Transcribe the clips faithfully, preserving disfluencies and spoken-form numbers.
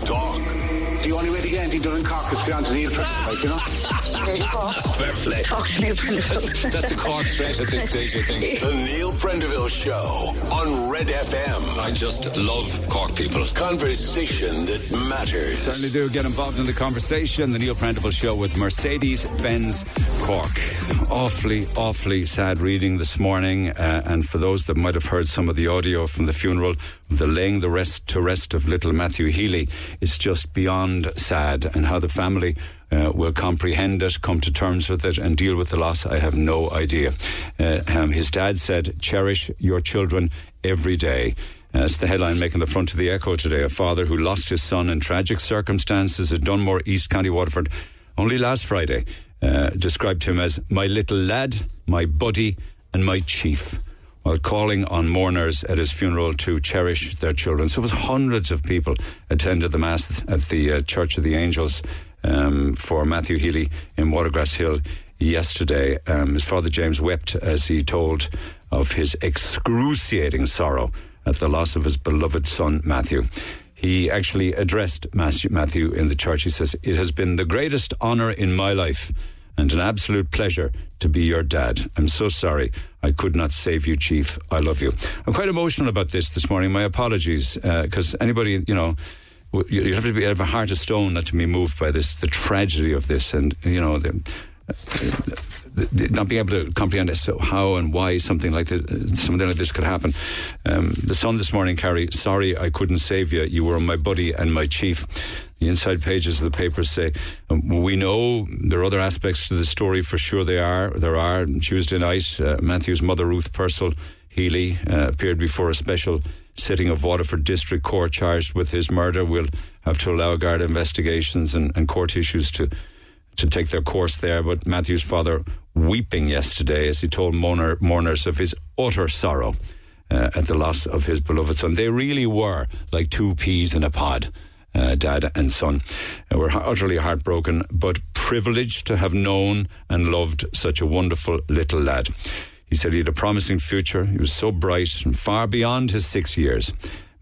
the dog. The only way to get anything done in Cork is to get on to Neil Prendeville, you know? There you go. Fair play. Talk to Neil Prendeville. That's, that's a Cork threat at this stage, I think. The Neil Prendeville Show on Red F M. I just love Cork people. Conversation that matters. Certainly do. Get involved in the conversation. The Neil Prendeville Show with Mercedes-Benz Cork. Awfully, awfully sad reading this morning. Uh, and for those that might have heard some of the audio from the funeral, the laying the rest to rest of little Matthew Healy is just beyond sad, and how the family uh, will comprehend it, come to terms with it and deal with the loss, I have no idea. Uh, um, his dad said, "Cherish your children every day." That's the headline making the front of the Echo today. A father who lost his son in tragic circumstances at Dunmore, East County, Waterford, only last Friday, uh, described him as my little lad, my buddy and my chief, while calling on mourners at his funeral to cherish their children. So it was hundreds of people attended the Mass at the uh, Church of the Angels um, for Matthew Healy in Watergrass Hill yesterday. Um, his father James wept as he told of his excruciating sorrow at the loss of his beloved son Matthew. He actually addressed Matthew in the church. He says, "It has been the greatest honour in my life and an absolute pleasure to be your dad. I'm so sorry I could not save you, Chief. I love you." I'm quite emotional about this this morning. My apologies, because uh, anybody, you know, you have to be, have a heart of stone not to be moved by this, the tragedy of this, and you know, the, the, the, not being able to comprehend so how and why something like this, something like this could happen. Um, the son this morning, Carrie, "Sorry I couldn't save you. You were my buddy and my chief." The inside pages of the papers say, um, we know there are other aspects to the story, for sure they are. There are. Tuesday night, uh, Matthew's mother, Ruth Purcell Healy, uh, appeared before a special sitting of Waterford District Court charged with his murder. We'll have to allow Garda investigations and, and court issues to, to take their course there. But Matthew's father weeping yesterday as he told mourner, mourners of his utter sorrow uh, at the loss of his beloved son. They really were like two peas in a pod. Uh, dad and son uh, were utterly heartbroken, but privileged to have known and loved such a wonderful little lad. He said he had a promising future. He was so bright and far beyond his six years.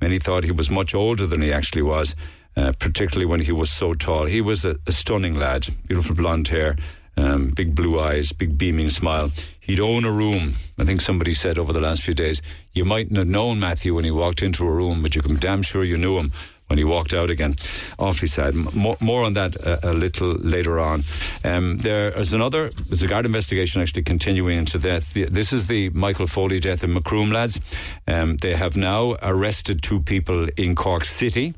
Many thought he was much older than he actually was, uh, particularly when he was so tall. He was a, a stunning lad, beautiful blonde hair, um, big blue eyes, big beaming smile. He'd own a room. I think somebody said over the last few days, you mightn't have known Matthew when he walked into a room, but you can be damn sure you knew him when he walked out again. Awfully sad. More, more on that uh, a little later on. Um, there is another, there's a Garda investigation actually continuing into that. This is the Michael Foley death in Macroom, lads. Um, they have now arrested two people in Cork City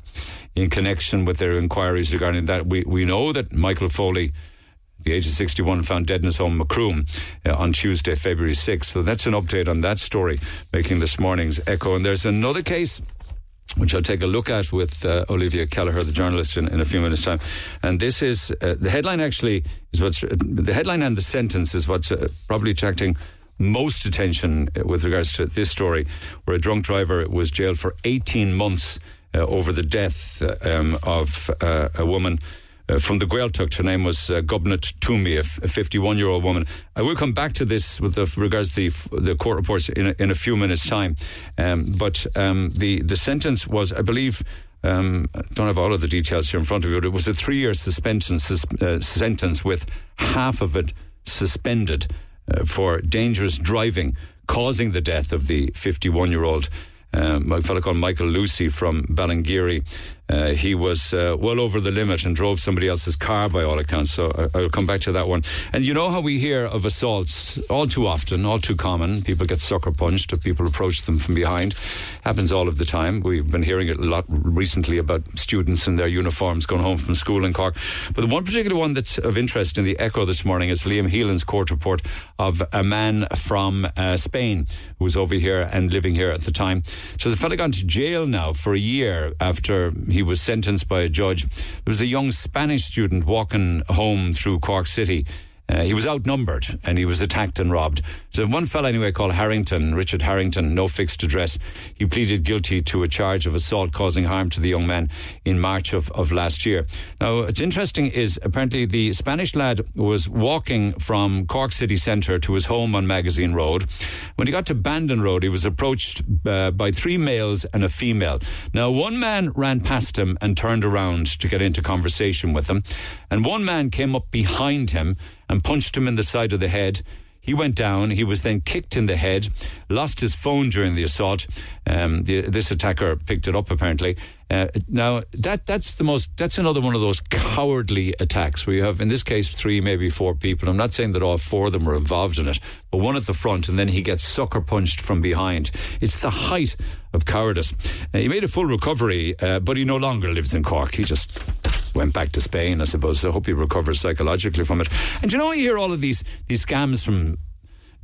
in connection with their inquiries regarding that. We, we know that Michael Foley, the age of sixty-one, found dead in his home Macroom uh, on Tuesday, February sixth. So that's an update on that story making this morning's Echo. And there's another case which I'll take a look at with uh, Olivia Kelleher, the journalist, in, in a few minutes' time. And this is, uh, the headline actually, is what's, the headline and the sentence is what's uh, probably attracting most attention with regards to this story, where a drunk driver was jailed for eighteen months uh, over the death uh, um, of uh, a woman uh, from the Gaeltacht. Her name was uh, Gobnait Twomey, a fifty-one-year-old woman. I will come back to this with the, regards to the, the court reports in a, in a few minutes' time. Um, but um, the, the sentence was, I believe, um, I don't have all of the details here in front of you, but it was a three-year suspension sus- uh, sentence with half of it suspended uh, for dangerous driving, causing the death of the fifty-one-year-old. Um, a fellow called Michael Lucy from Ballingeary. Uh, he was uh, well over the limit and drove somebody else's car by all accounts, so I, I'll come back to that one. And you know how we hear of assaults all too often, all too common. People get sucker punched or people approach them from behind. Happens all of the time. We've been hearing it a lot recently about students in their uniforms going home from school in Cork. But the one particular one that's of interest in the Echo this morning is Liam Heelan's court report of a man from uh, Spain who was over here and living here at the time. So the fella gone to jail now for a year after he was sentenced by a judge. There was a young Spanish student walking home through Cork City Uh, he was outnumbered and he was attacked and robbed. So one fella anyway called Harrington, Richard Harrington, no fixed address, he pleaded guilty to a charge of assault causing harm to the young man in March of, of last year. Now, what's interesting is apparently the Spanish lad was walking from Cork city centre to his home on Magazine Road. When he got to Bandon Road, he was approached uh, by three males and a female. Now, one man ran past him and turned around to get into conversation with him, and one man came up behind him and punched him in the side of the head. He went down. He was then kicked in the head, lost his phone during the assault. Um, the, this attacker picked it up, apparently. Uh, now, that that's the most. That's another one of those cowardly attacks where you have, in this case, three, maybe four people. I'm not saying that all four of them were involved in it, but one at the front, and then he gets sucker punched from behind. It's the height of cowardice. Uh, he made a full recovery, uh, but he no longer lives in Cork. He just went back to Spain, I suppose. So I hope he recovers psychologically from it. And you know, you hear all of these these scams from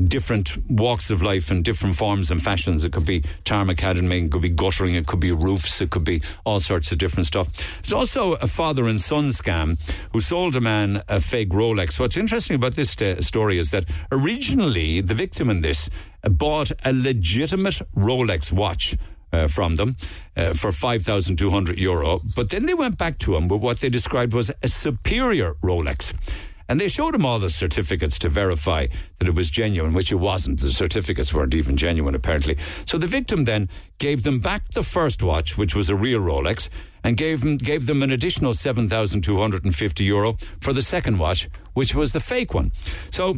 different walks of life and different forms and fashions. It could be tarmac academy, it could be guttering, it could be roofs, it could be all sorts of different stuff. There's also a father and son scam who sold a man a fake Rolex. What's interesting about this st- story is that originally the victim in this bought a legitimate Rolex watch Uh, from them uh, for five thousand two hundred euro, but then they went back to him with what they described was a superior Rolex, and they showed him all the certificates to verify that it was genuine, which it wasn't. The certificates weren't even genuine, apparently. So the victim then gave them back the first watch, which was a real Rolex, and gave them, gave them an additional seven thousand two hundred fifty euro for the second watch, which was the fake one. So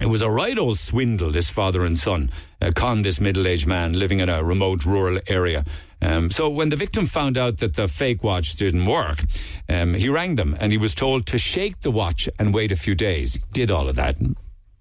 it was a right old swindle. This father and son uh, conned this middle-aged man living in a remote rural area. Um, so when the victim found out that the fake watch didn't work, um, he rang them and he was told to shake the watch and wait a few days. He did all of that.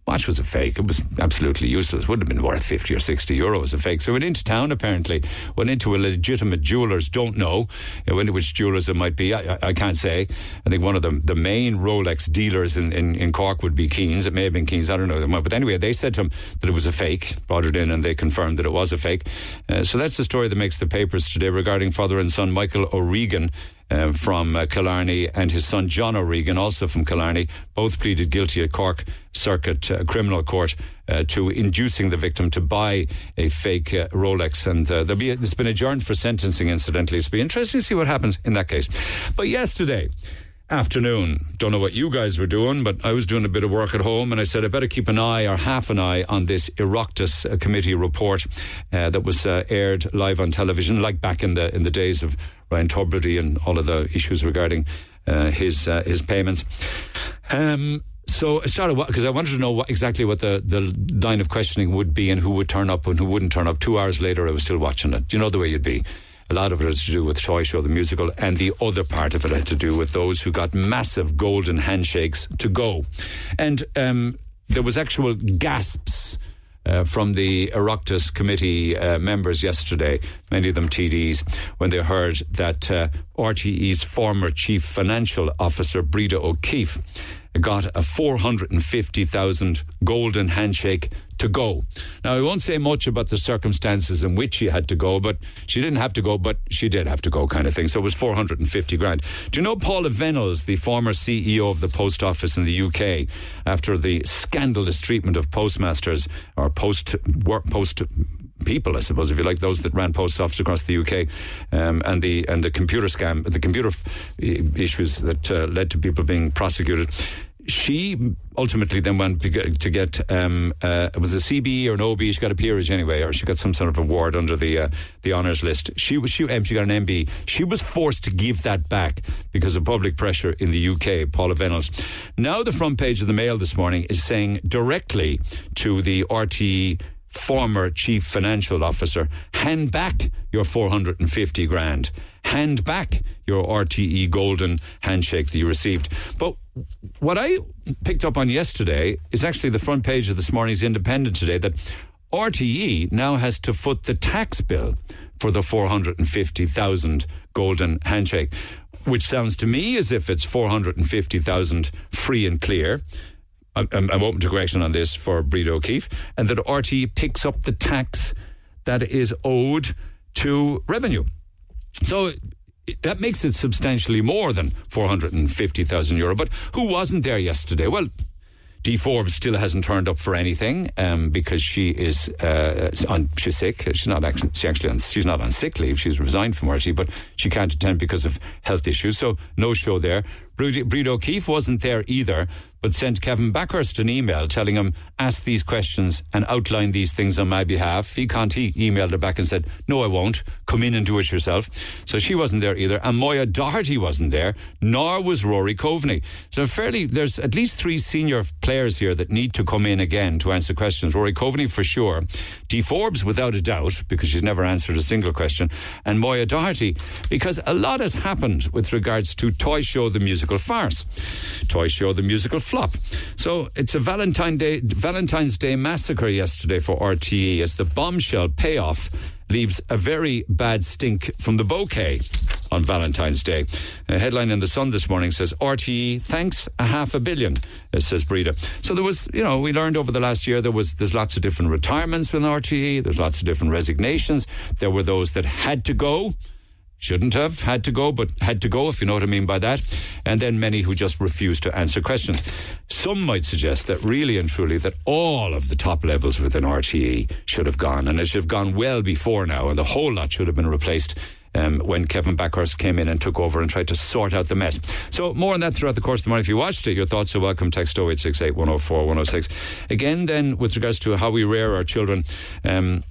Watch was a fake. It was absolutely useless. Would have been worth fifty or sixty euro as a fake. So went into town, apparently. Went into a legitimate jeweller's. Don't know which jewellers it might be. I, I can't say. I think one of the, the main Rolex dealers in, in, in Cork would be Keynes. It may have been Keynes. I don't know. But anyway, they said to him that it was a fake. Brought it in and they confirmed that it was a fake. Uh, so that's the story that makes the papers today regarding father and son Michael O'Regan Uh, from uh, Killarney, and his son John O'Regan, also from Killarney. Both pleaded guilty at Cork Circuit uh, Criminal Court uh, to inducing the victim to buy a fake uh, Rolex. And uh, there'll be a, it's been adjourned for sentencing, incidentally. It'll be interesting to see what happens in that case. But yesterday afternoon, don't know what you guys were doing, but I was doing a bit of work at home, and I said I better keep an eye, or half an eye, on this Oireachtas uh, committee report uh, that was uh, aired live on television, like back in the in the days of Ryan Tubridy and all of the issues regarding uh, his uh, his payments. Um, so I started, because I wanted to know what, exactly what the, the line of questioning would be and who would turn up and who wouldn't turn up. Two hours later, I was still watching it. You know the way you'd be. A lot of it has to do with Toy Show, the musical, and the other part of it had to do with those who got massive golden handshakes to go. And um, there was actual gasps uh, from the Oireachtas committee uh, members yesterday, many of them T Ds, when they heard that uh, R T É's former chief financial officer, Brida O'Keefe, got a four hundred fifty thousand golden handshake to go. Now, I won't say much about the circumstances in which she had to go, but she didn't have to go, but she did have to go, kind of thing. So it was four hundred fifty grand. Do you know Paula Vennells, the former C E O of the post office in the U K, after the scandalous treatment of postmasters, or post work, post people, I suppose, if you like, those that ran post offices across the U K, um, and the and the computer scam, the computer f- issues that uh, led to people being prosecuted. She ultimately then went to get, um, uh, it was a C B E or an O B, she got a peerage anyway, or she got some sort of award under the uh, the honours list. She was she, um, she got an M B E. She was forced to give that back because of public pressure in the U K, Paula Vennells. Now the front page of the Mail this morning is saying directly to the R T É former chief financial officer, hand back your four hundred fifty grand. Hand back your R T É golden handshake that you received. But what I picked up on yesterday is actually the front page of this morning's Independent today, that R T É now has to foot the tax bill for the four hundred fifty thousand golden handshake, which sounds to me as if it's four hundred fifty thousand free and clear. I'm, I'm open to correction on this for Brida O'Keefe, and that R T É picks up the tax that is owed to revenue. So that makes it substantially more than four hundred fifty thousand euro. But who wasn't there yesterday? Well, Dee Forbes still hasn't turned up for anything um, because she is uh, on, she's sick. She's not actually, she actually on, she's not on sick leave. She's resigned from R T É, but she can't attend because of health issues. So no show there. Brida O'Keefe wasn't there either, but sent Kevin Bakhurst an email telling him, ask these questions and outline these things on my behalf. He can't. He emailed her back and said, no, I won't. Come in and do it yourself. So she wasn't there either. And Moya Doherty wasn't there, nor was Rory Coveney. So fairly, there's at least three senior players here that need to come in again to answer questions. Rory Coveney for sure. Dee Forbes, without a doubt, because she's never answered a single question. And Moya Doherty, because a lot has happened with regards to Toy Show, the music. Musical farce, Toy Show, the musical flop. So it's a Valentine Day, Valentine's Day massacre yesterday for R T É, as the bombshell payoff leaves a very bad stink from the bouquet on Valentine's Day. A headline in the Sun this morning says R T É thanks a half a billion, says Brida. So there was, you know, we learned over the last year there was there's lots of different retirements with R T É. There's lots of different resignations. There were those that had to go. Shouldn't have, had to go, but had to go, if you know what I mean by that. And then many who just refused to answer questions. Some might suggest that really and truly that all of the top levels within R T É should have gone, and it should have gone well before now, and the whole lot should have been replaced um, when Kevin Bakhurst came in and took over and tried to sort out the mess. So more on that throughout the course of the morning. If you watched it, your thoughts are welcome. Text oh eight six eight, one oh four, one oh six. Again then, with regards to how we rear our children, um,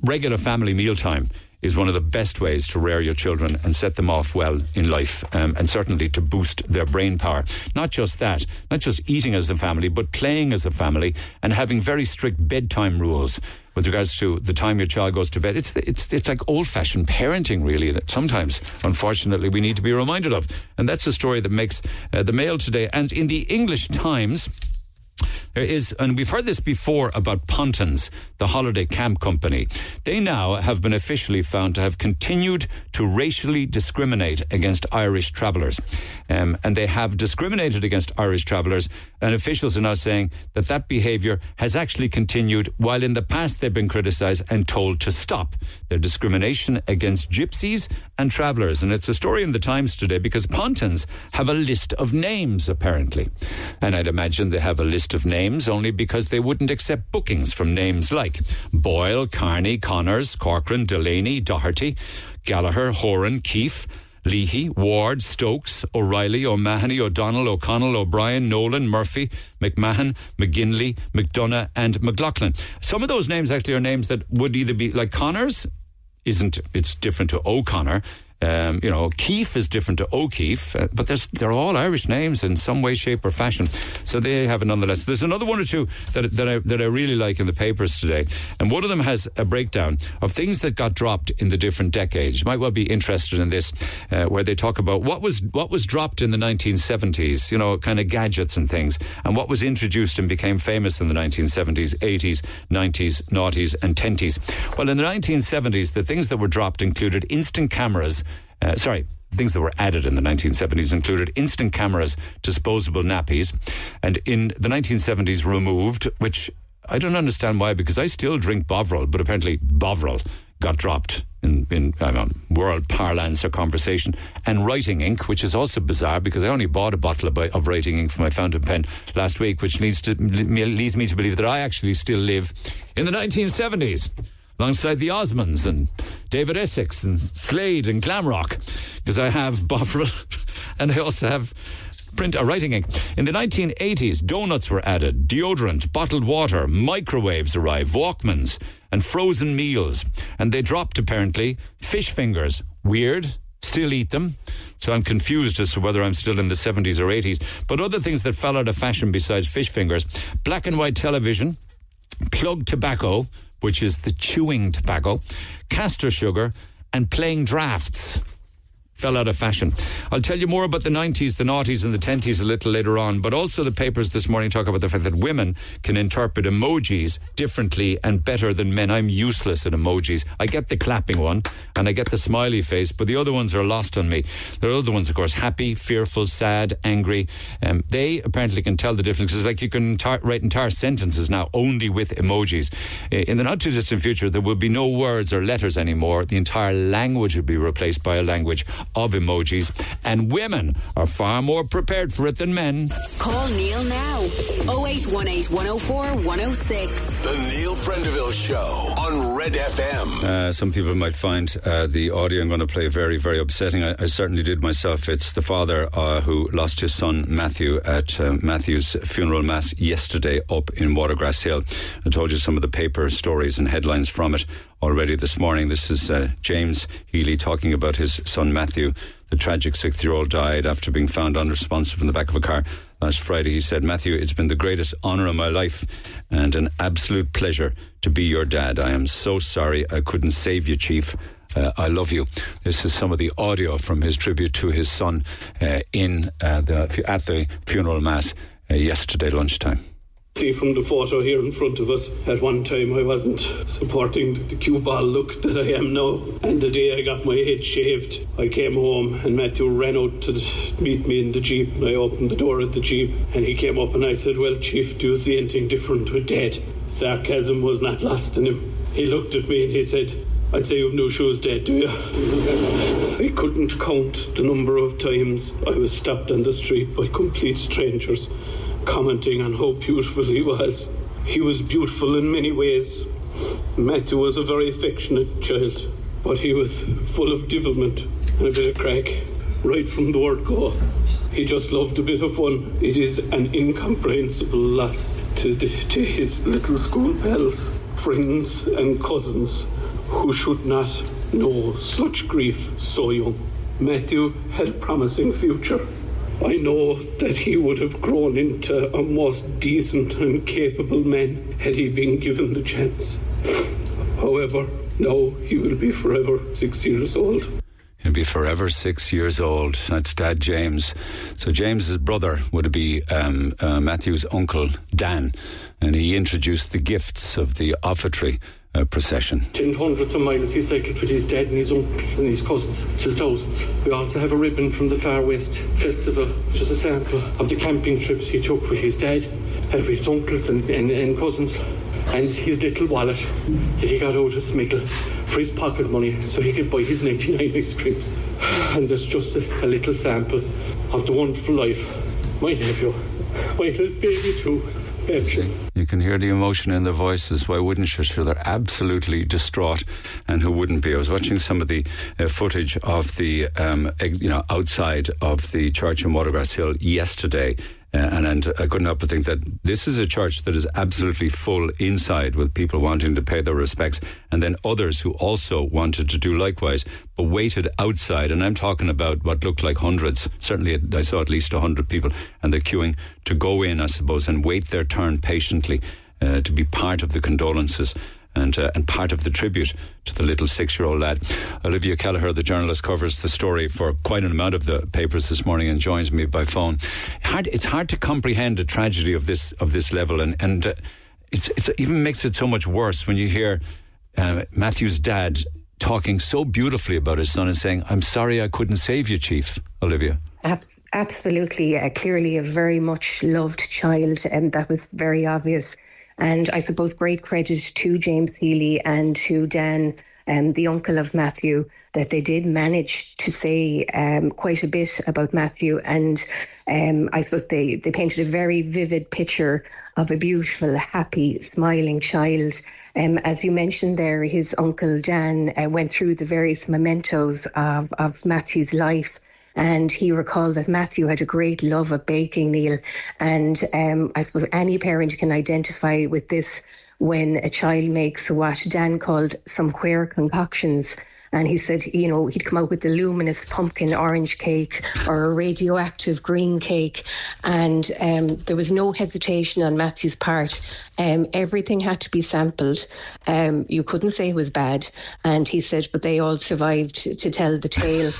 regular family mealtime is one of the best ways to rear your children and set them off well in life, um, and certainly to boost their brain power. Not just that, not just eating as a family, but playing as a family and having very strict bedtime rules with regards to the time your child goes to bed. It's it's it's like old-fashioned parenting, really, that sometimes, unfortunately, we need to be reminded of. And that's a story that makes uh, the Mail today. And in the English Times, there is, and we've heard this before about Pontins, the holiday camp company. They now have been officially found to have continued to racially discriminate against Irish travellers. Um, and they have discriminated against Irish travellers, and officials are now saying that that behaviour has actually continued, while in the past they've been criticised and told to stop their discrimination against gypsies and travellers. And it's a story in the Times today because Pontins have a list of names, apparently. And I'd imagine they have a list of names only because they wouldn't accept bookings from names like Boyle, Kearney, Connors, Corcoran, Delaney, Doherty, Gallagher, Horan, Keefe, Leahy, Ward, Stokes, O'Reilly, O'Mahony, O'Donnell, O'Connell, O'Brien, Nolan, Murphy, McMahon, McGinley, McDonough and McLaughlin. Some of those names actually are names that would either be like Connors, isn't, it's different to O'Connor. Um, you know, Keefe is different to O'Keefe, uh, but there's, they're all Irish names in some way, shape or fashion. So they have it nonetheless. There's another one or two that that I, that I really like in the papers today. And one of them has a breakdown of things that got dropped in the different decades. You might well be interested in this, uh, where they talk about what was what was dropped in the nineteen seventies, you know, kind of gadgets and things, and what was introduced and became famous in the nineteen seventies, eighties, nineties, noughties and tenties. Well, in the nineteen seventies, the things that were dropped included instant cameras, Uh, sorry, things that were added in the nineteen seventies included instant cameras, disposable nappies, and in the nineteen seventies removed, which I don't understand why, because I still drink Bovril, but apparently Bovril got dropped in, in I don't know, world parlance or conversation, and writing ink, which is also bizarre because I only bought a bottle of, of writing ink for my fountain pen last week, which leads, to, leads me to believe that I actually still live in the nineteen seventies. Alongside the Osmonds and David Essex and Slade and Glamrock, because I have Bovril and I also have print or writing ink. In the nineteen eighties, donuts were added, deodorant, bottled water, microwaves arrived, Walkmans and frozen meals. And they dropped, apparently, fish fingers. Weird. Still eat them. So I'm confused as to whether I'm still in the seventies or eighties. But other things that fell out of fashion besides fish fingers, black and white television, plug tobacco, which is the chewing tobacco, castor sugar, and playing drafts fell out of fashion. I'll tell you more about the nineties, the noughties, and the tenties a little later on, but also the papers this morning talk about the fact that women can interpret emojis differently and better than men. I'm useless at emojis. I get the clapping one, and I get the smiley face, but the other ones are lost on me. There are other ones, of course, happy, fearful, sad, angry. Um, they apparently can tell the difference. It's like you can tar- write entire sentences now only with emojis. In the not-too-distant future, there will be no words or letters anymore. The entire language will be replaced by a language of emojis, and women are far more prepared for it than men. Call Neil now. oh eight one eight, one oh four, one oh six. The Neil Prendeville Show on Red F M. Uh, some people might find uh, the audio I'm going to play very, very upsetting. I, I certainly did myself. It's the father uh, who lost his son Matthew at uh, Matthew's funeral mass yesterday up in Watergrass Hill. I told you some of the paper stories and headlines from it already this morning. This is uh, James Healy talking about his son Matthew. The tragic six-year-old died after being found unresponsive in the back of a car last Friday. He said, "Matthew, it's been the greatest honour of my life and an absolute pleasure to be your dad. I am so sorry I couldn't save you, Chief. Uh, I love you." This is some of the audio from his tribute to his son uh, in uh, the at the funeral mass uh, yesterday lunchtime. See from the photo here in front of us, at one time I wasn't supporting the cue ball look that I am now, and the day I got my head shaved I came home and Matthew ran out to meet me in the Jeep, and I opened the door at the Jeep and he came up and I said, "Well, Chief, do you see anything different with Dad?" Sarcasm was not lost in him. He looked at me and he said, "I'd say you have no shoes, Dad, do you?" I couldn't count the number of times I was stopped on the street by complete strangers commenting on how beautiful he was. He was beautiful in many ways. Matthew was a very affectionate child, but he was full of devilment and a bit of crack right from the word go. He just loved a bit of fun. It is an incomprehensible loss to, the, to his little school pals, friends and cousins who should not know such grief so young. Matthew had a promising future. I know that he would have grown into a most decent and capable man had he been given the chance. However, now he will be forever six years old. He'll be forever six years old. That's Dad James. So James's brother would be um, uh, Matthew's uncle, Dan, and he introduced the gifts of the offertory Uh, procession. In hundreds of miles he cycled with his dad and his uncles and his cousins, his thousands. We also have a ribbon from the Far West Festival, which is a sample of the camping trips he took with his dad and his uncles and, and, and cousins, and his little wallet that he got out of Smiggle for his pocket money so he could buy his ninety-nine ice creams. And that's just a, a little sample of the wonderful life my nephew, my little baby too. You can hear the emotion in their voices. Why wouldn't you? Sure, they're absolutely distraught, and who wouldn't be? I was watching some of the uh, footage of the, um, you know, outside of the church in Watergrass Hill yesterday. Uh, and, and I couldn't help but think that this is a church that is absolutely full inside with people wanting to pay their respects, and then others who also wanted to do likewise but waited outside. And I'm talking about what looked like hundreds. Certainly I saw at least one hundred people, and they're queuing to go in, I suppose, and wait their turn patiently uh, to be part of the condolences and uh, and part of the tribute to the little six-year-old lad. Olivia Kelleher, the journalist, covers the story for quite an amount of the papers this morning and joins me by phone. Hard, it's hard to comprehend a tragedy of this of this level, and, and uh, it's, it's, it even makes it so much worse when you hear uh, Matthew's dad talking so beautifully about his son and saying, "I'm sorry I couldn't save you, Chief." Olivia? Absolutely. Absolutely, uh, clearly a very much loved child, and that was very obvious. And I suppose great credit to James Healy and to Dan, um, the uncle of Matthew, that they did manage to say um, quite a bit about Matthew. And um, I suppose they, they painted a very vivid picture of a beautiful, happy, smiling child. Um, as you mentioned there, his uncle Dan uh, went through the various mementos of, of Matthew's life. And he recalled that Matthew had a great love of baking, Neil. And um, I suppose any parent can identify with this when a child makes what Dan called some queer concoctions. And he said, you know, he'd come out with the luminous pumpkin orange cake or a radioactive green cake. And um, there was no hesitation on Matthew's part. Um, everything had to be sampled. Um, you couldn't say it was bad. And he said, but they all survived to tell the tale.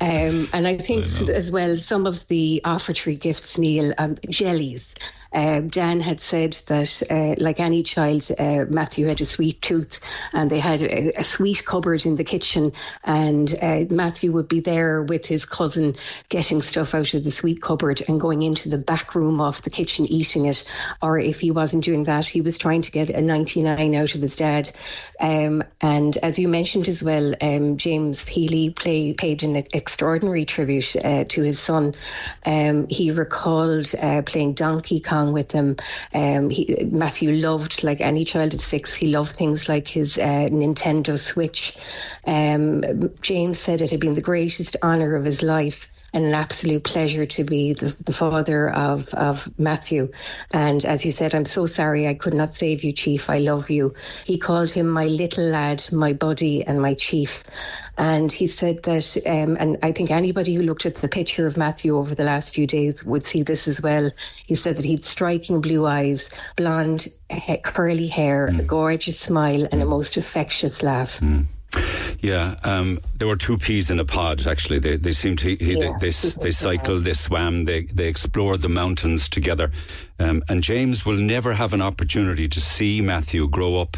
Um, and I think I as well, some of the offertory gifts, Neil, um, jellies, Um, Dan had said that, uh, like any child, uh, Matthew had a sweet tooth, and they had a, a sweet cupboard in the kitchen, and uh, Matthew would be there with his cousin getting stuff out of the sweet cupboard and going into the back room of the kitchen eating it. Or if he wasn't doing that, he was trying to get a ninety-nine out of his dad. Um, and as you mentioned as well, um, James Healy play, paid an extraordinary tribute uh, to his son. Um, he recalled uh, playing Donkey Kong with him. Um, he, Matthew loved, like any child at six, he loved things like his uh, Nintendo Switch. Um, James said it had been the greatest honour of his life and an absolute pleasure to be the, the father of, of Matthew. And as you said, I'm so sorry I could not save you, Chief. I love you. He called him my little lad, my buddy and my chief. And he said that, um, and I think anybody who looked at the picture of Matthew over the last few days would see this as well. He said that he'd striking blue eyes, blonde, he- curly hair, mm. a gorgeous smile and a most affectionate laugh. Mm. Yeah, um, there were two peas in a pod. Actually, they they seemed to he, yeah. they, they they cycled, they swam, they they explored the mountains together. Um, and James will never have an opportunity to see Matthew grow up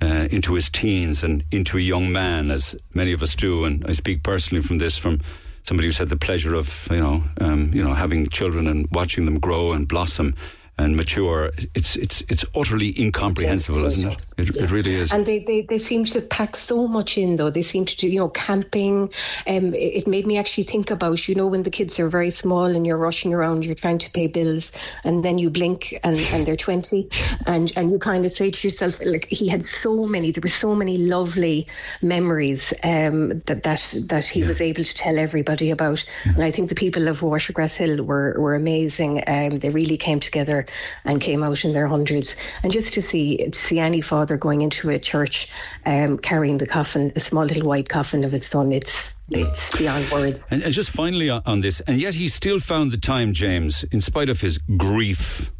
uh, into his teens and into a young man, as many of us do. And I speak personally from this, from somebody who's had the pleasure of you know um, you know having children and watching them grow and blossom and mature. It's it's it's utterly incomprehensible, yes, isn't it? It, yeah. it really is. And they, they, they seem to pack so much in, though. They seem to do, you know, camping. Um, it, it made me actually think about, you know, when the kids are very small and you're rushing around, you're trying to pay bills, and then you blink and, and they're twenty, and, and you kind of say to yourself, like, he had so many, there were so many lovely memories um, that, that, that he yeah. was able to tell everybody about. Yeah. And I think the people of Watergrass Hill were, were amazing. Um, they really came together and came out in their hundreds, and just to see to see any father going into a church um, carrying the coffin, a small little white coffin of his son, it's it's beyond words. And, and just finally on this, and yet he still found the time, James, in spite of his grief,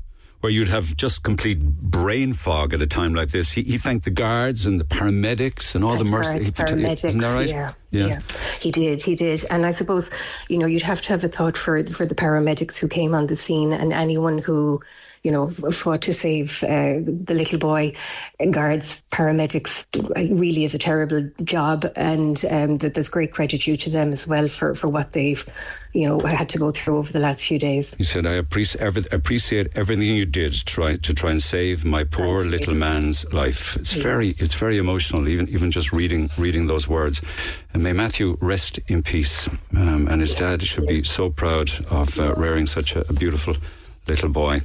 where you'd have just complete brain fog at a time like this. He, he thanked the guards and the paramedics and all the mercy. He, paramedics, isn't that right? Yeah, yeah, yeah. He did, he did. And I suppose, you know, you'd have to have a thought for for the paramedics who came on the scene, and anyone who, you know, fought to save uh, the little boy. Guards, paramedics, really is a terrible job, and um, that there's great credit due to them as well for, for what they've, you know, had to go through over the last few days. He said, I appreciate everything you did to try, to try and save my poor That's little it. man's life. It's yeah. very it's very emotional, even even just reading reading those words. And may Matthew rest in peace. Um, and his yeah. dad should be so proud of uh, rearing such a, a beautiful little boy.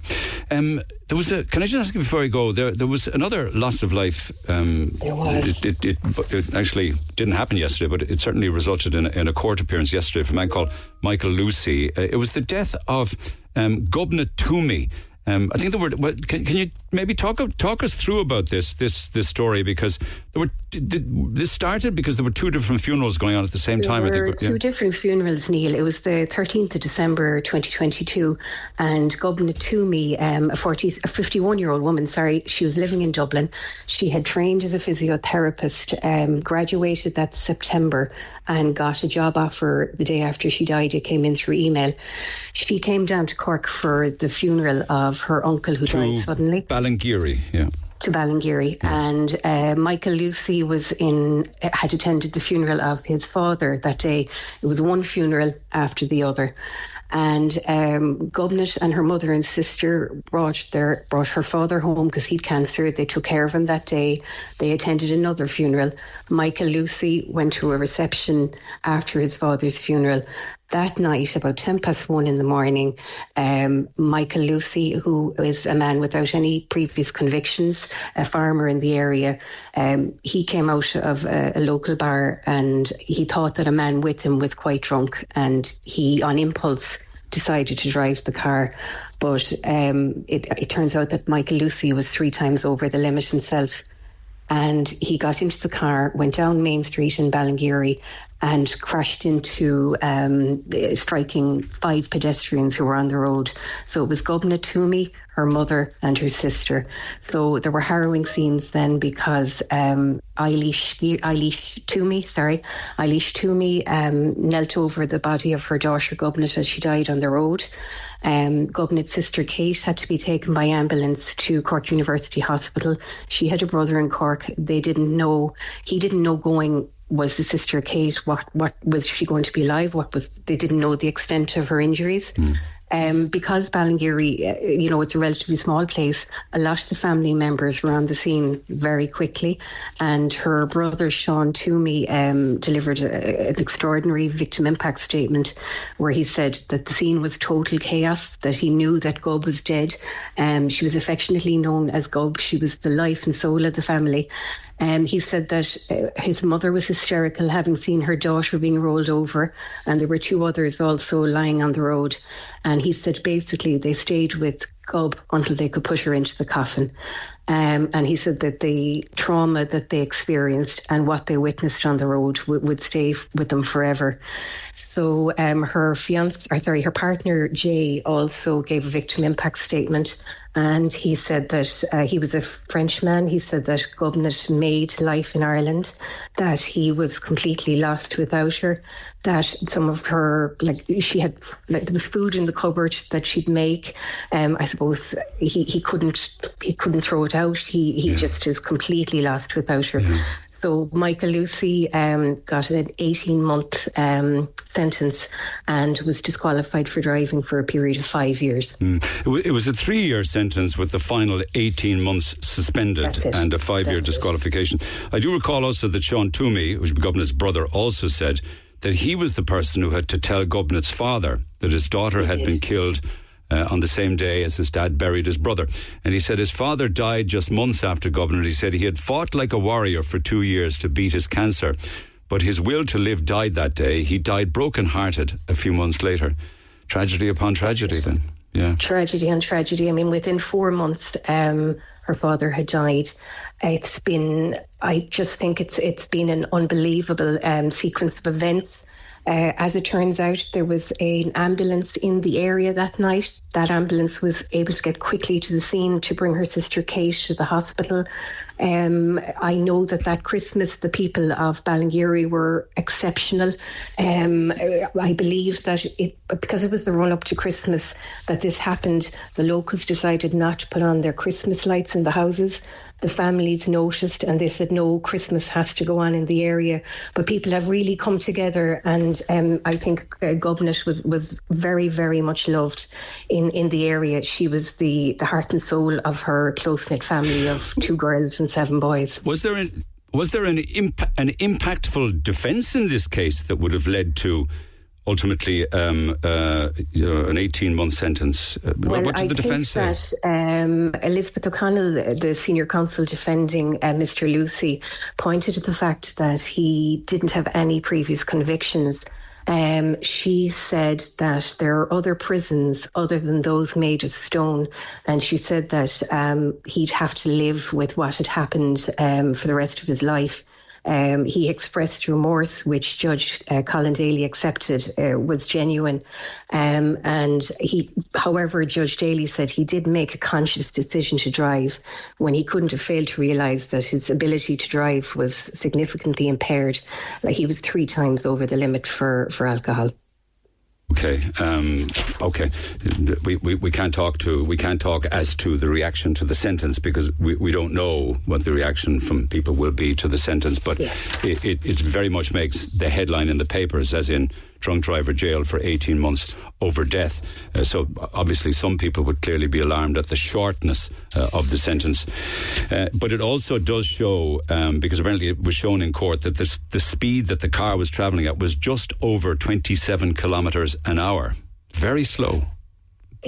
Um, there was a. Can I just ask you before I go? There, there was another loss of life. Um, there was. It, it, it, it actually didn't happen yesterday, but it certainly resulted in a, in a court appearance yesterday for a man called Michael Lucy. Uh, it was the death of um, Gobnait Twomey. Um, I think there were. Can, can you maybe talk talk us through about this this this story, because there were. Did this started because there were two different funerals going on at the same there time? There were I think. two yeah. different funerals, Neil. It was the thirteenth of December, twenty twenty-two, and Gobnait Twomey, um, a fifty-one-year-old woman, sorry, she was living in Dublin. She had trained as a physiotherapist, um, graduated that September, and got a job offer the day after she died. It came in through email. She came down to Cork for the funeral of her uncle who to died suddenly. Ballingeary, yeah. to Ballingeary, and uh, Michael Lucy was in had attended the funeral of his father that day. It was one funeral after the other, and um, Gobnait and her mother and sister brought their brought her father home because he'd cancer. They took care of him that day. They attended another funeral. Michael Lucy went to a reception after his father's funeral. That night, about ten past one in the morning, um, Michael Lucy, who is a man without any previous convictions, a farmer in the area, um, he came out of a, a local bar, and he thought that a man with him was quite drunk, and he, on impulse, decided to drive the car. But um, it, it turns out that Michael Lucy was three times over the limit himself. And he got into the car, went down Main Street in Ballingeary, and crashed into, um, striking five pedestrians who were on the road. So it was Gobnait Twomey, her mother and her sister. So there were harrowing scenes then because um, Eilish, Eilish Twomey, sorry, Eilish Twomey um, knelt over the body of her daughter Gobnait as she died on the road. Um, Gobnait's sister Kate had to be taken by ambulance to Cork University Hospital. She had a brother in Cork. They didn't know, he didn't know going, was the sister Kate, what what was she going to be alive? What was, they didn't know the extent of her injuries. Mm. Um, because Ballingeary, you know, it's a relatively small place, a lot of the family members were on the scene very quickly, and her brother Sean Twomey um, delivered a, an extraordinary victim impact statement where he said that the scene was total chaos, that he knew that Gob was dead. Um, she was affectionately known as Gob. She was the life and soul of the family. Um, he said that uh, his mother was hysterical, having seen her daughter being rolled over, and there were two others also lying on the road. And he said basically they stayed with Gob until they could put her into the coffin. Um, and he said that the trauma that they experienced and what they witnessed on the road w- would stay f- with them forever. So um, her fiance, or sorry, her partner Jay also gave a victim impact statement, and he said that uh, he was a Frenchman. He said that Gobnait made life in Ireland, that he was completely lost without her, that some of her, like she had, like there was food in the cupboard that she'd make. Um, I suppose he, he couldn't he couldn't throw it out. He he yeah. just is completely lost without her. Yeah. So Michael Lucy um, got an eighteen-month um, sentence and was disqualified for driving for a period of five years. Mm. It, w- it was a three-year sentence with the final eighteen months suspended and a five-year That's disqualification. It. I do recall also that Sean Twomey, which was Gobnait's brother, also said that he was the person who had to tell Gobnait's father that his daughter he had did. been killed Uh, on the same day as his dad buried his brother. And he said his father died just months after Gobnait. He said he had fought like a warrior for two years to beat his cancer, but his will to live died that day. He died broken-hearted a few months later. Tragedy upon tragedy then. Yeah. Tragedy on tragedy. I mean, within four months, um, her father had died. It's been, I just think it's it's been an unbelievable um, sequence of events. Uh, as it turns out, there was an ambulance in the area that night. That ambulance was able to get quickly to the scene to bring her sister Kate to the hospital. Um, I know that that Christmas, the people of Ballingeary were exceptional. Um, I believe that it, because it was the run-up to Christmas that this happened, the locals decided not to put on their Christmas lights in the houses. The families noticed and they said, no, Christmas has to go on in the area. But people have really come together, and um, I think uh, Gobnait was, was very, very much loved in, in the area. She was the, the heart and soul of her close-knit family of two girls and seven boys. Was there an, was there an, imp- an impactful defence in this case that would have led to ultimately um, uh, you know, an eighteen-month sentence? Well, what did I the defence say? That, um, Elizabeth O'Connell, the, the senior counsel defending uh, Mister Lucy, pointed to the fact that he didn't have any previous convictions. Um, she said that there are other prisons other than those made of stone, and she said that um, he'd have to live with what had happened um, for the rest of his life. Um, he expressed remorse, which Judge uh, Colin Daly accepted uh, was genuine. Um, and he, however, Judge Daly said he did make a conscious decision to drive when he couldn't have failed to realise that his ability to drive was significantly impaired. Like he was three times over the limit for, for alcohol. Okay, um, okay. We, we we can't talk to we can't talk as to the reaction to the sentence because we, we don't know what the reaction from people will be to the sentence. But yeah. it, it it very much makes the headline in the papers, as in drunk driver jailed for eighteen months over death. Uh, so obviously, some people would clearly be alarmed at the shortness uh, of the sentence. Uh, but it also does show, um, because apparently it was shown in court that this, the speed that the car was travelling at was just over twenty-seven kilometres an hour. Very slow.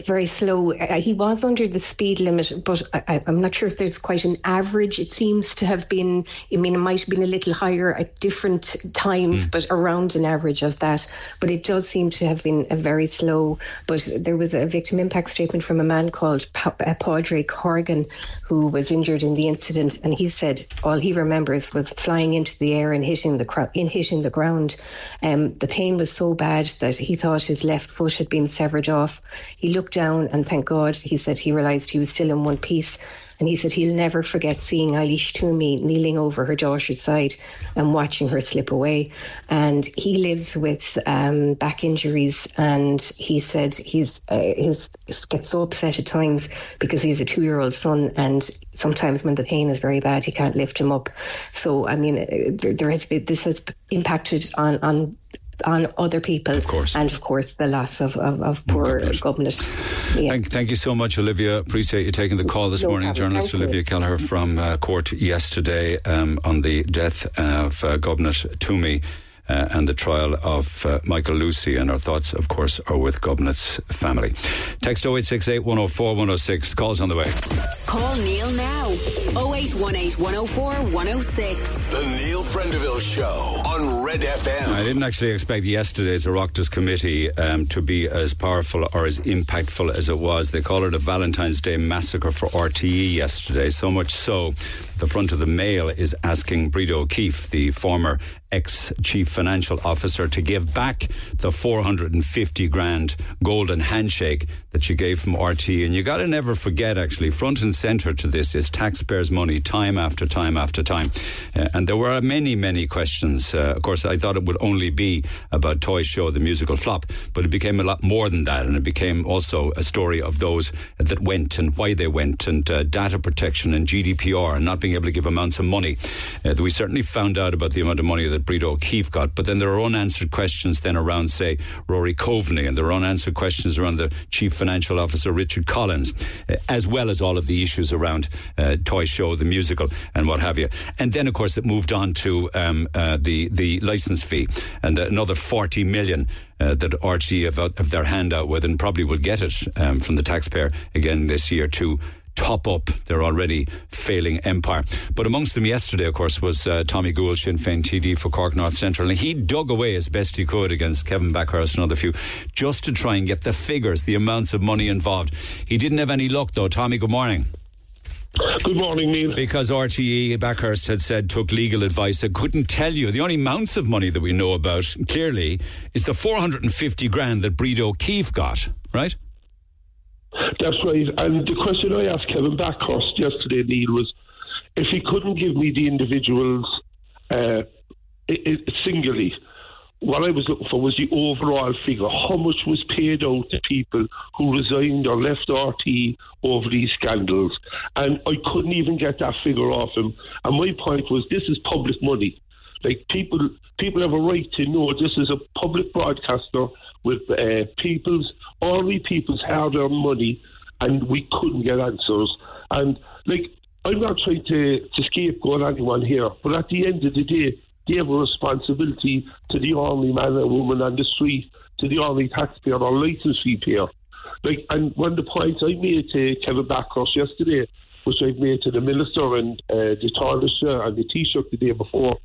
very slow. Uh, he was under the speed limit, but I, I'm not sure if there's quite an average. It seems to have been, I mean, it might have been a little higher at different times, mm. but around an average of that. But it does seem to have been a very slow. But there was a victim impact statement from a man called pa- uh, Padraig Horgan, who was injured in the incident, and he said all he remembers was flying into the air and hitting the cro- in hitting the ground. Um, the pain was so bad that he thought his left foot had been severed off. He looked down, and thank God, he said, he realised he was still in one piece. And he said he'll never forget seeing Eilish Twomey kneeling over her daughter's side and watching her slip away. And he lives with um, back injuries, and he said he's uh, he's gets so upset at times because he has a two-year-old son, and sometimes when the pain is very bad, he can't lift him up. So, I mean, there, there has been, this has impacted on on. on other people, of course. And of course the loss of, of, of poor Gobnait. Yeah. Thank, thank you so much, Olivia. Appreciate you taking the call this no morning. Problem. Journalist thank Olivia you. Kelleher from uh, court yesterday um, on the death of uh, Gobnait Twomey uh, and the trial of uh, Michael Lucy, and our thoughts, of course, are with Gobnait's family. Text oh eight six eight, one oh four, one oh six. Calls on the way. Call Neil now. oh eight one eight, one oh four, one oh six. The Neil Prendeville Show on Red F M. I didn't actually expect yesterday's Oireachtas committee um, to be as powerful or as impactful as it was. They call it a Valentine's Day massacre for R T É yesterday, so much so the front of the Mail is asking Brida O'Keefe, the former ex-chief financial officer, to give back the four hundred fifty grand golden handshake that she gave from R T É. And you got to never forget, actually, front and centre to this is taxpayers' money, time after time after time. Uh, and there were many, many questions. Uh, of course, I thought it would only be about Toy Show, the musical flop, but it became a lot more than that, and it became also a story of those that went and why they went, and uh, data protection and G D P R, and not being able to give amounts of money. Uh, we certainly found out about the amount of money that Brida O'Keefe got, but then there are unanswered questions then around, say, Rory Coveney, and there are unanswered questions around the Chief Financial Officer, Richard Collins, uh, as well as all of the issues around uh, Toy Show, the musical, and what have you. And then, of course, it moved on to um, uh, the, the licence fee, and another forty million Uh, that R T É have, have their hand out with, and probably will get it um, from the taxpayer again this year to top up their already failing empire. But amongst them yesterday, of course, was uh, Tommy Gould, Sinn Féin T D for Cork North Central, and he dug away as best he could against Kevin Bakhurst and other few, just to try and get the figures, the amounts of money involved. He didn't have any luck, though. Tommy, good morning. Good morning, Neil. Because R T É, Bakhurst had said, took legal advice and couldn't tell you. The only amounts of money that we know about, clearly, is the four hundred fifty grand that Brida O'Keefe got, right? That's right. And the question I asked Kevin Bakhurst yesterday, Neil, was if he couldn't give me the individuals uh, singly, what I was looking for was the overall figure. How much was paid out to people who resigned or left R T É over these scandals? And I couldn't even get that figure off him. And my point was, this is public money. Like, people people have a right to know this is a public broadcaster with uh, people's, only people's hard-earned money, and we couldn't get answers. And, like, I'm not trying to, to scapegoat anyone here, but at the end of the day, they have a responsibility to the only man and woman on the street, to the only taxpayer or licence fee payer. Like, and one of the points I made to Kevin Bakhurst yesterday, which I've made to the Minister and uh, the Taoiseach and the Taoiseach the day before,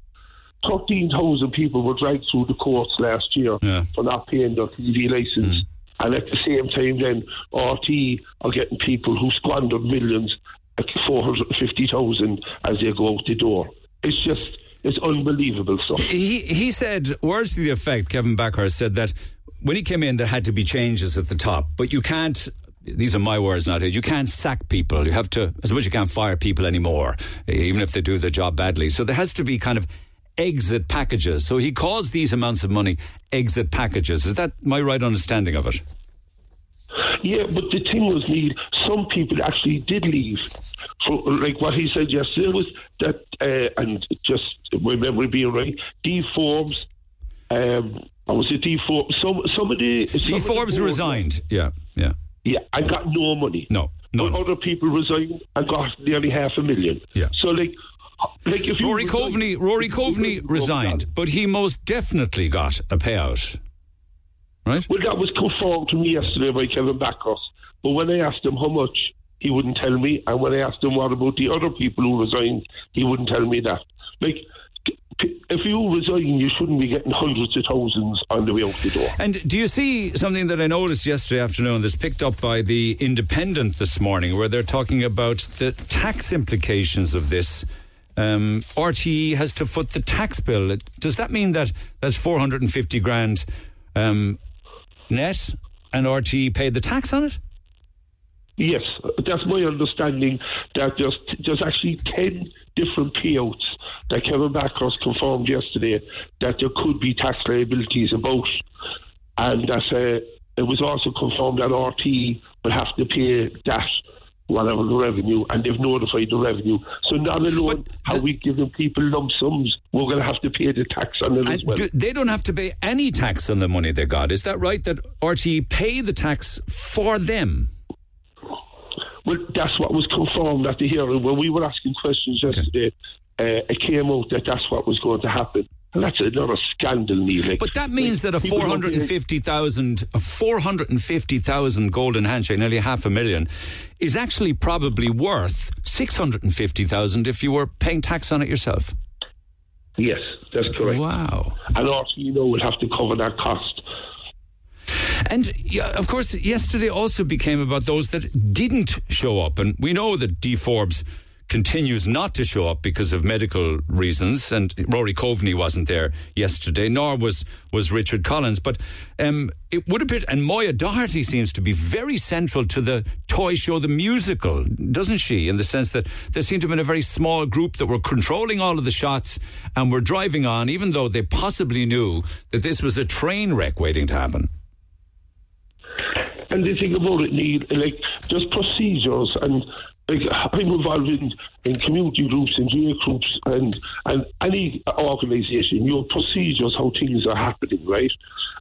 thirteen thousand people were dragged through the courts last year yeah. for not paying their T V licence. Mm. And at the same time then, R T É are getting people who squandered millions at four hundred fifty thousand as they go out the door. It's just... It's unbelievable stuff. He he said, words to the effect, Kevin Bakhurst said that when he came in, there had to be changes at the top. But you can't, these are my words not his, you can't sack people. You have to, I suppose you can't fire people anymore, even if they do their job badly. So there has to be kind of exit packages. So he calls these amounts of money exit packages. Is that my right understanding of it? Yeah, but the thing was, Neil, some people actually did leave. So, like what he said yesterday was that, uh, and just my memory being right, Dee Forbes, um, I was it Dee Forbes, some, some of the... Some Dee of Forbes the resigned, yeah, yeah. Yeah, I got no money. No, no. But no. Other people resigned and got nearly half a million. Yeah. So, like... like if Rory Coveney, Rory Coveney resigned, but he most definitely got a payout. Right? Well, that was confirmed to me yesterday by Kevin Bakhurst. But when I asked him how much, he wouldn't tell me. And when I asked him what about the other people who resigned, he wouldn't tell me that. Like, if you resign, you shouldn't be getting hundreds of thousands on the way out the door. And do you see something that I noticed yesterday afternoon that's picked up by The Independent this morning, where they're talking about the tax implications of this? Um, R T E has to foot the tax bill. Does that mean that that's four hundred fifty grand um, net and R T E paid the tax on it? Yes, that's my understanding, that there's, there's actually ten different payouts that Kevin Bakhurst confirmed yesterday that there could be tax liabilities about, and that uh, it was also confirmed that R T E will have to pay that, whatever the revenue, and they've notified the revenue. So not alone how we give them people lump sums, we're going to have to pay the tax on them as well. Do, they don't have to pay any tax on the money they got. Is that right, that R T E pay the tax for them? Well, that's what was confirmed at the hearing. When we were asking questions yesterday, okay. uh, it came out that that's what was going to happen. And that's another scandal, Neil. But that means like, that a four hundred fifty thousand four hundred fifty thousand golden handshake, nearly half a million, is actually probably worth six hundred fifty thousand if you were paying tax on it yourself. Yes, that's correct. Wow. And R T E will have to cover that cost. And, of course, yesterday also became about those that didn't show up. And we know that Dee Forbes continues not to show up because of medical reasons. And Rory Coveney wasn't there yesterday, nor was, was Richard Collins. But um, it would appear, and Moya Doherty seems to be very central to the Toy Show, the musical, doesn't she? In the sense that there seemed to have been a very small group that were controlling all of the shots and were driving on, even though they possibly knew that this was a train wreck waiting to happen. And the thing about it, Neil, like, there's procedures, and like I'm involved in, in community groups and G A groups and, and any organisation, your procedures, how things are happening, right?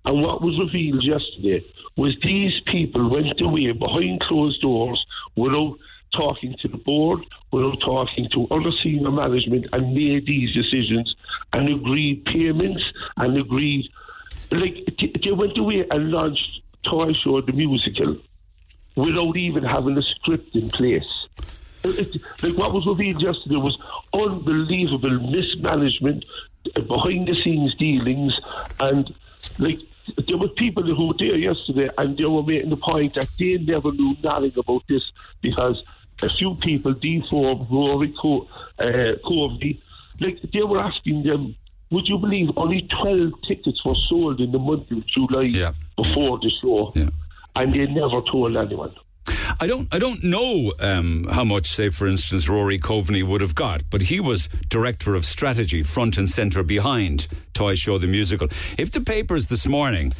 And what was revealed yesterday was these people went away behind closed doors without talking to the board, without talking to other senior management, and made these decisions and agreed payments and agreed, like, they went away and launched Toy Show, the musical, without even having a script in place. It, it, like what was revealed yesterday was unbelievable mismanagement, uh, behind-the-scenes dealings, and like there were people who were there yesterday and they were making the point that they never knew nothing about this because a few people, Dee Forbes, Rory Coveney, uh, like they were asking them, would you believe only twelve tickets were sold in the month of July yeah. before the show, yeah. and they never told anyone. I don't, I don't know um, how much, say, for instance, Rory Coveney would have got, but he was director of strategy, front and centre behind Toy Show the Musical. If the papers this morning,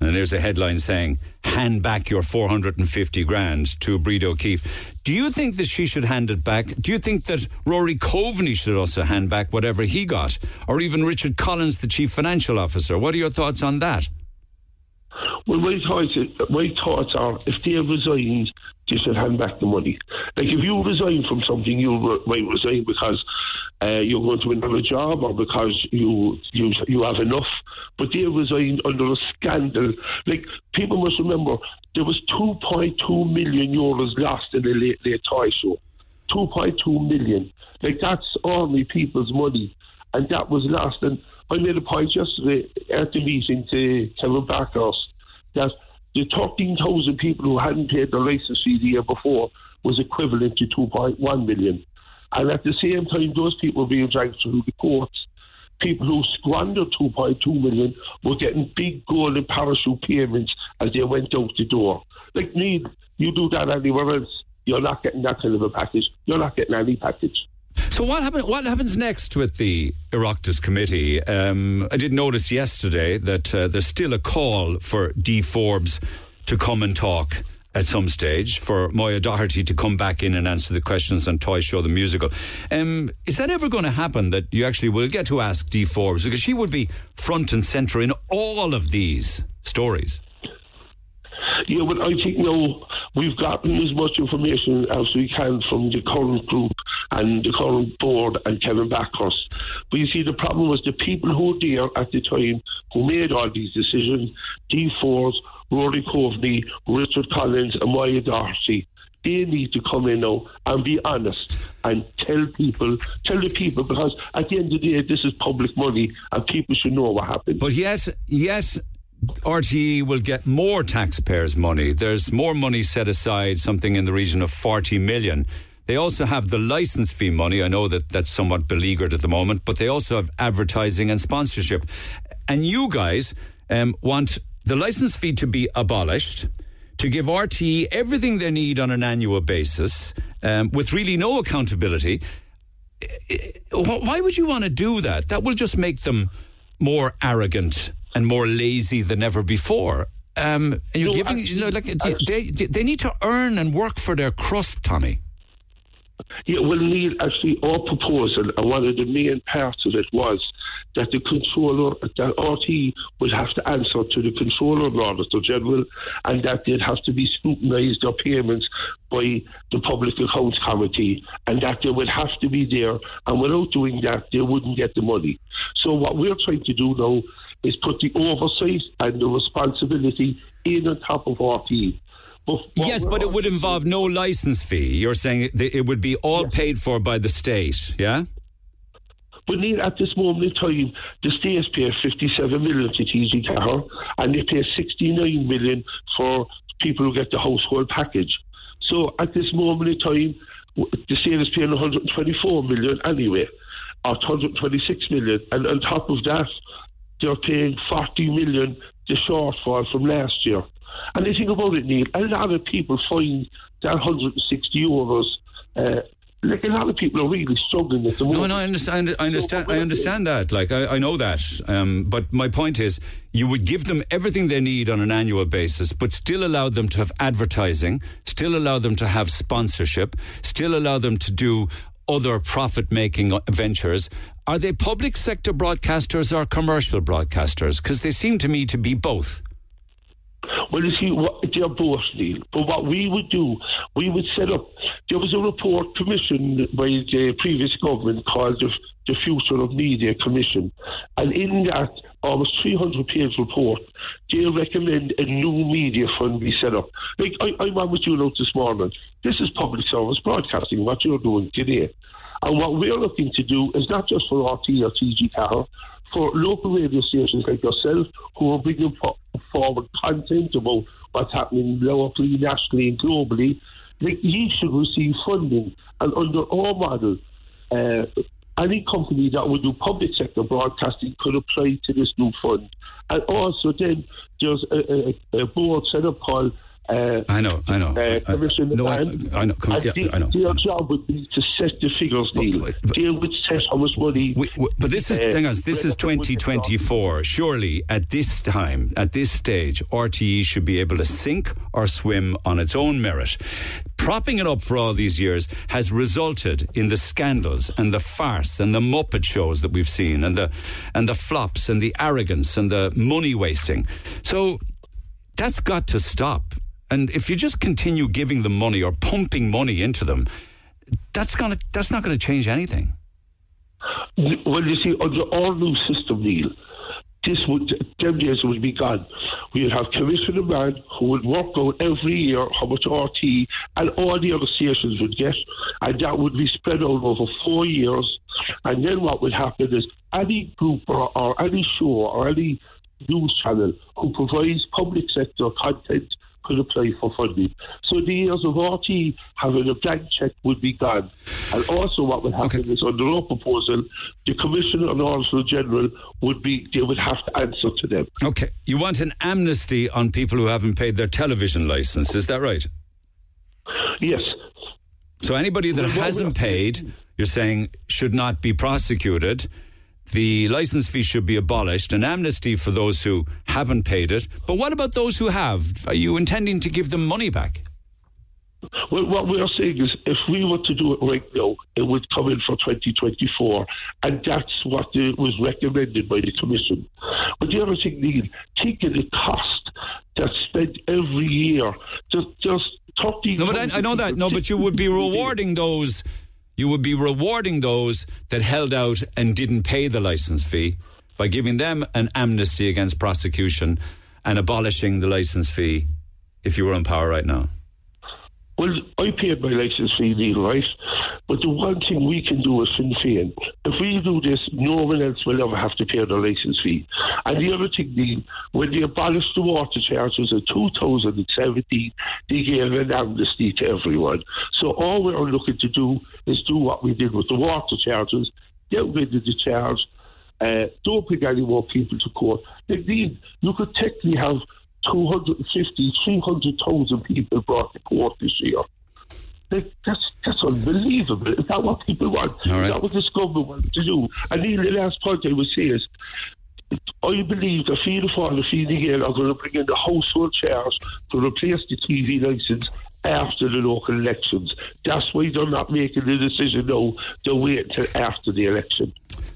and there's a headline saying, hand back your four hundred fifty grand to Brida O'Keefe, do you think that she should hand it back? Do you think that Rory Coveney should also hand back whatever he got? Or even Richard Collins, the Chief Financial Officer? What are your thoughts on that? Well, my thoughts, my thoughts are, if they resigned, they should hand back the money. Like, if you resign from something, you might resign because uh, you're going to another job or because you, you you have enough. But they resigned under a scandal. Like, people must remember, there was two point two million euros lost in the late, late Toy Show. two point two million. Like, that's only people's money. And that was lost. And I made a point yesterday at the meeting to Kevin Bakhurst that the thirteen thousand people who hadn't paid their license fee the year before was equivalent to two point one million. And at the same time, those people were being dragged through the courts. People who squandered two point two million were getting big golden parachute payments as they went out the door. Like, Neil, you do that anywhere else, you're not getting that kind of a package. You're not getting any package. So what happen, What happens next with the Oireachtas committee? Um, I did notice yesterday that uh, there's still a call for Dee Forbes to come and talk at some stage, for Moya Doherty to come back in and answer the questions on Toy Show the Musical. Um, is that ever going to happen, that you actually will get to ask Dee Forbes? Because she would be front and centre in all of these stories. Yeah, but I think now we've gotten as much information as we can from the current group and the current board and Kevin Bakhurst. But you see, the problem was the people who were there at the time who made all these decisions, Dee Forbes, Rory Coveney, Richard Collins and Moya Doherty, they need to come in now and be honest and tell people, tell the people, because at the end of the day, this is public money and people should know what happened. But yes, yes, R T E will get more taxpayers' money. There's more money set aside, something in the region of forty million. They also have the licence fee money. I know that that's somewhat beleaguered at the moment, but they also have advertising and sponsorship. And you guys um, want the licence fee to be abolished, to give R T E everything they need on an annual basis, um, with really no accountability. Why would you want to do that? That will just make them more arrogant and more lazy than ever before. Um, and you're no, giving, I, you know, like I, they, they they need to earn and work for their crust, Tommy. Yeah, well, Neil, actually, our proposal, and one of the main parts of it was that the controller, that R T E would have to answer to the controller and auditor general, and that they'd have to be scrutinised their payments by the Public Accounts Committee, and that they would have to be there, and without doing that, they wouldn't get the money. So what we're trying to do now is put the oversight and the responsibility in on top of R T E. But yes, but it would involve no licence fee. You're saying it would be all yes. paid for by the state, yeah? But Neil, at this moment in time, the state pays fifty-seven million to T G Cahir, and they pay sixty-nine million for people who get the household package. So at this moment in time, the state is paying one hundred twenty-four million anyway, or one hundred twenty-six million. And on top of that, they're paying forty million, the shortfall from last year. And they think about it, Neil, a lot of people find that one hundred sixty euros, uh, like a lot of people are really struggling at the moment. No, no, I understand, I understand, I understand that, like, I, I know that. Um, but my point is, you would give them everything they need on an annual basis, but still allow them to have advertising, still allow them to have sponsorship, still allow them to do other profit-making ventures. Are they public sector broadcasters or commercial broadcasters? Because they seem to me to be both. Well, you see, what, they're both, Neil. But what we would do, we would set up... There was a report commissioned by the previous government called the, the Future of Media Commission. And in that almost three hundred page report, they recommend a new media fund be set up. Like, I, I'm on with you now this morning. This is public service broadcasting, what you're doing today. And what we're looking to do is not just for R T or T G Cahir, for local radio stations like yourself who are bringing forward content about what's happening locally, nationally and globally, like you should receive funding. And under our model, uh, any company that would do public sector broadcasting could apply to this new fund. And also then there's a, a, a board set up called Uh, I know, I know. Uh, I, I, no, I, I know. Come, yeah, the, I know. Their I know. job would be to set the figures, Neil. But, but, they would set how much money. We, we, but this is, uh, hang on, this is twenty twenty-four. Surely, at this time, at this stage, R T E should be able to sink or swim on its own merit. Propping it up for all these years has resulted in the scandals and the farce and the Muppet shows that we've seen, and the and the flops and the arrogance and the money wasting. So that's got to stop. And if you just continue giving them money or pumping money into them, that's gonna that's not going to change anything. Well, you see, under our new system, Neil, this would, them days would be gone. We would have Commissioner Man who would work out every year how much R T E and all the other stations would get, and that would be spread out over four years. And then what would happen is any group or, or any show or any news channel who provides public sector content could apply for funding. So the years of R T E having a blank check would be gone. And also what would happen okay. is under our proposal, the Commissioner and Auditor General would be, they would have to answer to them. Okay. You want an amnesty on people who haven't paid their television licence, is that right? Yes. So anybody that well, hasn't paid, you're saying, should not be prosecuted. The licence fee should be abolished, an amnesty for those who haven't paid it. But what about those who have? Are you intending to give them money back? Well, what we are saying is if we were to do it right now, it would come in for twenty twenty-four, and that's what was recommended by the Commission. But the other thing, Neil, taking the cost that's spent every year, just, just thirty... No, but I, I know that. No, but you would be rewarding those you would be rewarding those that held out and didn't pay the licence fee by giving them an amnesty against prosecution and abolishing the licence fee if you were in power right now? Well, I paid my licence fee, Neil, right? But the one thing we can do is Sinn Féin. If we do this, no one else will ever have to pay their licence fee. And the other thing, Neil, when they abolished the water charges in two thousand seventeen, they gave an amnesty to everyone. So all we are looking to do is do what we did with the water charges, get rid of the charge, uh, don't bring any more people to court. Like, Neil, you could technically have two hundred fifty, three hundred thousand people brought to court this year. Like, that's that's unbelievable. Is that what people want? All right. Is that what this government wants to do? And the last point I would say is, I believe the Fianna Fáil and the Fine Gael are going to bring in the household shares to replace the T V licence after the local elections. That's why they're not making the decision now. They'll wait until after the election.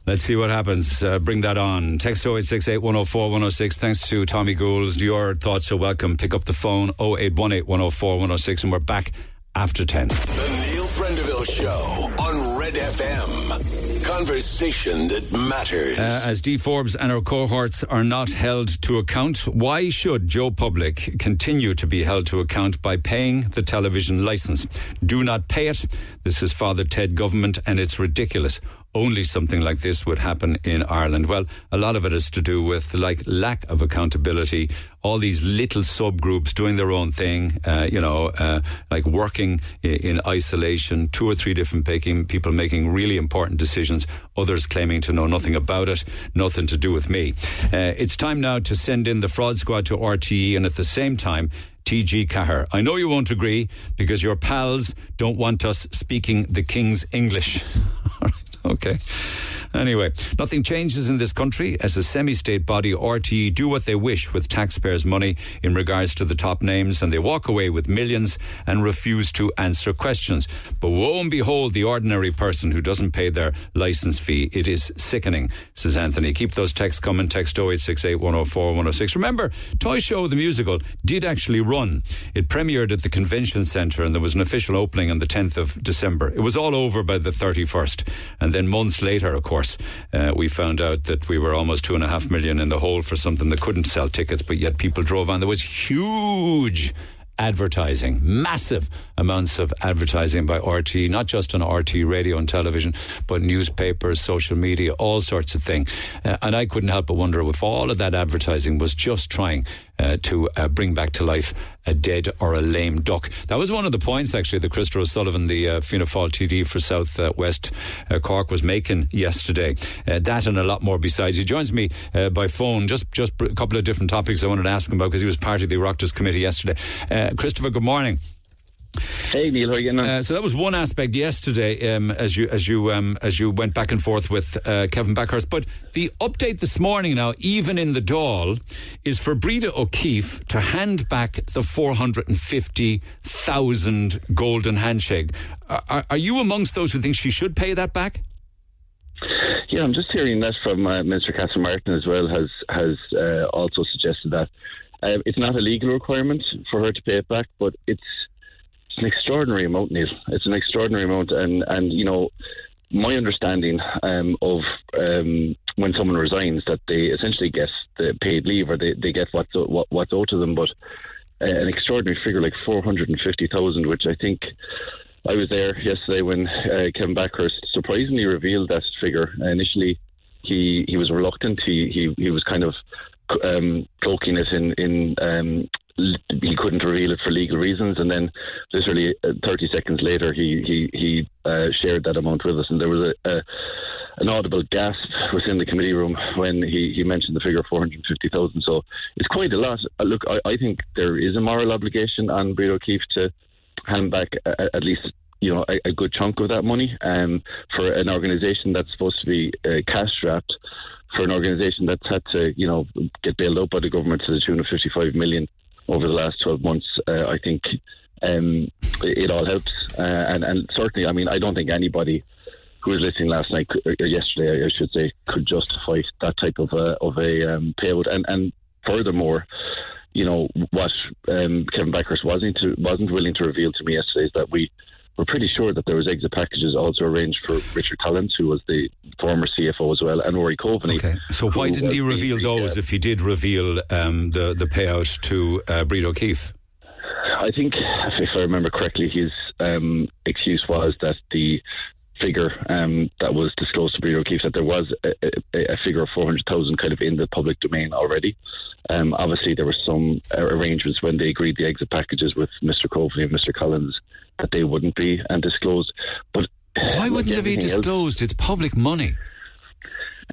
Let's see what happens. Uh, bring that on. Text oh eight six eight, one oh four, one oh six. Thanks to Tommy Gould. Your thoughts are welcome. Pick up the phone oh eight one eight, one oh four, one oh six. And we're back after ten. The Neil Prendeville Show on Red F M. Conversation that matters. Uh, as Dee Forbes and her cohorts are not held to account, why should Joe Public continue to be held to account by paying the television licence? Do not pay it. This is Father Ted government and it's ridiculous. Only something like this would happen in Ireland. Well, a lot of it is to do with like lack of accountability, all these little subgroups doing their own thing, uh, you know, uh, like working in isolation, two or three different picking, people making really important decisions, others claiming to know nothing about it, nothing to do with me. Uh, it's time now to send in the fraud squad to R T E and at the same time, T G Cahir. I know you won't agree because your pals don't want us speaking the King's English. All right. Okay. Anyway, nothing changes in this country as a semi-state body, R T E, do what they wish with taxpayers' money in regards to the top names, and they walk away with millions and refuse to answer questions. But woe and behold the ordinary person who doesn't pay their licence fee. It is sickening, says Anthony. Keep those texts coming. Text oh eight six eight, one oh four, one oh six. Remember, Toy Show the musical did actually run. It premiered at the Convention Centre and there was an official opening on the tenth of December. It was all over by the thirty-first. And then months later, of course, Uh, we found out that we were almost two and a half million in the hole for something that couldn't sell tickets, but yet people drove on. There was huge advertising, massive amounts of advertising by R T E, not just on R T E radio and television, but newspapers, social media, all sorts of things. Uh, and I couldn't help but wonder if all of that advertising was just trying Uh, to uh, bring back to life a dead or a lame duck. That was one of the points, actually, that Christa O'Sullivan, the uh, Fianna Fáil T D for South uh, West uh, Cork, was making yesterday. Uh, that and a lot more besides. He joins me uh, by phone, just just a couple of different topics I wanted to ask him about because he was part of the Oireachtas Committee yesterday. Uh, Christopher, good morning. Hey Neil, how are you getting on? Uh, so that was one aspect yesterday, um, as you as you um, as you went back and forth with uh, Kevin Bakhurst. But the update this morning now, even in the Dáil, is for Brida O'Keefe to hand back the four hundred and fifty thousand golden handshake. Are, are you amongst those who think she should pay that back? Yeah, I'm just hearing that from uh, Minister Catherine Martin as well. Has has uh, also suggested that uh, it's not a legal requirement for her to pay it back, but it's. It's an extraordinary amount, Neil. It's an extraordinary amount, and, and you know, my understanding um, of um, when someone resigns that they essentially get the paid leave or they, they get what's what, what's owed to them, but uh, an extraordinary figure like four hundred fifty thousand, which I think I was there yesterday when uh, Kevin Bakhurst surprisingly revealed that figure. Uh, initially, he he was reluctant. He he, he was kind of um, cloaking it in in. Um, he couldn't reveal it for legal reasons, and then literally thirty seconds later he he, he uh, shared that amount with us, and there was a, a an audible gasp within the committee room when he, he mentioned the figure four hundred fifty thousand. So it's quite a lot. Look, I, I think there is a moral obligation on Brida O'Keefe to hand back a, at least you know a, a good chunk of that money um, for an organisation that's supposed to be uh, cash-strapped, for an organisation that's had to you know get bailed out by the government to the tune of fifty-five million over the last twelve months, uh, I think um, it all helps. Uh, and, and certainly, I mean, I don't think anybody who was listening last night, or yesterday, I should say, could justify that type of a, of a um, payout. And, and furthermore, you know, what um, Kevin Bakhurst wasn't, to, wasn't willing to reveal to me yesterday is that we We're pretty sure that there was exit packages also arranged for Richard Collins, who was the former C F O as well, and Rory Coveney. Okay. So why didn't he reveal those if he did reveal um, the, the payout to uh, Brida O'Keefe? I think, if I remember correctly, his um, excuse was that the figure um, that was disclosed to Brida O'Keefe, that there was a, a, a figure of four hundred thousand kind of in the public domain already. Um, obviously, there were some arrangements when they agreed the exit packages with Mister Coveney and Mister Collins that they wouldn't be and disclosed. But why wouldn't like they be disclosed? Else, it's public money.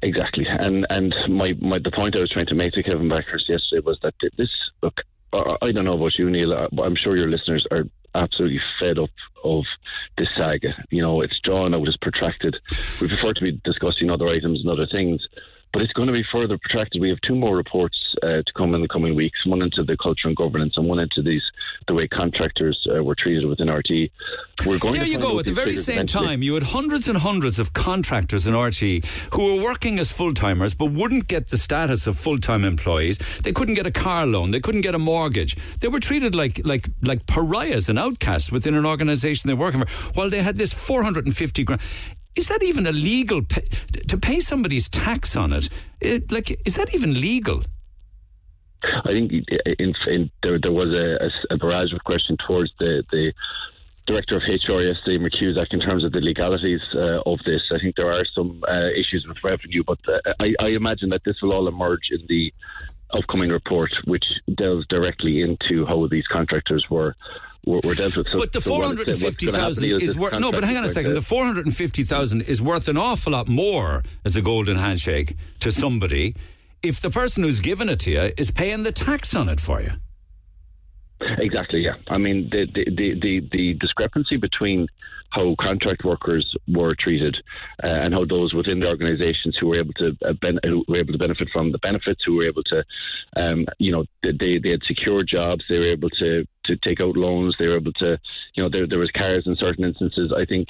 Exactly. And and my, my the point I was trying to make to Kevin Bakhurst yesterday was that this, look, I don't know about you, Neil, but I'm sure your listeners are absolutely fed up of this saga. You know, it's drawn out, it's protracted. We prefer to be discussing other items and other things, but it's going to be further protracted. We have two more reports uh, to come in the coming weeks, one into the culture and governance and one into these the way contractors uh, were treated within R T É. We're going there to you go, at the very same eventually. Time, you had hundreds and hundreds of contractors in R T É who were working as full-timers but wouldn't get the status of full-time employees. They couldn't get a car loan. They couldn't get a mortgage. They were treated like like like pariahs and outcasts within an organisation they were working for while they had this four hundred fifty grand... Is that even illegal pay, to pay somebody's tax on it? it? Like, is that even legal? I think in, in, there, there was a, a barrage of questions towards the, the director of H R yesterday, McCusack, in terms of the legalities uh, of this. I think there are some uh, issues with revenue, but uh, I, I imagine that this will all emerge in the upcoming report, which delves directly into how these contractors were. We're, we're dealt with. So, but the so four hundred fifty thousand is, is worth... No, but hang on a second. Like the four hundred fifty thousand is worth an awful lot more as a golden handshake to somebody if the person who's given it to you is paying the tax on it for you. Exactly, yeah. I mean, the the, the, the, the discrepancy between how contract workers were treated uh, and how those within the organisations who were able to uh, ben- who were able to benefit from the benefits, who were able to, um, you know, they, they had secure jobs, they were able to to take out loans, they were able to, you know, there there was cars in certain instances. I think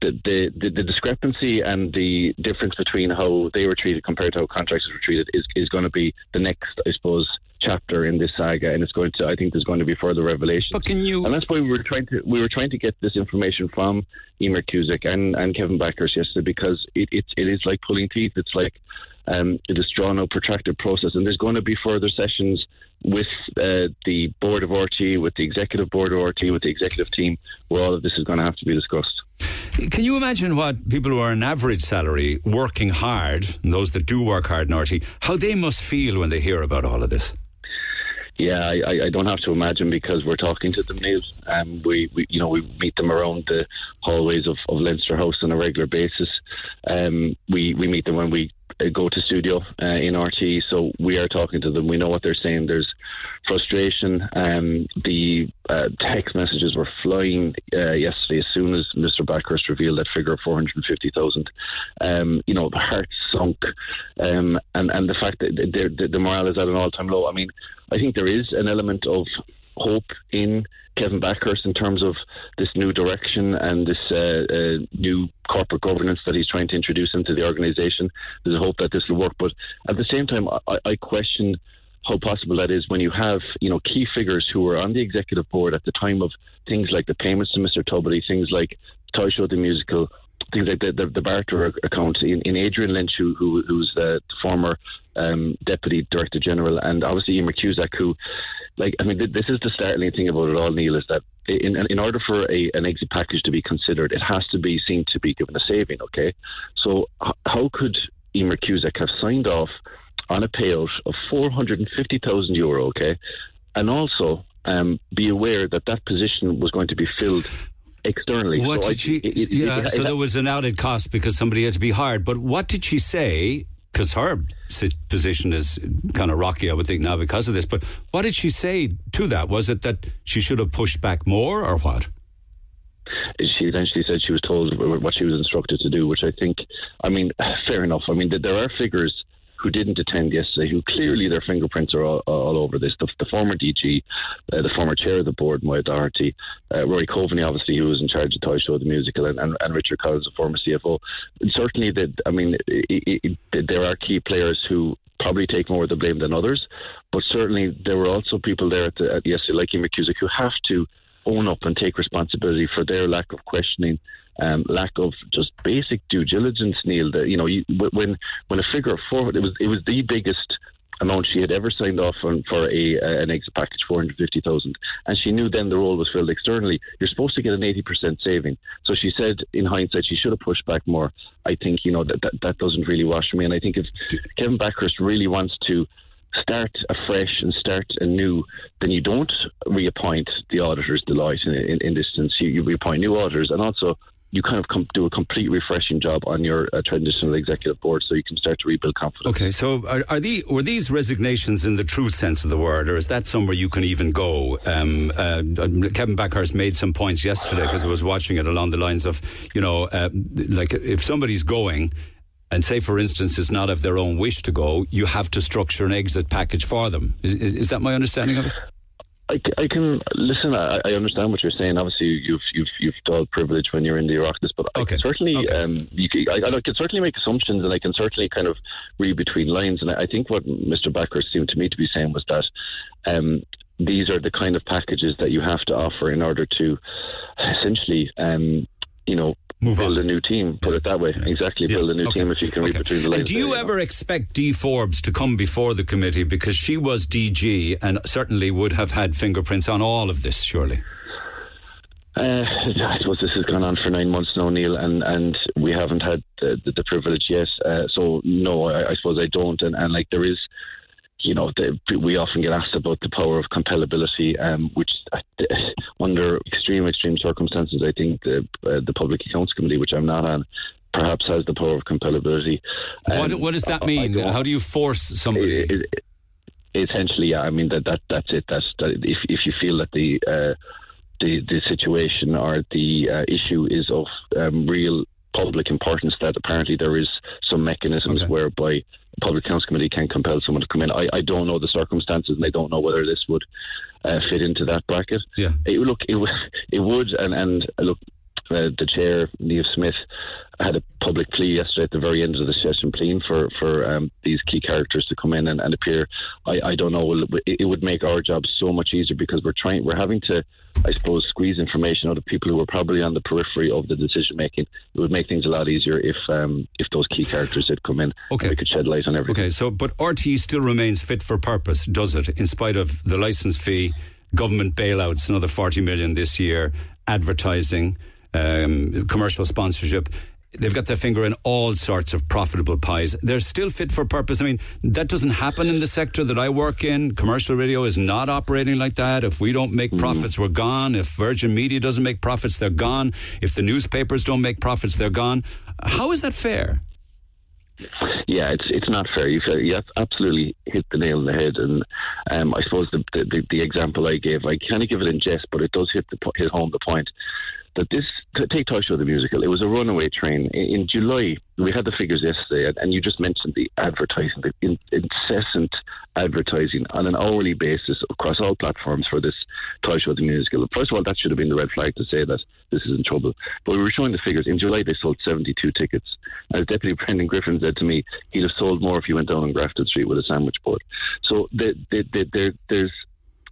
the the, the, the discrepancy and the difference between how they were treated compared to how contractors were treated is, is going to be the next, I suppose, chapter in this saga, and it's going to. I think there's going to be further revelations. But can you? And that's why we were trying to. We were trying to get this information from Emer Cusick and, and Kevin Bakhurst yesterday, because it, it it is like pulling teeth. It's like um, it is drawn out, protracted process, and there's going to be further sessions with uh, the board of R T É, with the executive board of R T É, with the executive team, where all of this is going to have to be discussed. Can you imagine what people who are on average salary working hard, and those that do work hard in R T É, how they must feel when they hear about all of this? Yeah, I, I don't have to imagine, because we're talking to them, Neil. Um, we, we, you know, we meet them around the hallways of, of Leinster House on a regular basis. Um, we, we meet them when we go to studio uh, in R T É, so we are talking to them. We know what they're saying. There's frustration. Um, the uh, text messages were flying uh, yesterday as soon as Mister Bakhurst revealed that figure of four hundred fifty thousand. Um, you know, the heart sunk. Um, and, and the fact that the, the, the morale is at an all-time low. I mean, I think there is an element of hope in Kevin Bakhurst in terms of this new direction and this uh, uh, new corporate governance that he's trying to introduce into the organisation. There's a hope that this will work, but at the same time, I, I question how possible that is when you have, you know, key figures who were on the executive board at the time of things like the payments to Mister Tubridy, things like Toy Show the musical, things like the the, the barter account in, in Adrian Lynch, who, who who's the former um, deputy director general, and obviously Emer Cusick, who, like, I mean, th- this is the startling thing about it all, Neil, is that in in order for a an exit package to be considered, it has to be seen to be given a saving. Okay, so h- how could Emer Cusick have signed off on a payout of four hundred fifty thousand euro? Okay, and also um, be aware that that position was going to be filled externally. What so did I, she? It, it, yeah, it, so it, there was an added cost because somebody had to be hired. But what did she say? Because her position is kind of rocky, I would think, now because of this. But what did she say to that? Was it that she should have pushed back more, or what? She eventually said she was told what she was instructed to do, which I think, I mean, fair enough. I mean, there are figures who didn't attend yesterday, who clearly their fingerprints are all, all over this. The, the former D G, uh, the former chair of the board, Moya Doherty, uh, Rory Coveney, obviously, who was in charge of Toy Show the musical, and, and, and Richard Collins, the former C F O. And certainly, the, I mean, it, it, it, there are key players who probably take more of the blame than others, but certainly there were also people there at, the, at yesterday, like Emer Cusick, who have to own up and take responsibility for their lack of questioning, um, lack of just basic due diligence, Neil. That, you know, you, when when a figure of four, it was it was the biggest amount she had ever signed off on for a uh, an exit package, four hundred fifty thousand, and she knew then the role was filled externally. You're supposed to get an eighty percent saving. So she said, in hindsight, she should have pushed back more. I think, you know, that that, that doesn't really wash for me. And I think if Kevin Bakhurst really wants to start afresh and start anew, then you don't reappoint the auditors, Deloitte, in, in, in this instance. You, you reappoint new auditors, and also you kind of com- do a complete refreshing job on your uh, transitional executive board, so you can start to rebuild confidence. Okay, so are, are the, were these resignations in the true sense of the word, or is that somewhere you can even go? Um, uh, Kevin Bakhurst made some points yesterday, because I was watching it, along the lines of, you know, uh, like if somebody's going, and say, for instance, it's not of their own wish to go, you have to structure an exit package for them. Is, is that my understanding of it? I, I can listen. I, I understand what you're saying. Obviously, you've you've you've all privilege when you're in the Oireachtas, but okay. I can certainly, okay. um, you can, I, I can certainly make assumptions, and I can certainly kind of read between lines. And I, I think what Mister Bakhurst seemed to me to be saying was that um, these are the kind of packages that you have to offer in order to essentially, um, you know, Move build on. a new team, put it that way. Exactly, yeah. build a new okay. team if you can okay. read between the lines. And do you there, ever you know? expect Dee Forbes to come before the committee, because she was D G and certainly would have had fingerprints on all of this, surely? Uh, I suppose this has gone on for nine months now, Neil, and, and we haven't had the, the, the privilege yet. Uh, so, no, I, I suppose I don't. And, and like, there is... You know, they, we often get asked about the power of compellability, um, which uh, under extreme, extreme circumstances, I think the uh, the Public Accounts Committee, which I'm not on, perhaps has the power of compellability. Um, what, what does that mean? How do you force somebody? It, it, essentially, yeah. I mean, that, that that's it. That's that, if if you feel that the uh, the the situation or the uh, issue is of um, real public importance, that apparently there is some mechanisms okay. whereby the Public Accounts Committee can compel someone to come in. I, I don't know the circumstances, and I don't know whether this would uh, fit into that bracket. Yeah, it, look, it, it would, and, and look, uh, the chair, Niamh Smith, had a public plea yesterday at the very end of the session, pleading for, for um, these key characters to come in and, and appear. I, I don't know, it would make our job so much easier, because we're trying, we're having to, I suppose, squeeze information out of people who are probably on the periphery of the decision making. It would make things a lot easier if um, if those key characters had come in. Okay. And we could shed light on everything. Okay, so, but R T E still remains fit for purpose, does it? In spite of the licence fee, government bailouts, another forty million this year, advertising, um, commercial sponsorship. They've got their finger in all sorts of profitable pies. They're still fit for purpose. I mean, that doesn't happen in the sector that I work in. Commercial radio is not operating like that. If we don't make profits, mm. we're gone. If Virgin Media doesn't make profits, they're gone. If the newspapers don't make profits, they're gone. How is that fair? Yeah, it's it's not fair. You you absolutely hit the nail on the head, and um, I suppose the, the the example I gave, I kind of give it in jest, but it does hit the hit home the point. That this, take Toy Show the musical, it was a runaway train. In, in July, we had the figures yesterday, and you just mentioned the advertising, the in, incessant advertising on an hourly basis across all platforms for this Toy Show the musical. First of all, that should have been the red flag to say that this is in trouble. But we were showing the figures. In July, they sold seventy-two tickets. As Deputy Brendan Griffin said to me, he'd have sold more if he went down on Grafton Street with a sandwich board. So they, they, they, they, there's...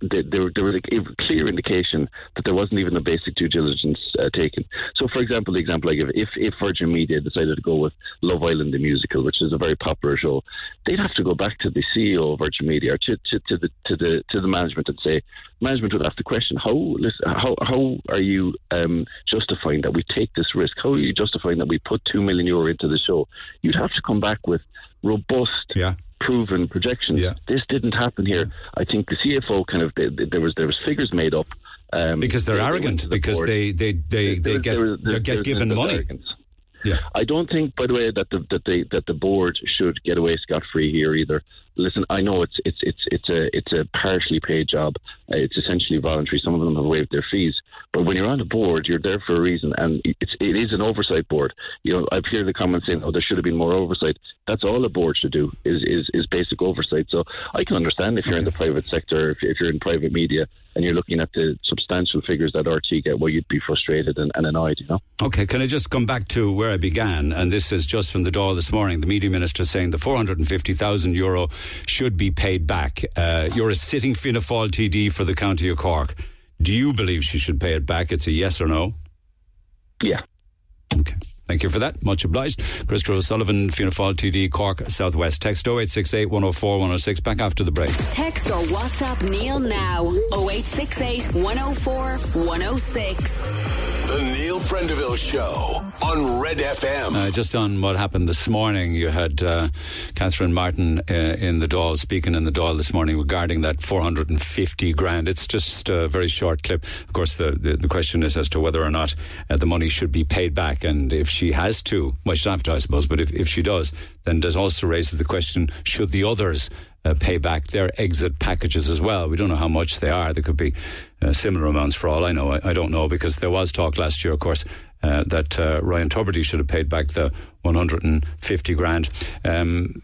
There, there was a clear indication that there wasn't even the basic due diligence uh, taken. So, for example, the example I give, if, if Virgin Media decided to go with Love Island the musical, which is a very popular show, they'd have to go back to the C E O of Virgin Media or to, to, to the to the to the management and say, management would ask the question, how listen, how how are you um, justifying that we take this risk? How are you justifying that we put two million euro into the show? You'd have to come back with robust. Yeah. Proven projections. Yeah. This didn't happen here. I think the C F O kind of they, they, there was there was figures made up um, because they're arrogant the because they, they, they, they, was, get, was, they get given money. Arrogance. Yeah, I don't think, by the way, that the that they that the board should get away scot-free here either. Listen, I know it's it's it's it's a it's a partially paid job. Uh, it's essentially voluntary. Some of them have waived their fees, but when you're on the board, you're there for a reason, and it's it is an oversight board. You know, I've heard the comments saying, "Oh, there should have been more oversight." That's all a board should do is is, is basic oversight. So I can understand if you're okay. in the private sector, if, if you're in private media, and you're looking at the substantial figures that R T get, well, you'd be frustrated and, and annoyed. You know. Okay, can I just come back to where I began? And this is just from the door this morning. The media minister saying the four hundred fifty thousand euro should be paid back. Uh, you're a sitting Fianna Fáil T D for the County of Cork. Do you believe she should pay it back? It's a yes or no? Yeah. Okay. Thank you for that. Much obliged. Christopher O'Sullivan, Fianna Fáil, T D, Cork, Southwest. Text oh eight six eight, one oh four, one oh six. Back after the break. Text or WhatsApp Neil now. oh eight six eight, one oh four, one oh six. The Neil Prendeville Show on Red F M. Uh, just on what happened this morning, you had uh, Catherine Martin uh, in the Dáil, speaking in the Dáil this morning regarding that four hundred fifty grand. It's just a very short clip. Of course, the, the, the question is as to whether or not uh, the money should be paid back, and if she has to, well, she doesn't have to, I suppose, but if, if she does, then that also raises the question, should the others uh, pay back their exit packages as well? We don't know how much they are. There could be uh, similar amounts for all I know. I, I don't know, because there was talk last year, of course, uh, that uh, Ryan Tubridy should have paid back the one hundred fifty grand. Um,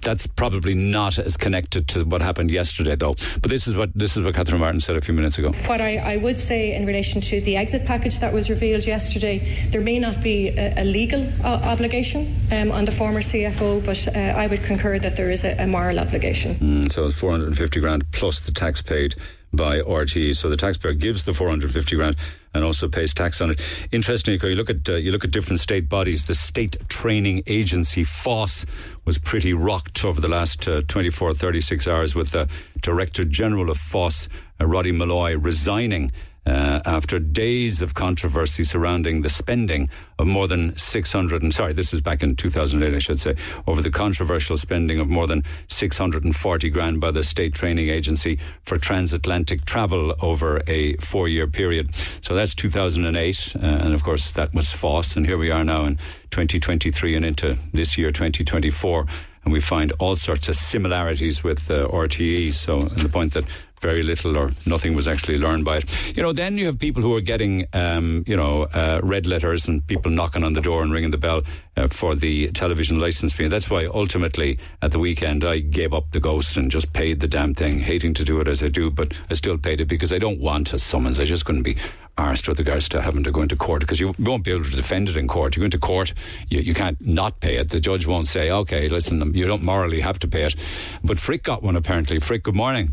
that's probably not as connected to what happened yesterday, though. But this is what this is what Catherine Martin said a few minutes ago. What I, I would say in relation to the exit package that was revealed yesterday, there may not be a, a legal uh, obligation um, on the former C F O, but uh, I would concur that there is a, a moral obligation. Mm, so it's four hundred fifty grand plus the tax paid by R T É. So the taxpayer gives the four hundred fifty grand and also pays tax on it. Interestingly, you look at uh, you look at different state bodies. The state training agency FOSS was pretty rocked over the last uh, twenty-four, thirty-six hours with the Director General of FOSS, uh, Roddy Malloy, resigning uh, after days of controversy surrounding the spending of more than six hundred, and sorry, this is back in two thousand eight, I should say, over the controversial spending of more than six hundred forty grand by the state training agency for transatlantic travel over a four-year period. So that's two thousand eight, uh, and of course that was FOSS, and here we are now in twenty twenty-three and into this year, twenty twenty-four, and we find all sorts of similarities with uh, R T É, so and the point that very little or nothing was actually learned by it. You know, then you have people who are getting, um, you know, uh, red letters and people knocking on the door and ringing the bell uh, for the television license fee. And that's why ultimately at the weekend I gave up the ghost and just paid the damn thing, hating to do it as I do, but I still paid it because I don't want a summons. I just couldn't be arsed with regards to having to go into court, because you won't be able to defend it in court. You go into court, you, you can't not pay it. The judge won't say, okay, listen, you don't morally have to pay it. But Frick got one apparently. Frick, good morning.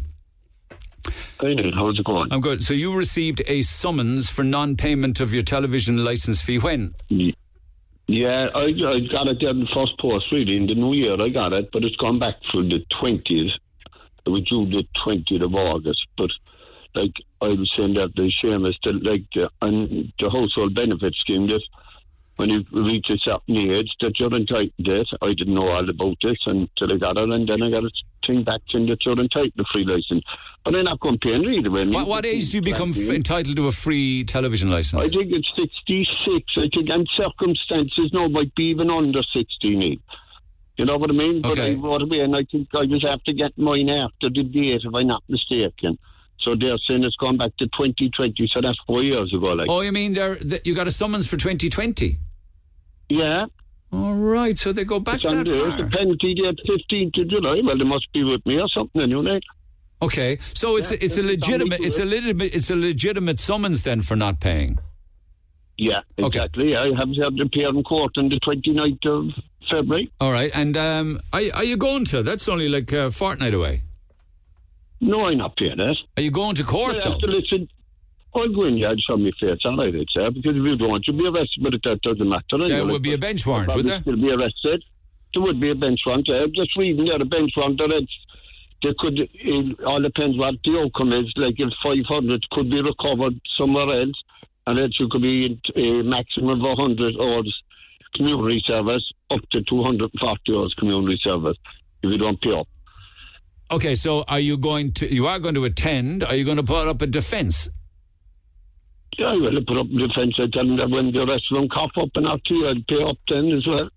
Hey, dude, how's it going? I'm good. So you received a summons for non-payment of your television licence fee when? Yeah, I, I got it there in the first post, really, in the new year I got it, but it's gone back for the twentieth. It was due the twentieth of August, but like I was saying that the shame is that like the, and the household benefit scheme, that when you reach a certain age that you're entitled to it. I didn't know all about this until I got it, and then I got a thing back saying that you're entitled to free licence. But I'm not complaining either way. What, what age do you become f- entitled to a free television licence? I think it's sixty-six. I think in circumstances now might be even under sixteen. You know what I mean? Okay. But I brought away, and I think I just have to get mine after the date, if I'm not mistaken. So they're saying it's gone back to twenty twenty, so that's four years ago. Like. Oh, you mean they're, they, you got a summons for twenty twenty? Yeah. All right, so they go back that far. The penalty date fifteenth of July. Well, they must be with me or something anyway. Okay, so it's yeah, it's a legitimate it's a legitimate it's a legitimate summons then for not paying. Yeah, exactly. Okay. I haven't had to appear in court on the twenty-ninth of February. All right, and um, are are you going to? That's only like a fortnight away. No, I'm not paying that. Are you going to court I though? Have to listen. I'll go in yard on my face, all right, it's there, because if you don't, you'll be arrested, but that doesn't matter. Anyway. There would be a bench warrant, would there? You'll be arrested. There would be a bench warrant. I'm just reading there, a bench warrant, that it's, they could, it all depends what the outcome is, like if five hundred could be recovered somewhere else, and then you could be a maximum of one hundred hours community service, up to two hundred forty hours community service, if you don't pay up. Okay, so are you going to, you are going to attend, are you going to put up a defence? Yeah, well, I put up the defence. I tell them that when the rest of them cough up and after you, I'd pay up then as well.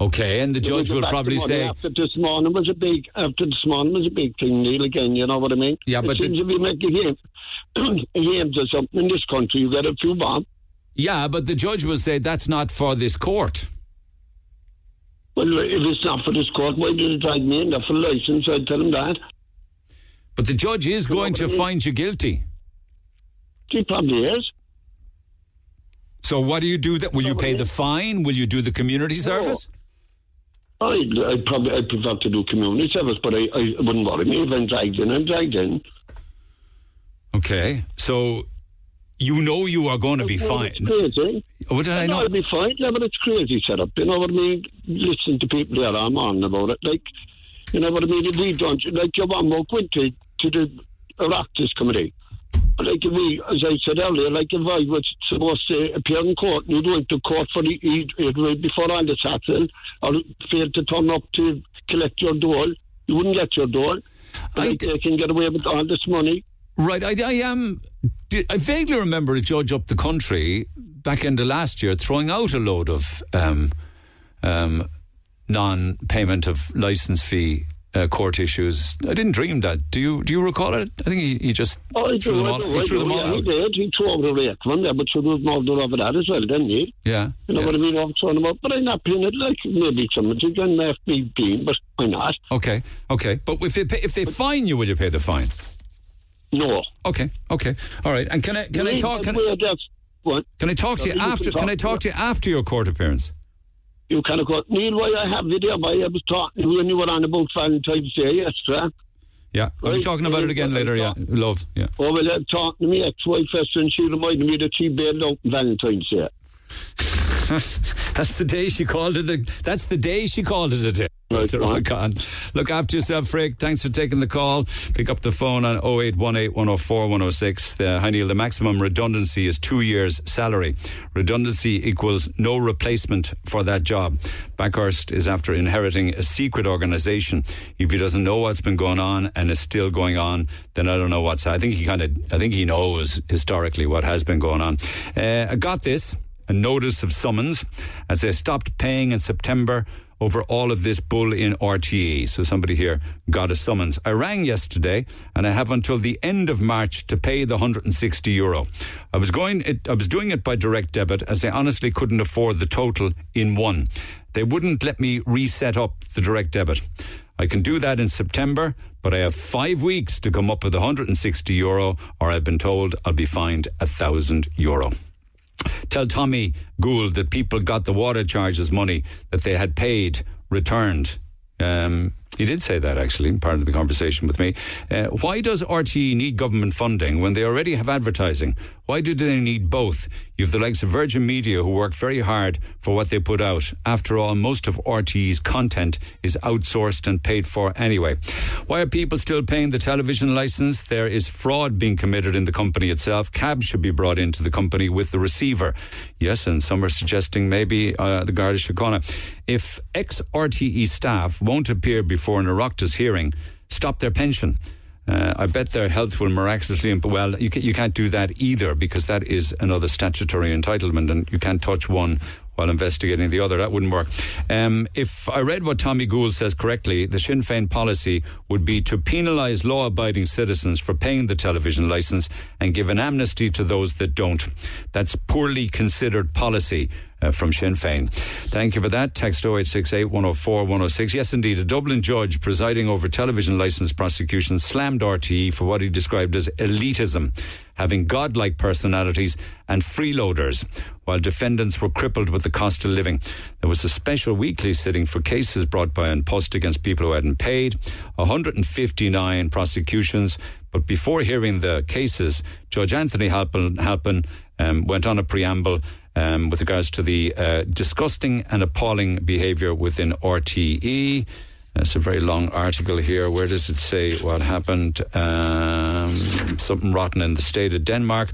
Okay, and the judge will probably say... After this morning was a big, after this morning was a big thing, Neil, again, you know what I mean? Yeah, but... It the... seems if you make a game or something in this country, you get a few bob. Yeah, but the judge will say that's not for this court. Well, if it's not for this court, why did they drag me in there for licence? I'd tell them that. But the judge is you going to I mean? find you guilty. He probably is. So what do you do? That will you pay the fine? Will you do the community service? No. I I probably I prefer to do community service, but I, I wouldn't worry me if I'm dragged in. I'm dragged in. Okay, So you know you are going to be fine. It's crazy. Would I not? I'll be fine, but it's crazy setup. You know what I mean? Listen to people that I'm on about it. Like, you know what I mean? If we don't, like, your one more went to, to the Oireachtas committee. Like, if we, as I said earlier, like, if I was supposed to appear in court, and you went to court for the, before all this happened, or failed to turn up to collect your dole, you wouldn't get your dole. Like, d- they can get away with all this money. Right, I, I, um, I vaguely remember a judge up the country back end of last year throwing out a load of um, um, non-payment of licence fee uh, court issues. I didn't dream that. Do you do you recall it? I think he, he just oh, he threw do, them all, do, he threw do, them yeah, all out. He did. He threw over the rate one there, but you was moved over that as well, didn't he? Yeah. You know yeah. what I mean? I'm throwing them out, but I'm not paying it. Like, maybe somebody can have me being, but why not? Okay, okay. But if they, pay, if they fine you, will you pay the fine? No. Okay. Okay. All right. And can I can I talk can I, can I talk to you after can I talk to you after your court appearance? You kind of go, Neil, why I have video by I was talking when you were on about Valentine's Day yesterday. Yeah. I'll be talking about it again later, yeah. Love. Yeah. Oh well, I'm talking to my ex wife first and she reminded me that she bailed out Valentine's Day. That's the day she called it a, that's the day she called it a day. Look after yourself, Frick. Thanks for taking the call. Pick up the phone on oh eight one eight, one oh four, one oh six. Uh, hi, Neil. The maximum redundancy is two years' salary. Redundancy equals no replacement for that job. Bakhurst is after inheriting a secret organisation. If he doesn't know what's been going on and is still going on, then I don't know what's. I think he kind of. I think he knows historically what has been going on. Uh, I got this. A notice of summons as they stopped paying in September over all of this bull in R T É. So somebody here got a summons. I rang yesterday and I have until the end of March to pay the one hundred sixty euro. I was going, it, I was doing it by direct debit as I honestly couldn't afford the total in one. They wouldn't let me reset up the direct debit. I can do that in September, but I have five weeks to come up with one hundred sixty euro or I've been told I'll be fined a thousand euro. Tell Tommy Gould that people got the water charges money that they had paid returned. Um, he did say that, actually, part of the conversation with me. Uh, why does R T É need government funding when they already have advertising? Why do they need both? You have the likes of Virgin Media who work very hard for what they put out. After all, most of R T É's content is outsourced and paid for anyway. Why are people still paying the television licence? There is fraud being committed in the company itself. Cabs should be brought into the company with the receiver. Yes, and some are suggesting maybe uh, the Garda Síochána. If ex-R T É staff won't appear before an Oireachtas hearing, stop their pension. Uh, I bet their health will miraculously imp- well you, can, you can't do that either because that is another statutory entitlement and you can't touch one while investigating the other. That wouldn't work. Um, if I read what Tommy Gould says correctly, the Sinn Féin policy would be to penalise law-abiding citizens for paying the television licence and give an amnesty to those that don't. That's poorly considered policy uh, from Sinn Féin. Thank you for that. Text oh eight six eight, one oh four, one oh six. Yes, indeed. A Dublin judge presiding over television licence prosecution slammed R T É for what he described as elitism, having godlike personalities and freeloaders, while defendants were crippled with the cost of living. There was a special weekly sitting for cases brought by An Post against people who hadn't paid, one hundred fifty-nine prosecutions. But before hearing the cases, Judge Anthony Halpin, Halpin um, went on a preamble um, with regards to the uh, disgusting and appalling behaviour within R T É. That's a very long article here. Where does it say what happened? Um, something rotten in the state of Denmark.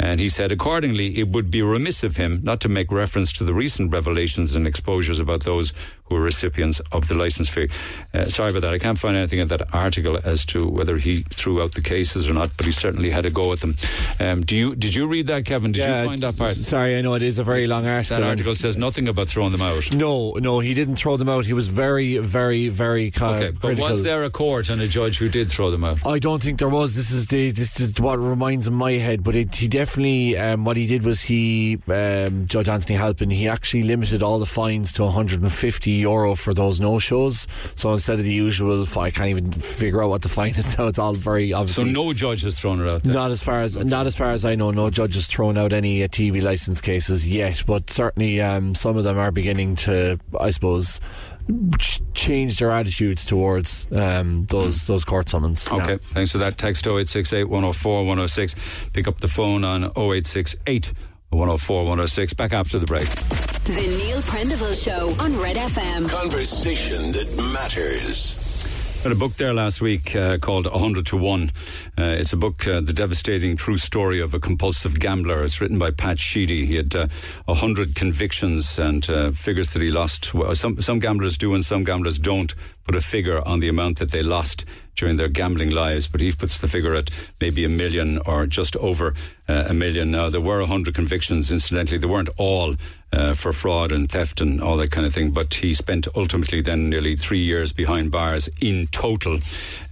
And he said, accordingly, it would be remiss of him not to make reference to the recent revelations and exposures about those who are recipients of the licence fee. Uh, sorry about that. I can't find anything in that article as to whether he threw out the cases or not, but he certainly had a go at them. Um, do you Did you read that, Kevin? Did yeah, you find that part? Sorry, I know it is a very long article. That article says nothing about throwing them out. No, no, he didn't throw them out. He was very, very, very kind okay, of critical. But was there a court and a judge who did throw them out? I don't think there was. This is the this is what reminds in my head, but it, he definitely Definitely, um, what he did was he, um, Judge Anthony Halpin, he actually limited all the fines to one hundred fifty euro for those no-shows. So instead of the usual, I can't even figure out what the fine is now. It's all very obviously. So no judge has thrown it out. Then. Not as far as, okay. not as far as I know, no judge has thrown out any uh, T V license cases yet. But certainly, um, some of them are beginning to, I suppose. change their attitudes towards um, those those court summons. Okay, yeah. Thanks for that. Text oh eight six eight, one oh four, one oh six. Pick up the phone on oh eight six eight, one oh four, one oh six. Back after the break. The Neil Prendeville Show on Red F M. Conversation that matters. I had a book there last week uh, called one hundred to one. Uh, it's a book, uh, The Devastating True Story of a Compulsive Gambler. It's written by Pat Sheedy. He had uh, one hundred convictions and uh, figures that he lost. Well, some, some gamblers do and some gamblers don't put a figure on the amount that they lost during their gambling lives, but he puts the figure at maybe a million or just over uh, a million. Now, there were one hundred convictions, incidentally. They weren't all uh, for fraud and theft and all that kind of thing, but he spent ultimately then nearly three years behind bars in total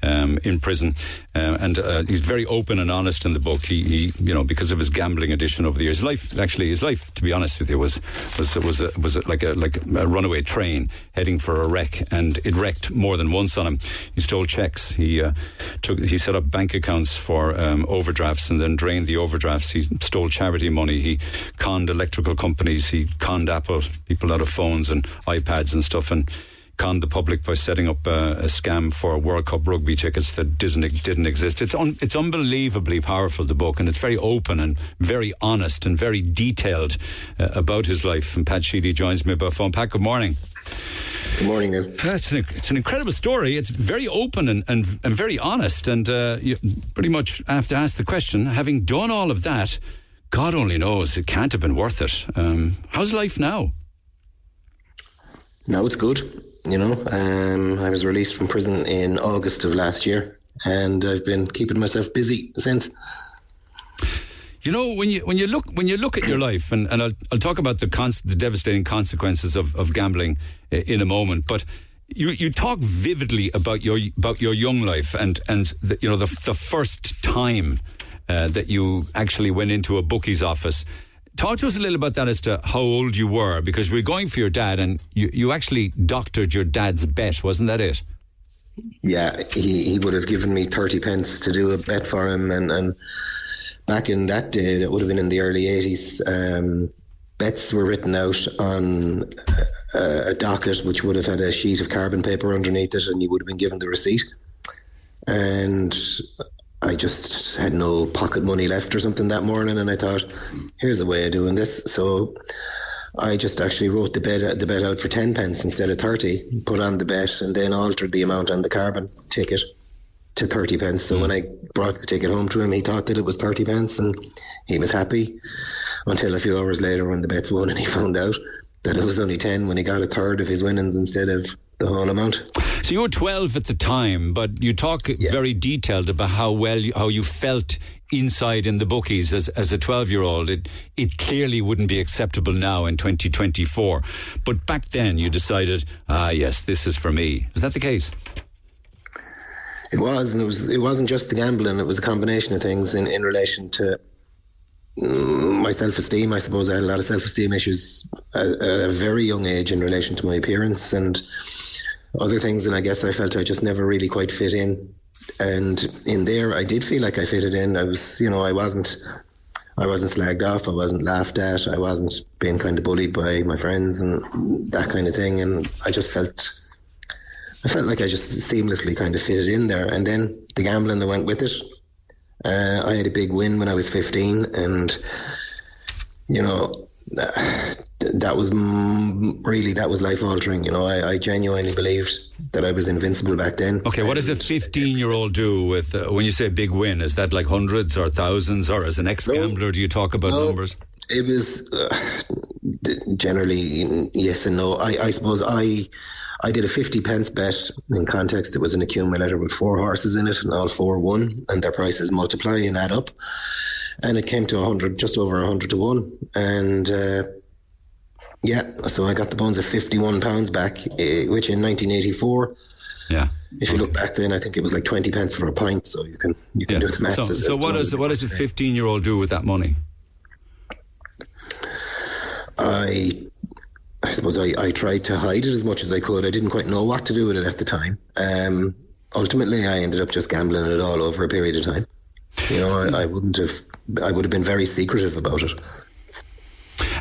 um, in prison. Uh, and uh, he's very open and honest in the book. He, he, you know, because of his gambling addiction over the years, life actually his life, to be honest with you, was was was a, was a, like a like a runaway train heading for a wreck, and it wrecked more than once on him. He stole checks. He uh, took. He set up bank accounts for um, overdrafts and then drained the overdrafts. He stole charity money. He conned electrical companies. He conned Apple, people out of phones and iPads and stuff, and conned the public by setting up uh, a scam for World Cup rugby tickets that didn't didn't exist. It's un, it's unbelievably powerful, the book, and it's very open and very honest and very detailed uh, about his life. And Pat Sheedy joins me by phone. Pat, good morning. Good morning, Neil. It's an, it's an incredible story. It's very open and, and, and very honest. And uh, you pretty much have to ask the question, having done all of that, God only knows, it can't have been worth it. Um, how's life now? Now it's good, you know. Um, I was released from prison in August of last year, and I've been keeping myself busy since. You know, when you when you look when you look at your life, and, and I'll I'll talk about the cons- the devastating consequences of, of gambling in a moment. But you you talk vividly about your about your young life, and and the, you know the the first time uh, that you actually went into a bookie's office. Talk to us a little about that as to how old you were, because we're going for your dad, and you you actually doctored your dad's bet, wasn't that it? Yeah, he he would have given me thirty pence to do a bet for him, and and. Back in that day, that would have been in the early eighties, um, bets were written out on a, a docket which would have had a sheet of carbon paper underneath it, and you would have been given the receipt. And I just had no pocket money left or something that morning, and I thought, here's the way of doing this. So I just actually wrote the bet, the bet out for ten pence instead of thirty, put on the bet, and then altered the amount on the carbon ticket to thirty pence. So mm. when I brought the ticket home to him, he thought that it was thirty pence, and he was happy until a few hours later when the bets won, and he found out that it was only ten when he got a third of his winnings instead of the whole amount. So you were twelve at the time, but you talk yeah. very detailed about how well you, how you felt inside in the bookies as as a twelve-year-old. It it clearly wouldn't be acceptable now in twenty twenty-four. But back then you decided, ah, yes, this is for me. Is that the case? It was, and it was. It wasn't just the gambling; it was a combination of things in, in relation to my self-esteem. I suppose I had a lot of self-esteem issues at, at a very young age in relation to my appearance and other things. And I guess I felt I just never really quite fit in. And in there, I did feel like I fitted in. I was, you know, I wasn't. I wasn't slagged off. I wasn't laughed at. I wasn't being kind of bullied by my friends and that kind of thing. And I just felt. I felt like I just seamlessly kind of fitted in there. And then the gambling that went with it. Uh, I had a big win when I was fifteen. And, you know, that was really, that was life-altering. You know, I, I genuinely believed that I was invincible back then. Okay, what does a fifteen-year-old do with, uh, when you say big win, is that like hundreds or thousands? Or as an ex-gambler, no, do you talk about no, numbers? It was uh, generally yes and no. I, I suppose I... I did a fifty pence bet. In context, it was an accumulator with four horses in it, and all four won, and their prices multiply and add up. And it came to one hundred, just over one hundred to one. And uh, yeah, so I got the bones of fifty-one pounds back, which in nineteen eighty-four, yeah. if you look back then, I think it was like twenty pence for a pint, so you can you can yeah. do the maths. So, as, so as what, does, what does a fifteen-year-old do with that money? I... I suppose I, I tried to hide it as much as I could. I didn't quite know what to do with it at the time. Um, ultimately, I ended up just gambling it all over a period of time. You know, I, I wouldn't have. I would have been very secretive about it.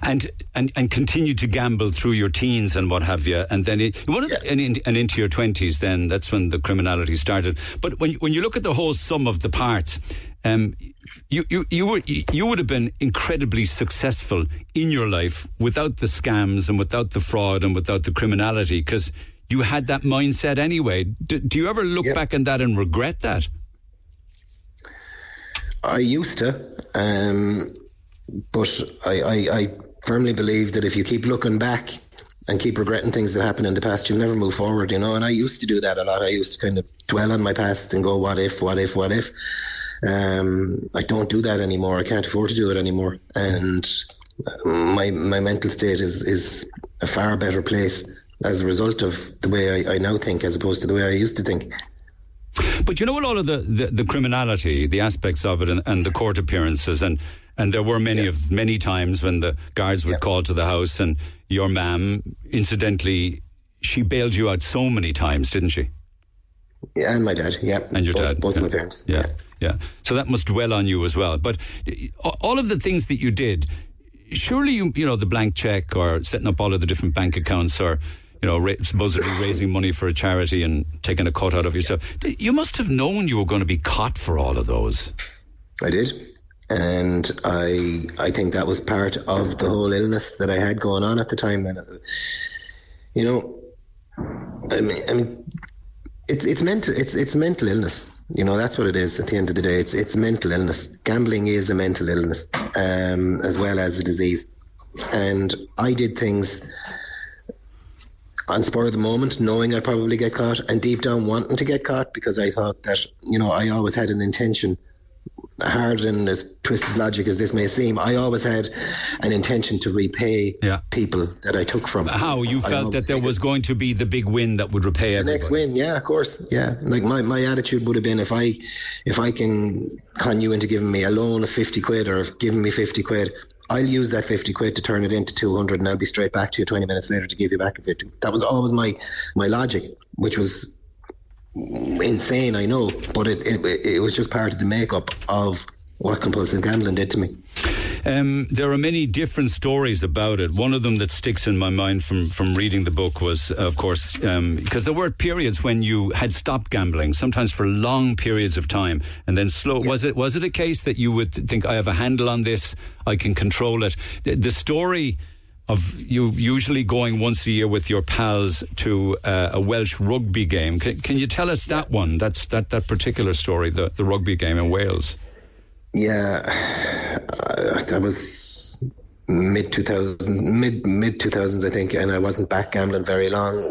and and and continue to gamble through your teens and what have you, and then it, one of the, yeah. and, in, and into your twenties. Then that's when the criminality started. But when when you look at the whole sum of the parts, um, you you you were you would have been incredibly successful in your life without the scams and without the fraud and without the criminality, because you had that mindset anyway. Do, do you ever look yeah. back on that and regret that? I used to, um, but I, I, I firmly believe that if you keep looking back and keep regretting things that happened in the past, you'll never move forward, you know. And I used to do that a lot. I used to kind of dwell on my past and go, what if, what if, what if. Um, I don't do that anymore. I can't afford to do it anymore. And my my mental state is, is a far better place as a result of the way I, I now think as opposed to the way I used to think. But you know what, all of the, the, the criminality, the aspects of it, and, and the court appearances, and, and there were many yeah. of many times when the guards would yeah. call to the house, and your mam, incidentally, she bailed you out so many times, didn't she? Yeah, and my dad, yeah. And your both, dad. Both yeah. my parents. Yeah. yeah, yeah. So that must dwell on you as well. But all of the things that you did, surely, you you know, the blank check or setting up all of the different bank accounts, or... you know, supposedly raising money for a charity and taking a cut out of yourself. You must have known you were going to be caught for all of those. I did. And I I think that was part of the whole illness that I had going on at the time. And, you know, I mean, I mean it's it's mental, it's, it's mental illness. You know, that's what it is at the end of the day. It's, it's mental illness. Gambling is a mental illness, um, as well as a disease. And I did things... on spur of the moment, knowing I'd probably get caught, and deep down wanting to get caught, because I thought that, you know, I always had an intention, hard and as twisted logic as this may seem, I always had an intention to repay yeah. people that I took from. How you I felt that there was going to be the big win that would repay everybody. The next win, yeah, of course, yeah. Like my, my attitude would have been, if I if I can con you into giving me a loan of fifty quid, or if giving me fifty quid, I'll use that fifty quid to turn it into two hundred, and I'll be straight back to you twenty minutes later to give you back a fifty. That was always my, my logic, which was insane, I know, but it, it it was just part of the makeup of what compulsive gambling did to me. Um, there are many different stories about it. One of them that sticks in my mind from, from reading the book was, of course, because um, there were periods when you had stopped gambling, sometimes for long periods of time, and then slow. Yeah. Was it was it a case that you would think, I have a handle on this, I can control it? The, the story of you usually going once a year with your pals to uh, a Welsh rugby game. Can, can you tell us that one? That's that that particular story, the, the rugby game in Wales. Yeah, uh, that was mid two thousand, mid mid two thousands, I think, and I wasn't back gambling very long.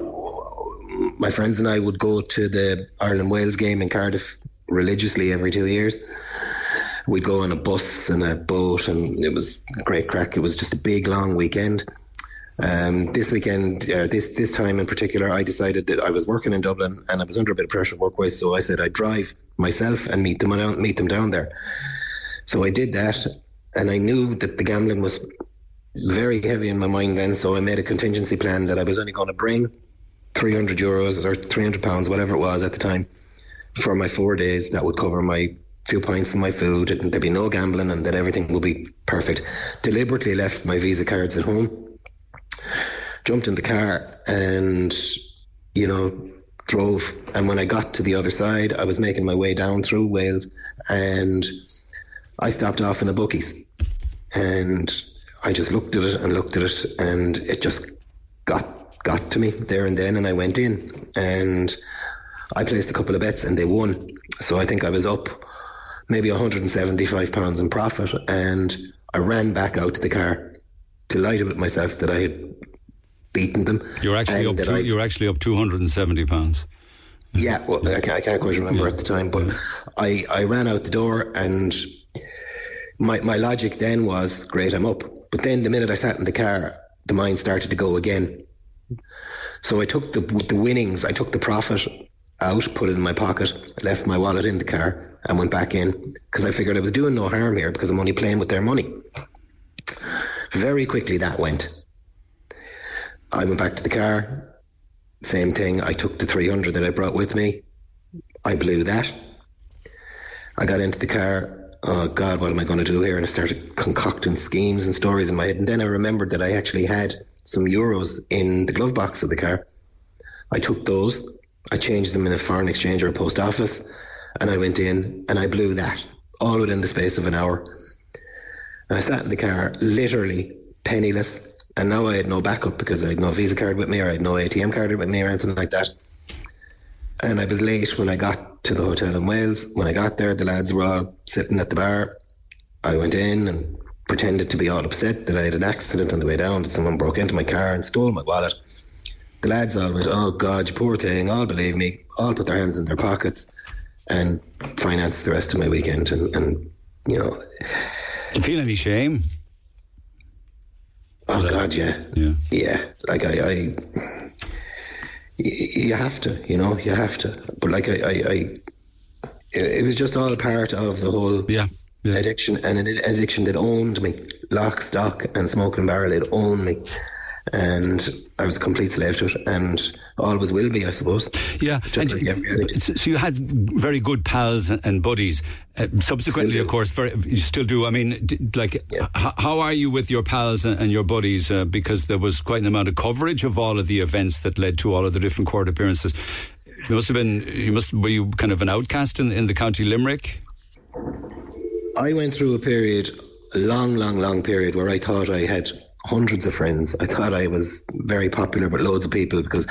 My friends and I would go to the Ireland Wales game in Cardiff religiously every two years. We'd go on a bus and a boat, and it was a great crack. It was just a big long weekend. Um, this weekend, uh, this this time in particular, I decided that I was working in Dublin and I was under a bit of pressure work-wise, so I said I'd drive myself and meet them and meet them down there. So I did that, and I knew that the gambling was very heavy in my mind then, so I made a contingency plan that I was only going to bring three hundred euros or three hundred pounds, whatever it was at the time, for my four days. That would cover my few pints and my food, and there'd be no gambling, and that everything would be perfect. Deliberately left my Visa cards at home, jumped in the car, and, you know, drove. And when I got to the other side, I was making my way down through Wales, and... I stopped off in a bookies, and I just looked at it and looked at it, and it just got got to me there and then, and I went in, and I placed a couple of bets, and they won. So I think I was up maybe one hundred seventy-five pounds in profit, and I ran back out to the car, delighted with myself that I had beaten them. You're actually up two, you're actually up two hundred seventy pounds. Yeah, well, I can't, I can't quite remember yeah. at the time, but yeah. I, I ran out the door, and my my logic then was, great, I'm up. But then the minute I sat in the car, the mind started to go again. So I took the the winnings, I took the profit out, put it in my pocket, left my wallet in the car, and went back in, because I figured I was doing no harm here, because I'm only playing with their money. Very quickly that went. I went back to the car. Same thing. I took the three hundred that I brought with me. I blew that. I got into the car. oh God, what am I going to do here? And I started concocting schemes and stories in my head. And then I remembered that I actually had some euros in the glove box of the car. I took those, I changed them in a foreign exchange or a post office, and I went in and I blew that all within the space of an hour. And I sat in the car literally penniless, and now I had no backup because I had no Visa card with me or I had no A T M card with me or anything like that. And I was late when I got to the hotel in Wales. When I got there, the lads were all sitting at the bar. I went in and pretended to be all upset that I had an accident on the way down, that someone broke into my car and stole my wallet. The lads all went, oh God, you poor thing, all believe me, all put their hands in their pockets and financed the rest of my weekend. And, and you know... Do you feel any shame? Oh that, God, yeah. Yeah. Yeah. Like I... I You have to, you know, you have to. But like I, I, I it was just all part of the whole yeah, yeah. addiction, and an addiction that owned me, lock, stock, and smoke and barrel. It owned me, and I was a complete slave to it, and always will be, I suppose. Yeah, just like every addict. So you had very good pals and buddies. Uh, subsequently, of course, very, you still do. I mean, like, yeah. h- how are you with your pals and your buddies? Uh, because there was quite an amount of coverage of all of the events that led to all of the different court appearances. You must have been. You must. Were you kind of an outcast in, in the county Limerick? I went through a period, a long, long, long period, where I thought I had hundreds of friends. I thought I was very popular with loads of people because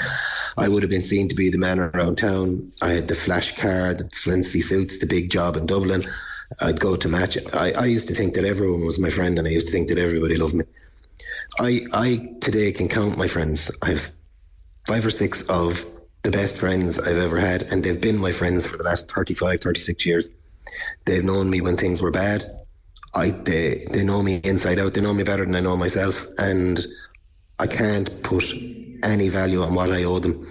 I would have been seen to be the man around town. I had the flash car, the flimsy suits, the big job in Dublin. I'd go to match. I, I used to think that everyone was my friend, and I used to think that everybody loved me. I, I today can count my friends. I've five or six of the best friends I've ever had, and they've been my friends for the last thirty-five, thirty-six years. They've known me when things were bad. I, they, they know me inside out. They know me better than I know myself, and I can't put any value on what I owe them,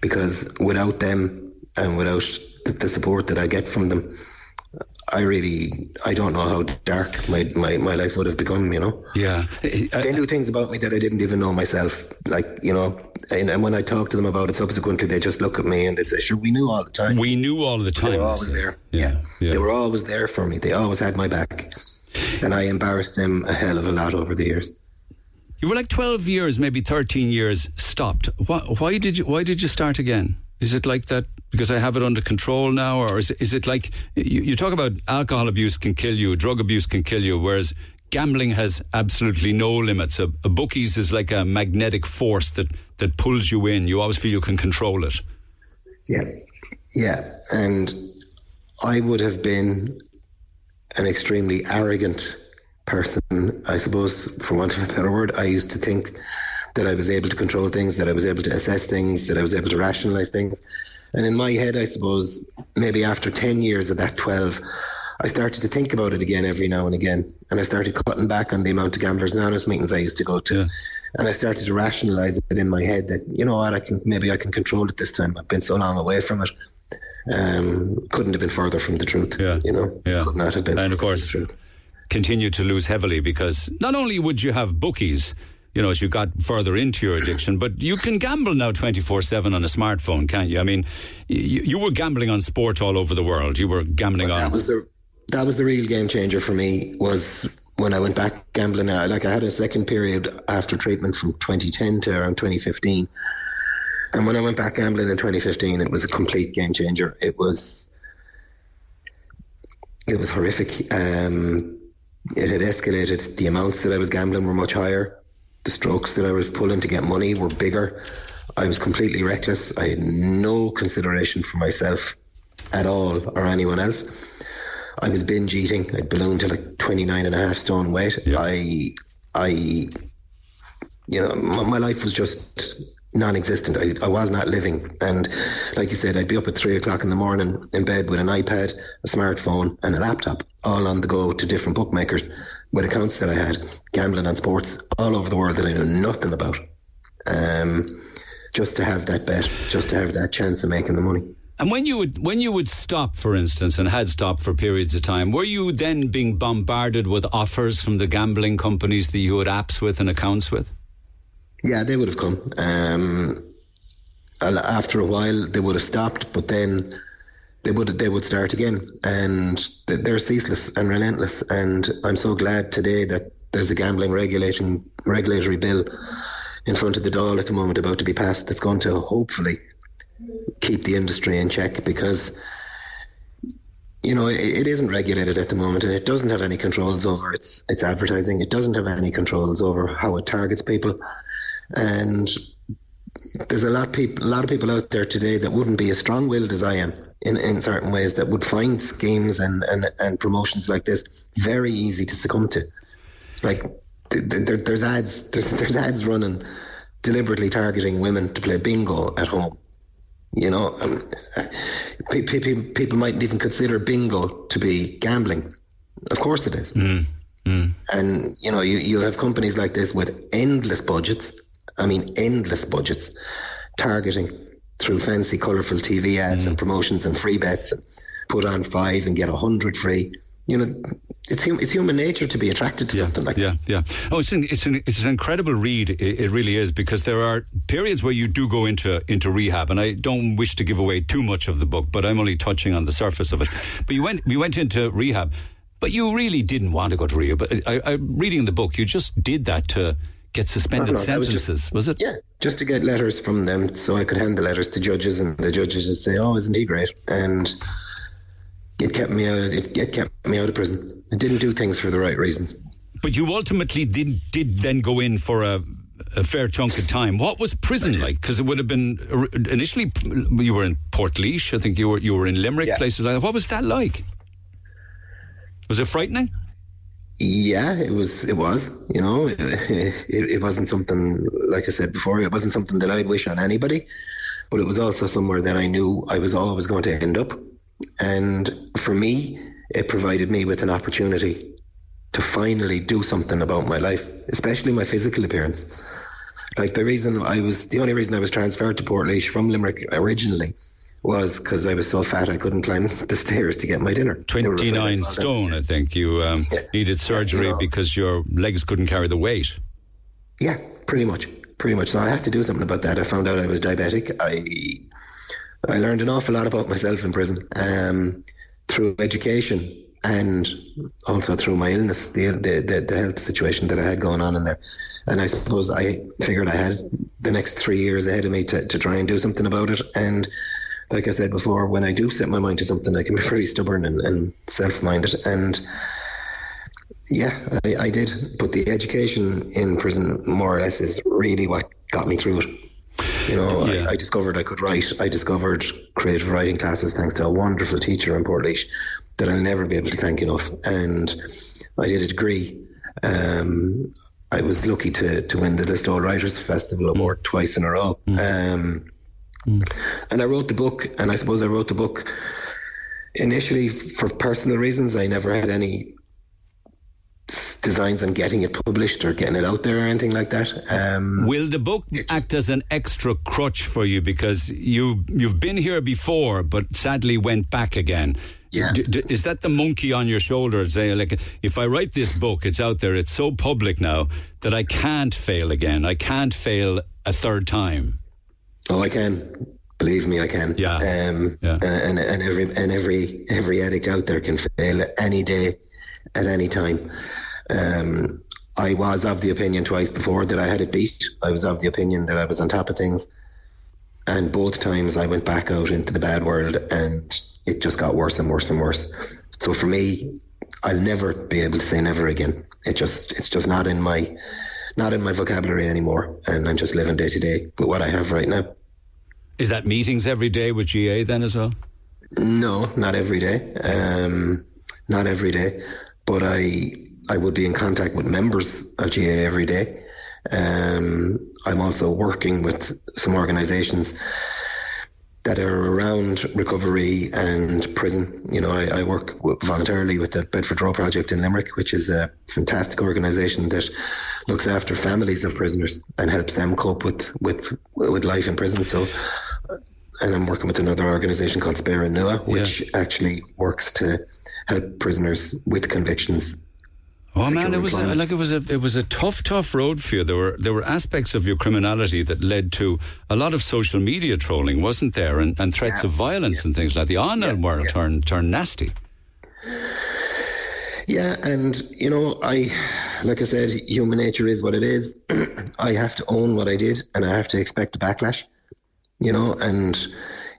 because without them and without the support that I get from them, I really, I don't know how dark my, my, my life would have become, you know? Yeah. I, I, they knew things about me that I didn't even know myself, like, you know, and, and when I talk to them about it subsequently, they just look at me and they say, sure, we knew all the time. We knew all the time. They were always there. Yeah. yeah. yeah. They were always there for me. They always had my back. And I embarrassed them a hell of a lot over the years. You were like twelve years, maybe thirteen years stopped. Why, why did you? Why did you start again? Is it like that? Because I have it under control now, or is it, is it like you, you talk about alcohol abuse can kill you, drug abuse can kill you, whereas gambling has absolutely no limits. A, a bookies is like a magnetic force that, that pulls you in. You always feel you can control it. Yeah, yeah, and I would have been an extremely arrogant person, I suppose, for want of a better word. I used to think that I was able to control things, that I was able to assess things, that I was able to rationalize things. And in my head, I suppose, maybe after ten years of that twelve, I started to think about it again every now and again. And I started cutting back on the amount of Gamblers Anonymous meetings I used to go to. Yeah. And I started to rationalize it in my head that, you know what, I can maybe I can control it this time. I've been so long away from it. Um, couldn't have been further from the truth. Yeah. You know, yeah. Could not have been. And of course, continue to lose heavily, because not only would you have bookies, you know, as you got further into your addiction, but you can gamble now twenty-four seven on a smartphone, can't you? I mean, you, you were gambling on sport all over the world. You were gambling well, on... That was the that was the real game changer for me, was when I went back gambling. Like, I had a second period after treatment from twenty ten to around twenty fifteen. And when I went back gambling in twenty fifteen, it was a complete game changer. It was, it was horrific. Um, it had escalated. The amounts that I was gambling were much higher. The strokes that I was pulling to get money were bigger. I was completely reckless. I had no consideration for myself at all or anyone else. I was binge eating. I ballooned to like twenty-nine and a half stone weight. Yeah. I, I, you know, my, my life was just non-existent. I, I was not living. And like you said, I'd be up at three o'clock in the morning in bed with an iPad, a smartphone and a laptop, all on the go to different bookmakers with accounts that I had, gambling on sports all over the world that I knew nothing about, um, just to have that bet, just to have that chance of making the money. And when you would when you would stop, for instance, and had stopped for periods of time, were you then being bombarded with offers from the gambling companies that you had apps with and accounts with? Yeah, they would have come. Um, after a while, they would have stopped, but then they would they would start again, and they're ceaseless and relentless. And I'm so glad today that there's a gambling regulating regulatory bill in front of the Dáil at the moment about to be passed that's going to hopefully keep the industry in check, because you know it, it isn't regulated at the moment, and it doesn't have any controls over its its advertising. It doesn't have any controls over how it targets people, and there's a lot of people, a lot of people out there today that wouldn't be as strong-willed as I am in, in certain ways, that would find schemes and, and, and promotions like this very easy to succumb to. Like there, there's ads, there's, there's ads running deliberately targeting women to play bingo at home. You know, um, people people mightn't even consider bingo to be gambling. Of course it is. Mm, mm. And you know, you, you have companies like this with endless budgets. I mean, endless budgets, targeting through fancy, colourful T V ads mm. and promotions and free bets, and put on five and get a hundred free. You know, it's it's human nature to be attracted to yeah, something like yeah, that. Yeah, yeah. Oh, it's an, it's an, it's an incredible read. It, it really is, because there are periods where you do go into into rehab, and I don't wish to give away too much of the book, but I'm only touching on the surface of it. But you went you went into rehab, but you really didn't want to go to rehab. But I, I, reading the book, you just did that to get suspended oh, no, sentences, was, just, was it? Yeah, just to get letters from them, so I could hand the letters to judges, and the judges would say, "Oh, isn't he great?" And it kept me out. Of, it, it kept me out of prison. I didn't do things for the right reasons. But you ultimately did did then go in for a, a fair chunk of time. What was prison like? Because it would have been initially you were in Portlaoise. I think you were you were in Limerick, yeah. places like that. What was that like? Was it frightening? Yeah, it was. It was. You know, it, it, it wasn't something, like I said before, it wasn't something that I'd wish on anybody. But it was also somewhere that I knew I was always going to end up. And for me, it provided me with an opportunity to finally do something about my life, especially my physical appearance. Like the reason I was, the only reason I was transferred to Portlaoise from Limerick originally was because I was so fat I couldn't climb the stairs to get my dinner. twenty-nine stone, I think. You um, yeah. needed surgery yeah, you know. because your legs couldn't carry the weight. Yeah, pretty much. Pretty much. So I had to do something about that. I found out I was diabetic. I I learned an awful lot about myself in prison um, through education and also through my illness, the, the, the, the health situation that I had going on in there. And I suppose I figured I had the next three years ahead of me to, to try and do something about it. And like I said before, when I do set my mind to something, I can be pretty stubborn and, and self-minded. And yeah, I, I did. But the education in prison, more or less, is really what got me through it. You know, yeah. I, I discovered I could write. I discovered creative writing classes thanks to a wonderful teacher in Portlaoise that I'll never be able to thank enough. And I did a degree. Um, I was lucky to, to win the Listowel Writers Festival Award mm. twice in a row. Mm. Um Mm. And I wrote the book, and I suppose I wrote the book initially for personal reasons. I never had any designs on getting it published or getting it out there or anything like that. Um, Will the book just act as an extra crutch for you, because you you've been here before, but sadly went back again? Yeah, d- d- is that the monkey on your shoulder saying, like, if I write this book, it's out there, it's so public now that I can't fail again. I can't fail a third time. Oh, I can. Believe me, I can. Yeah. Um, yeah. And, and every and every every addict out there can fail any day, at any time. Um, I was of the opinion twice before that I had it beat. I was of the opinion that I was on top of things. And both times I went back out into the bad world, and it just got worse and worse and worse. So for me, I'll never be able to say never again. It just it's just not in my not in my vocabulary anymore. And I'm just living day to day with what I have right now. Is that meetings every day with G A then as well? No, not every day. Um, not every day. But I I would be in contact with members of G A every day. Um, I'm also working with some organisations that are around recovery and prison. You know, I, I work voluntarily with the Bedford Row Project in Limerick, which is a fantastic organisation that looks after families of prisoners and helps them cope with, with, with life in prison. So, and I'm working with another organisation called Spare and Nua, which yeah. actually works to help prisoners with convictions Oh man, it was a, like it was a it was a tough, tough road for you. There were there were aspects of your criminality that led to a lot of social media trolling, wasn't there? And, and threats yeah. of violence yeah. and things like that. The online yeah. world yeah. turned turned nasty. Yeah, and you know, I like I said, human nature is what it is. I have to own what I did, and I have to expect the backlash. You know, and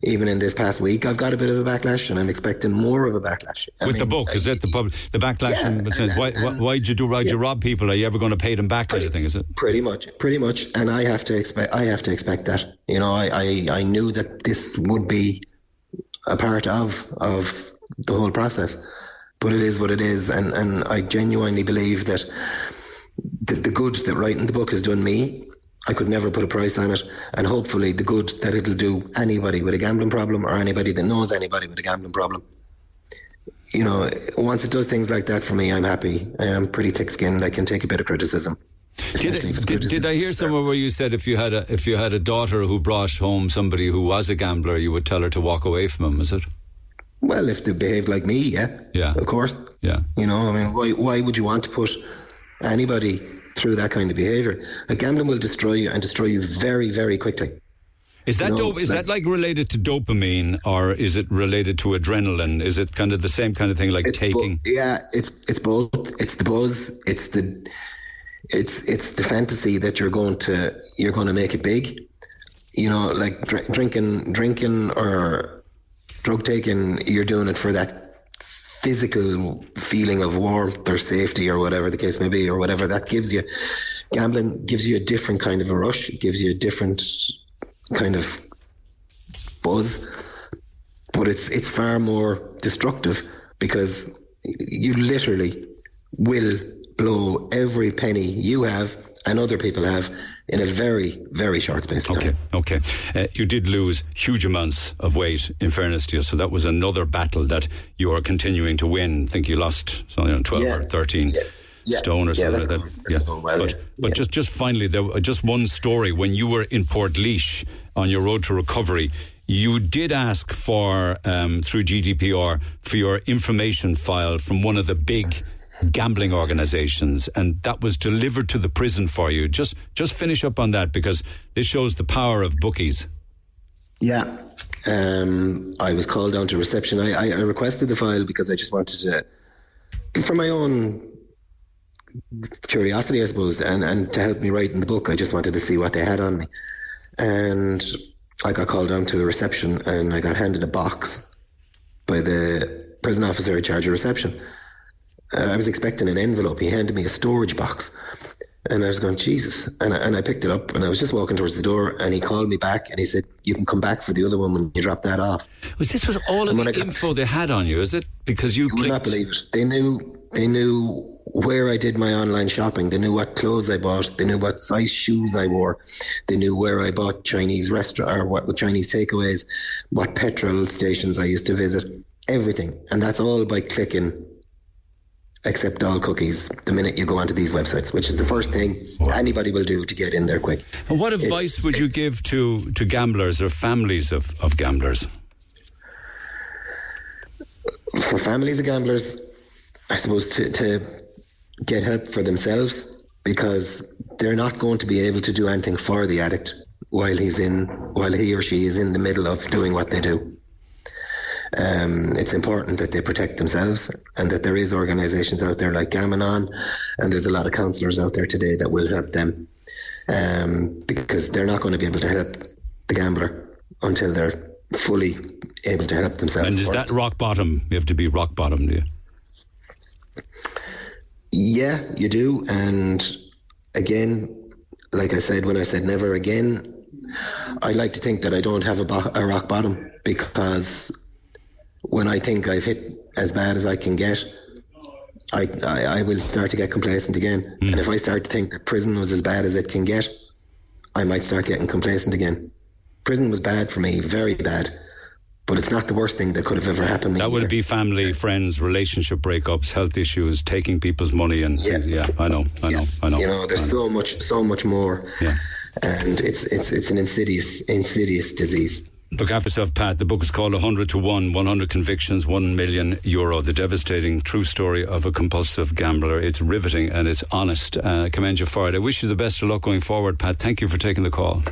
even in this past week, I've got a bit of a backlash, and I'm expecting more of a backlash. I With mean, the book, I, is that the pub, the backlash? Yeah, and, and, why and, why'd you do? Why'd yeah. you rob people? Are you ever going to pay them back? Kind of thing, is it? Pretty much, pretty much. And I have to expect. I have to expect that. You know, I, I, I knew that this would be a part of of the whole process, but it is what it is, and and I genuinely believe that the, the good that writing the book has done me, I could never put a price on it, and hopefully the good that it'll do anybody with a gambling problem or anybody that knows anybody with a gambling problem. You know, once it does things like that for me, I'm happy. I'm pretty thick-skinned. I can take a bit of criticism. Did, it, did, criticism. did I hear somewhere where you said if you had a if you had a daughter who brought home somebody who was a gambler, you would tell her to walk away from him? Is it? Well, if they behaved like me, yeah, yeah, of course, yeah. You know, I mean, why why would you want to put anybody through that kind of behaviour? A gambling will destroy you, and destroy you very, very quickly. Is that you know, dope, is that, that like related to dopamine, or is it related to adrenaline? Is it kind of the same kind of thing, like taking? Bo- yeah, it's it's both. It's the buzz. It's the it's it's the fantasy that you're going to you're going to make it big. You know, like dr- drinking drinking or drug taking. You're doing it for that physical feeling of warmth or safety or whatever the case may be, or whatever that gives you. Gambling gives you a different kind of a rush. It gives you a different kind of buzz, but it's it's far more destructive, because you literally will blow every penny you have and other people have in a very, very short space of time. Okay, okay. Uh, you did lose huge amounts of weight, in fairness to you, so that was another battle that you are continuing to win. I think you lost something on twelve yeah. or thirteen yeah. Yeah. stone or yeah, something like that. Cool. Yeah. Cool. Well, but, yeah. but yeah. just just finally, there just one story. When you were in Portlaoise on your road to recovery, you did ask for, um, through G D P R, for your information file from one of the big gambling organisations, and that was delivered to the prison for you. Just just finish up on that, because this shows the power of bookies. Yeah. Um, I was called down to reception. I, I, I requested the file because I just wanted to, for my own curiosity, I suppose, and, and to help me write in the book, I just wanted to see what they had on me. And I got called down to a reception, and I got handed a box by the prison officer in charge of reception. I was expecting an envelope. He handed me a storage box, and I was going, Jesus. And I, and I picked it up, and I was just walking towards the door, and he called me back, and he said, you can come back for the other one when you drop that off. Was this was all of the info they had on you, is it? Because you, you would not believe it. They knew, they knew where I did my online shopping. They knew what clothes I bought. They knew what size shoes I wore. They knew where I bought Chinese restaurant or what Chinese takeaways, what petrol stations I used to visit, everything. And that's all by clicking accept all cookies the minute you go onto these websites, which is the first thing wow. anybody will do to get in there quick. And what advice it's, would you give to, to gamblers or families of, of gamblers? For families of gamblers, I suppose to, to get help for themselves, because they're not going to be able to do anything for the addict while he's in, while he or she is in the middle of doing what they do. Um, it's important that they protect themselves, and that there is organisations out there like Gammonon, and there's a lot of counsellors out there today that will help them, um, because they're not going to be able to help the gambler until they're fully able to help themselves. And is first. that rock bottom? You have to be rock bottom, do you? Yeah, you do. And again, like I said, when I said never again, I like to think that I don't have a, bo- a rock bottom, because when I think I've hit as bad as I can get, I I, I will start to get complacent again. Mm. And if I start to think that prison was as bad as it can get, I might start getting complacent again. Prison was bad for me, very bad, but it's not the worst thing that could have ever happened to me. That would be family, friends, relationship breakups, health issues, taking people's money, and yeah, yeah I know, I yeah. know, I know. You know, there's know. so much, so much more, yeah. and it's it's it's an insidious, insidious disease. Look after yourself, Pat. The book is called one hundred to one, one hundred Convictions, one million euro, the devastating true story of a compulsive gambler. It's riveting and it's honest. Uh, I commend you for it. I wish you the best of luck going forward, Pat. Thank you for taking the call.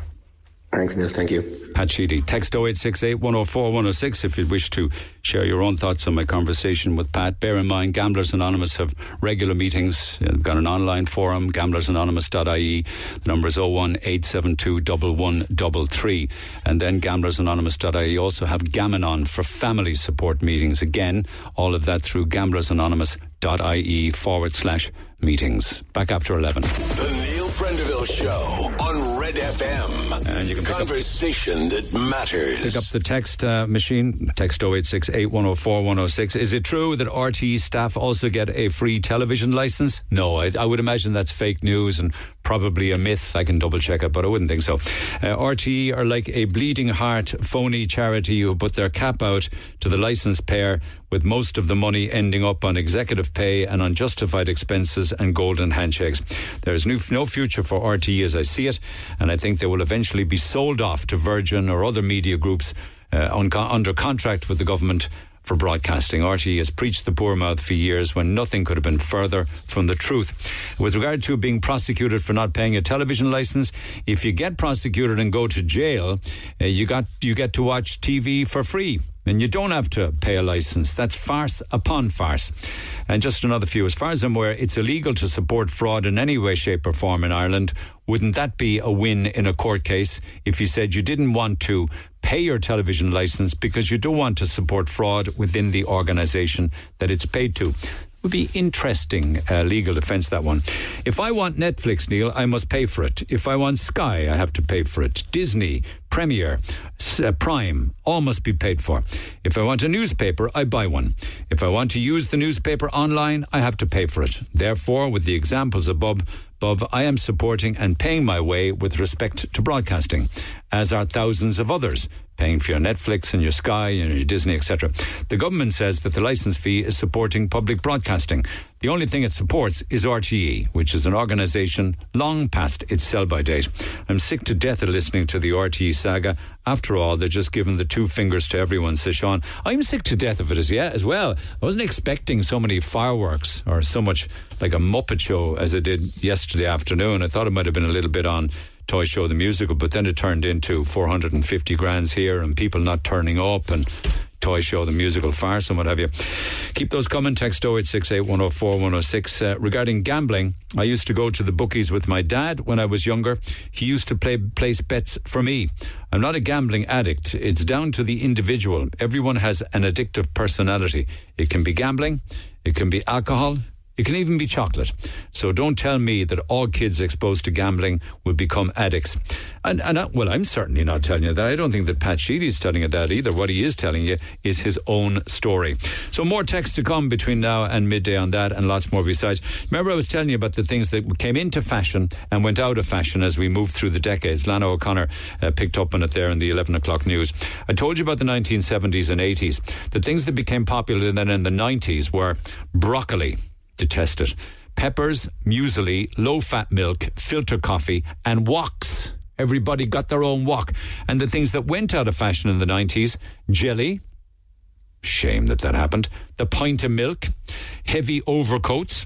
Thanks, Neil. Thank you. Pat Sheedy. Text oh eight six eight, one oh four, one oh six if you wish to share your own thoughts on my conversation with Pat. Bear in mind, Gamblers Anonymous have regular meetings. They've got an online forum, gamblers anonymous dot I E. The number is oh one, eight seven two, one one three three. And then gamblers anonymous dot I E also have Gammonon for family support meetings. Again, all of that through gamblers anonymous dot I E forward slash meetings. Back after eleven. The Neil Prendeville Show on Red F M. And you can pick Conversation up, that matters. Pick up the text uh, machine. Text oh eight six eight, one oh four, one oh six. Is it true that R T E staff also get a free television license? No, I, I would imagine that's fake news and probably a myth. I can double check it, but I wouldn't think so. Uh, R T E are like a bleeding heart phony charity who put their cap out to the licence payer, with most of the money ending up on executive pay and unjustified expenses and golden handshakes. There is no future for R T E as I see it, and I think they will eventually be sold off to Virgin or other media groups uh, on, under contract with the government for broadcasting. R T E has preached the poor mouth for years when nothing could have been further from the truth. With regard to being prosecuted for not paying a television license, if you get prosecuted and go to jail, uh, you got you get to watch T V for free. And you don't have to pay a license. That's farce upon farce. And just another few. As far as I'm aware, it's illegal to support fraud in any way, shape or form in Ireland. Wouldn't that be a win in a court case if you said you didn't want to pay your television license because you don't want to support fraud within the organisation that it's paid to? Would be interesting uh, legal defence, that one. If I want Netflix, Neil, I must pay for it. If I want Sky, I have to pay for it. Disney, Premiere, uh, Prime, all must be paid for. If I want a newspaper, I buy one. If I want to use the newspaper online, I have to pay for it. Therefore, with the examples above, above I am supporting and paying my way with respect to broadcasting, as are thousands of others, paying for your Netflix and your Sky and your Disney, et cetera. The government says that the licence fee is supporting public broadcasting. The only thing it supports is R T E, which is an organisation long past its sell-by date. I'm sick to death of listening to the R T E saga. After all, they're just giving the two fingers to everyone, says Sean. I'm sick to death of it as, yeah, as well. I wasn't expecting so many fireworks or so much like a Muppet show as I did yesterday afternoon. I thought it might have been a little bit on Toy Show the musical, but then it turned into four hundred fifty grand's here and people not turning up and Toy Show the musical farce and what have you. Keep those coming. Text oh eight six eight, one oh four, one oh six. Uh, regarding gambling, I used to go to the bookies with my dad when I was younger. He used to play place bets for me. I'm not a gambling addict. It's down to the individual. Everyone has an addictive personality. It can be gambling, it can be alcohol, it can even be chocolate. So don't tell me that all kids exposed to gambling will become addicts. And, and I, well, I'm certainly not telling you that. I don't think that Pat Sheedy's telling you that either. What he is telling you is his own story. So more texts to come between now and midday on that, and lots more besides. Remember I was telling you about the things that came into fashion and went out of fashion as we moved through the decades. Lana O'Connor uh, picked up on it there in the eleven o'clock news. I told you about the nineteen seventies and eighties. The things that became popular then in the nineties were broccoli. Detest it. Peppers, muesli, low-fat milk, filter coffee, and woks. Everybody got their own wok. And the things that went out of fashion in the nineties, jelly, shame that that happened, the pint of milk, heavy overcoats,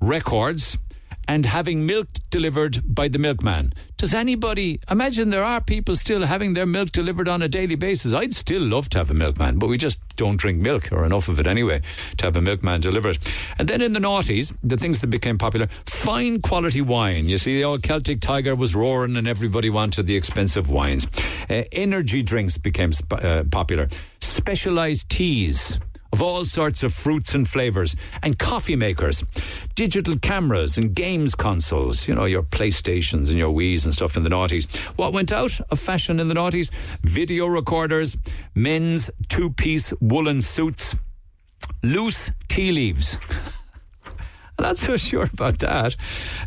records, and having milk delivered by the milkman. Does anybody imagine there are people still having their milk delivered on a daily basis? I'd still love to have a milkman, but we just don't drink milk, or enough of it anyway, to have a milkman deliver it. And then in the noughties, the things that became popular, fine quality wine. You see, the old Celtic Tiger was roaring and everybody wanted the expensive wines. Uh, energy drinks became sp- uh, popular. Specialized teas of all sorts of fruits and flavours, and coffee makers, digital cameras and games consoles, you know, your PlayStations and your Wii's and stuff in the noughties. What went out of fashion in the noughties? Video recorders, men's two-piece woolen suits, loose tea leaves. I'm not so sure about that.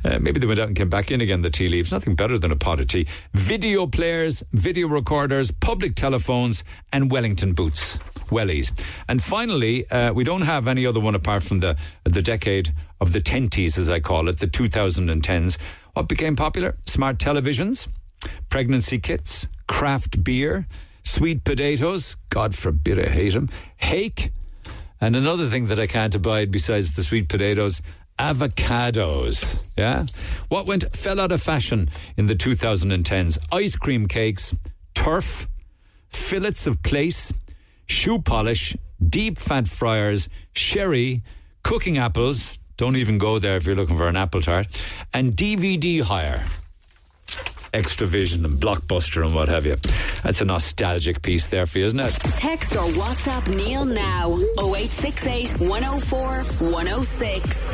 Uh, maybe they went out and came back in again, the tea leaves. Nothing better than a pot of tea. Video players, video recorders, public telephones, and Wellington boots. Wellies. And finally, uh, we don't have any other one apart from the the decade of the tenties, as I call it, the two thousand tens. What became popular? Smart televisions, pregnancy kits, craft beer, sweet potatoes, God forbid I hate them, hake, and another thing that I can't abide besides the sweet potatoes, avocados. Yeah? What went fell out of fashion in the two thousand tens? Ice cream cakes, turf, fillets of plaice, shoe polish, deep fat fryers, sherry, cooking apples, don't even go there if you're looking for an apple tart, and D V D hire. Extravision and Blockbuster and what have you. That's a nostalgic piece there for you, isn't it? Text or WhatsApp Neil now, oh eight six eight, one oh four, one oh six.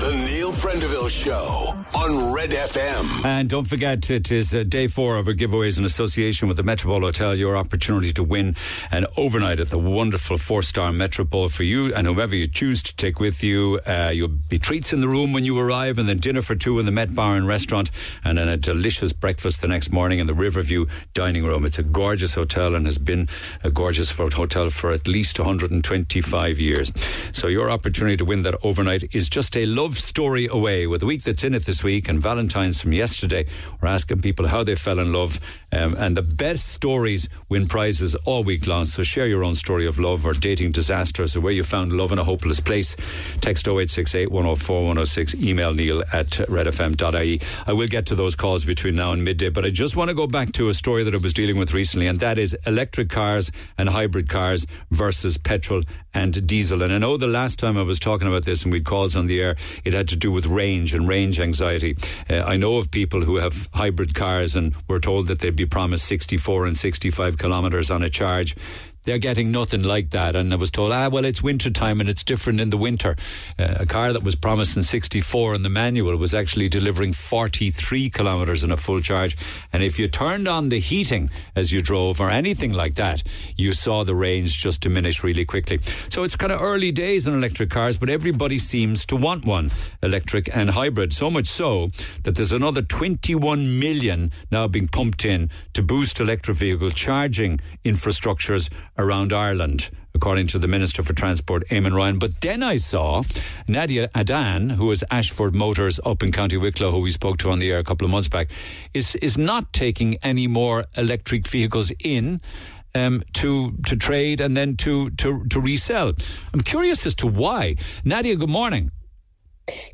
The Neil Prendeville Show on Red F M. And don't forget, it is uh, day four of our giveaways in association with the Metropole Hotel. Your opportunity to win an overnight at the wonderful four-star Metropole for you and whoever you choose to take with you. Uh, you'll be treats in the room when you arrive, and then dinner for two in the Met Bar and Restaurant, and then a delicious breakfast the next morning in the Riverview dining room. It's a gorgeous hotel and has been a gorgeous hotel for at least one hundred twenty-five years. So your opportunity to win that overnight is just a love story away. With the week that's in it this week and Valentine's from yesterday, we're asking people how they fell in love, um, and the best stories win prizes all week long. So share your own story of love or dating disasters or where you found love in a hopeless place. Text oh eight six eight, one oh four, one oh six. Email neil at redfm.ie. I will get to those calls between now and midday, but I just want to go back to a story that I was dealing with recently, and that is electric cars and hybrid cars versus petrol and diesel. And I know the last time I was talking about this and we had calls on the air, it had to do with range and range anxiety. Uh, I know of people who have hybrid cars and were told that they'd be promised sixty-four and sixty-five kilometres on a charge. They're getting nothing like that. And I was told, ah, well, it's winter time and it's different in the winter. Uh, a car that was promising sixty-four in the manual was actually delivering forty-three kilometres in a full charge. And if you turned on the heating as you drove or anything like that, you saw the range just diminish really quickly. So it's kind of early days on electric cars, but everybody seems to want one, electric and hybrid. So much so that there's another twenty-one million now being pumped in to boost electric vehicle charging infrastructures around Ireland, according to the Minister for Transport, Eamon Ryan. But then I saw Nadia Adan, who is Ashford Motors up in County Wicklow, who we spoke to on the air a couple of months back, is is not taking any more electric vehicles in um, to to trade and then to, to, to resell. I'm curious as to why. Nadia, good morning.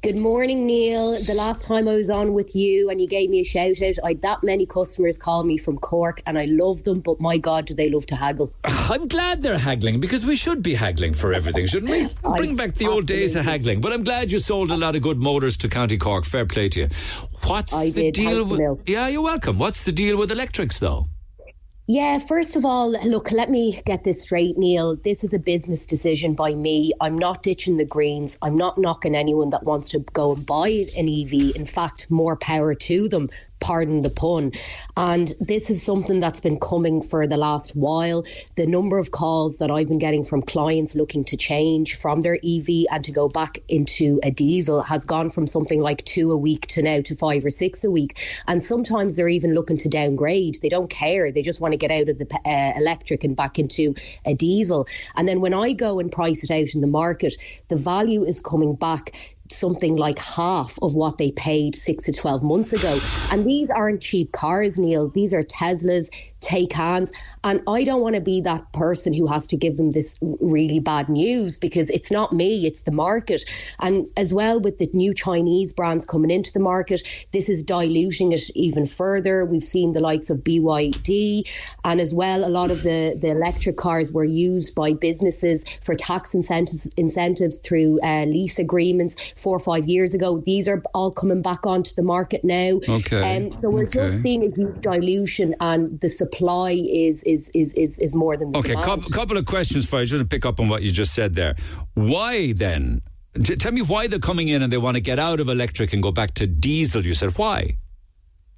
Good morning, Neil. The last time I was on with you and you gave me a shout out, I had that many customers call me from Cork, and I love them, but my God, do they love to haggle. I'm glad they're haggling, because we should be haggling for everything, shouldn't we? Bring back the old days of haggling. But I'm glad you sold a lot of good motors to County Cork. Fair play to you. What's I the did. deal Thanks, with? Neil. Yeah, you're welcome. What's the deal with electrics, though? Yeah, first of all, look, let me get this straight, Neil. This is a business decision by me. I'm not ditching the greens. I'm not knocking anyone that wants to go and buy an E V. In fact, more power to them. Pardon the pun. And this is something that's been coming for the last while. The number of calls that I've been getting from clients looking to change from their E V and to go back into a diesel has gone from something like two a week to now to five or six a week. And sometimes they're even looking to downgrade. They don't care. They just want to get out of the uh, electric and back into a diesel. And then when I go and price it out in the market, the value is coming back something like half of what they paid six to twelve months ago. And these aren't cheap cars, Neil. These are Teslas, Taycans. And I don't want to be that person who has to give them this really bad news, because it's not me, it's the market. And as well, with the new Chinese brands coming into the market, this is diluting it even further. We've seen the likes of B Y D, and as well, a lot of the, the electric cars were used by businesses for tax incentives, incentives through uh, lease agreements four or five years ago. These are all coming back onto the market now. Okay. Um, so we're okay. just seeing a huge dilution, and the supply is is is is, is more than the okay. demand. Okay, couple of questions for you. I just want to pick up on what you just said there. Why then? T- tell me why they're coming in and they want to get out of electric and go back to diesel. You said why?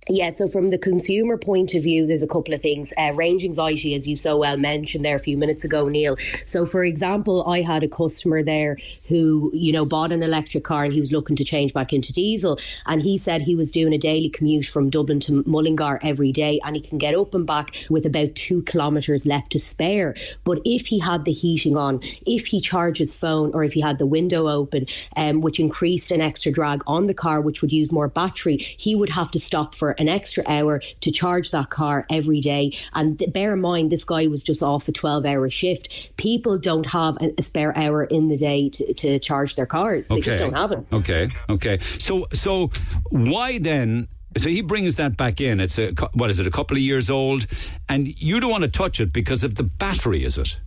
Yeah, so from the consumer point of view, there's a couple of things. Uh, range anxiety, as you so well mentioned there a few minutes ago, Neil. So, for example, I had a customer there who, you know, bought an electric car and he was looking to change back into diesel. And he said he was doing a daily commute from Dublin to Mullingar every day, and he can get up and back with about two kilometres left to spare. But if he had the heating on, if he charged his phone, or if he had the window open, um, which increased an extra drag on the car, which would use more battery, he would have to stop for hour, an extra hour to charge that car every day. And th- bear in mind, this guy was just off a twelve hour shift. People don't have a, a spare hour in the day to, to charge their cars. They okay. just don't have it. Okay, okay. So, so why then... So he brings that back in. It's a, what is it, a couple of years old, and you don't want to touch it because of the battery, is it?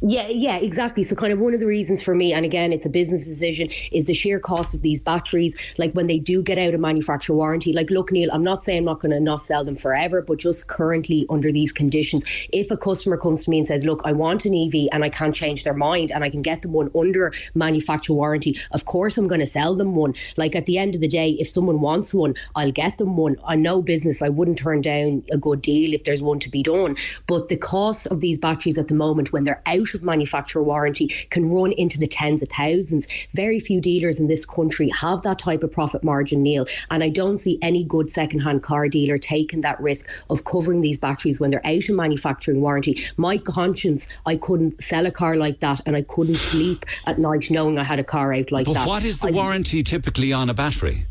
Yeah, yeah, exactly. So kind of one of the reasons for me, and again, it's a business decision, is the sheer cost of these batteries. Like when they do get out of manufacturer warranty, like, look, Neil, I'm not saying I'm not going to not sell them forever, but just currently under these conditions, if a customer comes to me and says, look, I want an E V and I can't change their mind and I can get them one under manufacturer warranty, of course I'm going to sell them one. Like at the end of the day, if someone wants one, I'll get them one. I know business, I wouldn't turn down a good deal if there's one to be done. But the cost of these batteries at the moment, when they're out of manufacturer warranty, can run into the tens of thousands. Very few dealers in this country have that type of profit margin, Neil, and I don't see any good second-hand car dealer taking that risk of covering these batteries when they're out of manufacturing warranty. My conscience, I couldn't sell a car like that, and I couldn't sleep at night knowing I had a car out like but that. But what is the I, warranty typically on a battery?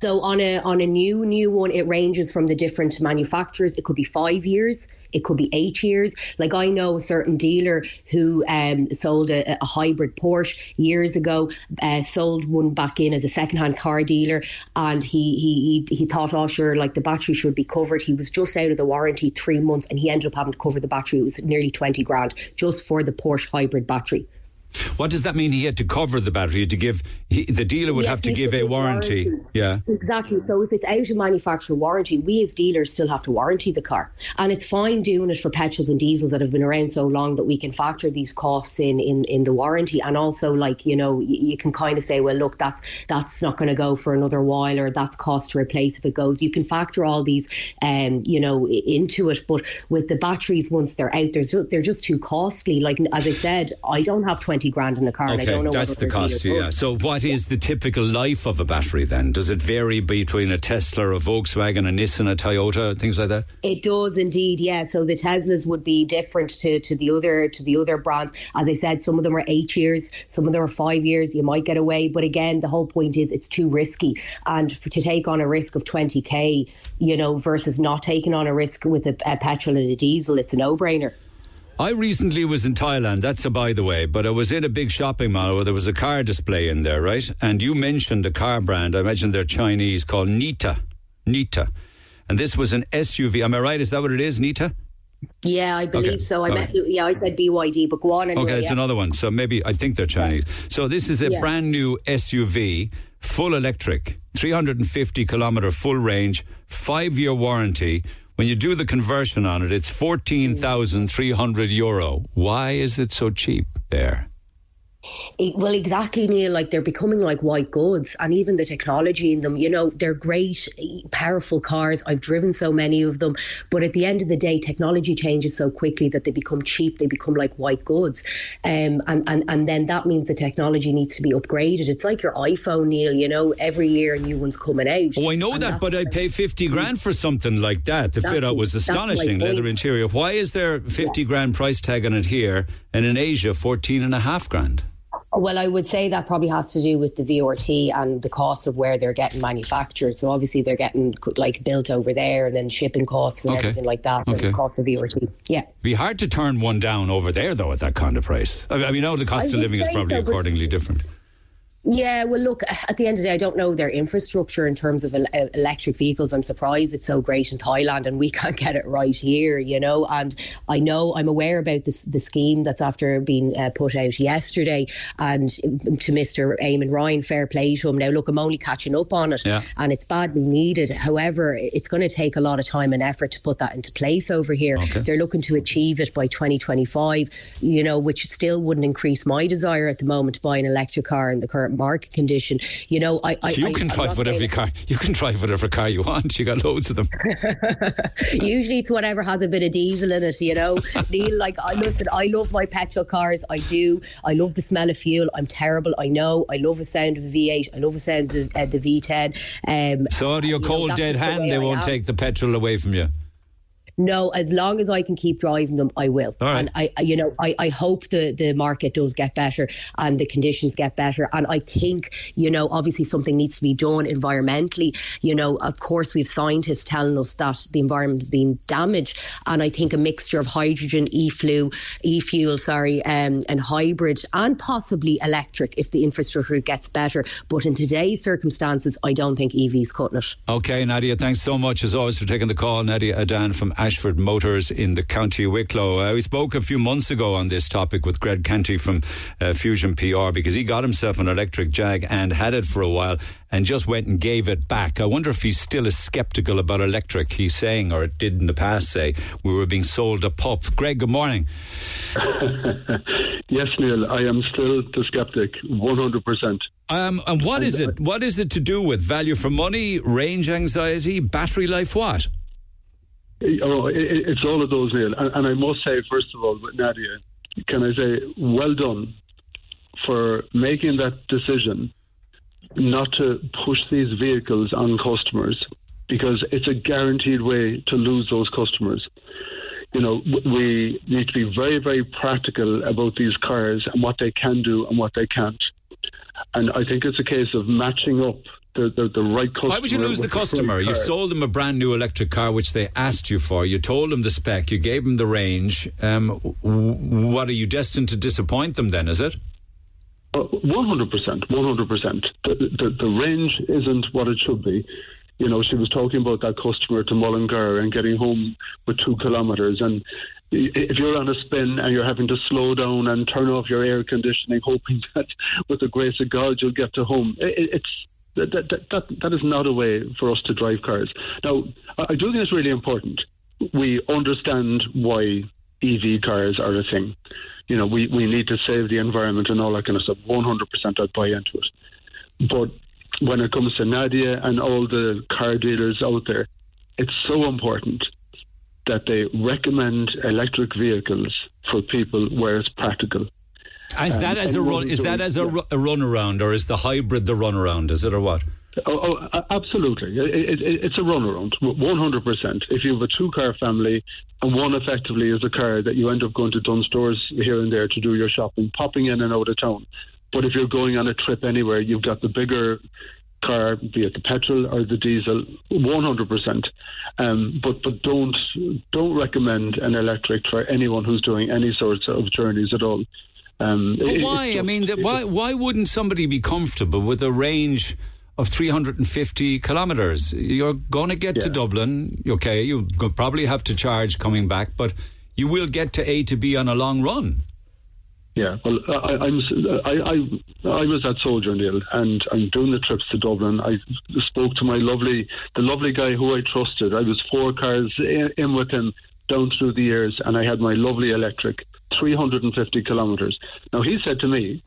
So on a on a new new one, it ranges from the different manufacturers. It could be five years. It could be eight years. Like I know a certain dealer who um, sold a, a hybrid Porsche years ago, uh, sold one back in as a secondhand car dealer, and he he he thought, oh sure, like the battery should be covered. He was just out of the warranty three months, and he ended up having to cover the battery. It was nearly twenty grand just for the Porsche hybrid battery. What does that mean? He had to cover the battery to give he, the dealer would yes, have to give a warranty. warranty. Yeah, exactly. So if it's out of manufacturer warranty, we as dealers still have to warranty the car, and it's fine doing it for petrols and diesels that have been around so long that we can factor these costs in in, in the warranty. And also, like, you know, you, you can kind of say, well, look, that's that's not going to go for another while, or that's cost to replace if it goes. You can factor all these, um, you know, into it. But with the batteries, once they're out, they're they're just too costly. Like as I said, I don't have twenty grand in a car. Okay, and I don't know that's the cost, yeah. So what is the typical life of a battery then? Does it vary between a Tesla, a Volkswagen, a Nissan, a Toyota, things like that? It does indeed, yeah. So the Teslas would be different to, to the other to the other brands. As I said, some of them are eight years, some of them are five years. You might get away, but again, the whole point is it's too risky. And for, to take on a risk of twenty K, you know, versus not taking on a risk with a, a petrol and a diesel, it's a no-brainer. I recently was in Thailand, that's a by the way, but I was in a big shopping mall where there was a car display in there, right? And you mentioned a car brand, I imagine they're Chinese, called Nita. Nita. And this was an S U V. Am I right? Is that what it is, Nita? Yeah, I believe okay. so. I okay. met, yeah, I said B Y D, but go on anyway. Okay, it's yeah. another one. So maybe, I think they're Chinese. So this is a yeah. brand new S U V, full electric, three hundred fifty kilometre full range, five-year warranty. When you do the conversion on it, it's fourteen thousand three hundred euro. Why is it so cheap there? It, well, exactly, Neil, like they're becoming like white goods, and even the technology in them, you know, they're great, powerful cars. I've driven so many of them, but at the end of the day, technology changes so quickly that they become cheap, they become like white goods. Um, and, and, and then that means the technology needs to be upgraded. It's like your iPhone, Neil, you know, every year a new one's coming out. Oh, I know that, but I pay fifty grand for something like that. The fit out was astonishing, leather interior. Why is there fifty grand price tag on it here, and in Asia, fourteen and a half grand? Well, I would say that probably has to do with the V R T and the cost of where they're getting manufactured. So obviously they're getting like built over there, and then shipping costs and okay. everything like that. Okay. And the cost of V R T. Yeah. It'd be hard to turn one down over there though at that kind of price. I mean, now the cost I of living is probably so, accordingly different. Yeah, well, look, at the end of the day, I don't know their infrastructure in terms of electric vehicles. I'm surprised it's so great in Thailand and we can't get it right here, you know. And I know, I'm aware about this, the scheme that's after being uh, put out yesterday. And to Mister Eamon Ryan, fair play to him. Now, look, I'm only catching up on it yeah. and it's badly needed. However, it's going to take a lot of time and effort to put that into place over here. Okay. They're looking to achieve it by twenty twenty-five, you know, which still wouldn't increase my desire at the moment to buy an electric car in the current market condition, you know. I, I, you can I, drive whatever car you can drive whatever car you want. You got loads of them. Usually, it's whatever has a bit of diesel in it, you know. Neil, like I listen, I love my petrol cars. I do. I love the smell of fuel. I'm terrible. I know. I love the sound of the V eight. I love the sound of the, uh, the V ten. Um, so, out of your cold dead hand, they won't take the petrol away from you. no, as long as I can keep driving them, I will. All right. And I, you know, I, I hope the, the market does get better and the conditions get better. And I think, you know, obviously something needs to be done environmentally. You know, of course, we have scientists telling us that the environment is being damaged. And I think a mixture of hydrogen, e-flu, e-fuel, sorry, um, and hybrid and possibly electric if the infrastructure gets better. But in today's circumstances, I don't think E Vs cutting it. OK, Nadia, thanks so much as always for taking the call. Nadia Adan from Ashford Motors in the County Wicklow. Uh, we spoke a few months ago on this topic with Greg Kenty from uh, Fusion P R because he got himself an electric Jag and had it for a while and just went and gave it back. I wonder if he's still as sceptical about electric. He's saying, or it did in the past say, we were being sold a pup. Greg, good morning. Yes, Neil, I am still the sceptic, one hundred percent. Um, and what is it? What is it to do with value for money, range anxiety, battery life, what? Oh, it's all of those, Neil. And I must say, first of all, with Nadia, can I say, well done for making that decision not to push these vehicles on customers, because it's a guaranteed way to lose those customers. You know, we need to be very, very practical about these cars and what they can do and what they can't. And I think it's a case of matching up the, the, the right customer. Why would you lose the customer? You sold them a brand new electric car, which they asked you for. You told them the spec. You gave them the range. Um, what, are you destined to disappoint them then, is it? one hundred percent. one hundred percent. The, the, the range isn't what it should be. You know, she was talking about that customer to Mullingar and getting home with two kilometres. And if you're on a spin and you're having to slow down and turn off your air conditioning, hoping that with the grace of God you'll get to home, it's that that that, that is not a way for us to drive cars. Now, I do think it's really important we understand why E V cars are a thing. You know, we, we need to save the environment and all that kind of stuff. one hundred percent I'd buy into it. But when it comes to Nadia and all the car dealers out there, it's so important that they recommend electric vehicles for people where it's practical. Is that um, as a run? Is that as a, yeah. a runaround, or is the hybrid the runaround? Is it or what? Oh, oh absolutely! It, it, it's a runaround, one hundred percent. If you have a two-car family, and one effectively is a car that you end up going to Dun stores here and there to do your shopping, popping in and out of town. But if you're going on a trip anywhere, you've got the bigger car, be it the petrol or the diesel, one hundred percent. Um, but but don't don't recommend an electric for anyone who's doing any sorts of journeys at all. Um, but it, why? Just, I mean, the, why why wouldn't somebody be comfortable with a range of three hundred fifty kilometres? You're going to get yeah. to Dublin, okay, you'll probably have to charge coming back, but you will get to A to B on a long run. Yeah, well, I, I'm, I, I, I was that soldier, Neil, and I'm doing the trips to Dublin. I spoke to my lovely, the lovely guy who I trusted. I was four cars in, in with him down through the years, and I had my lovely electric, three hundred fifty kilometres. Now, he said to me,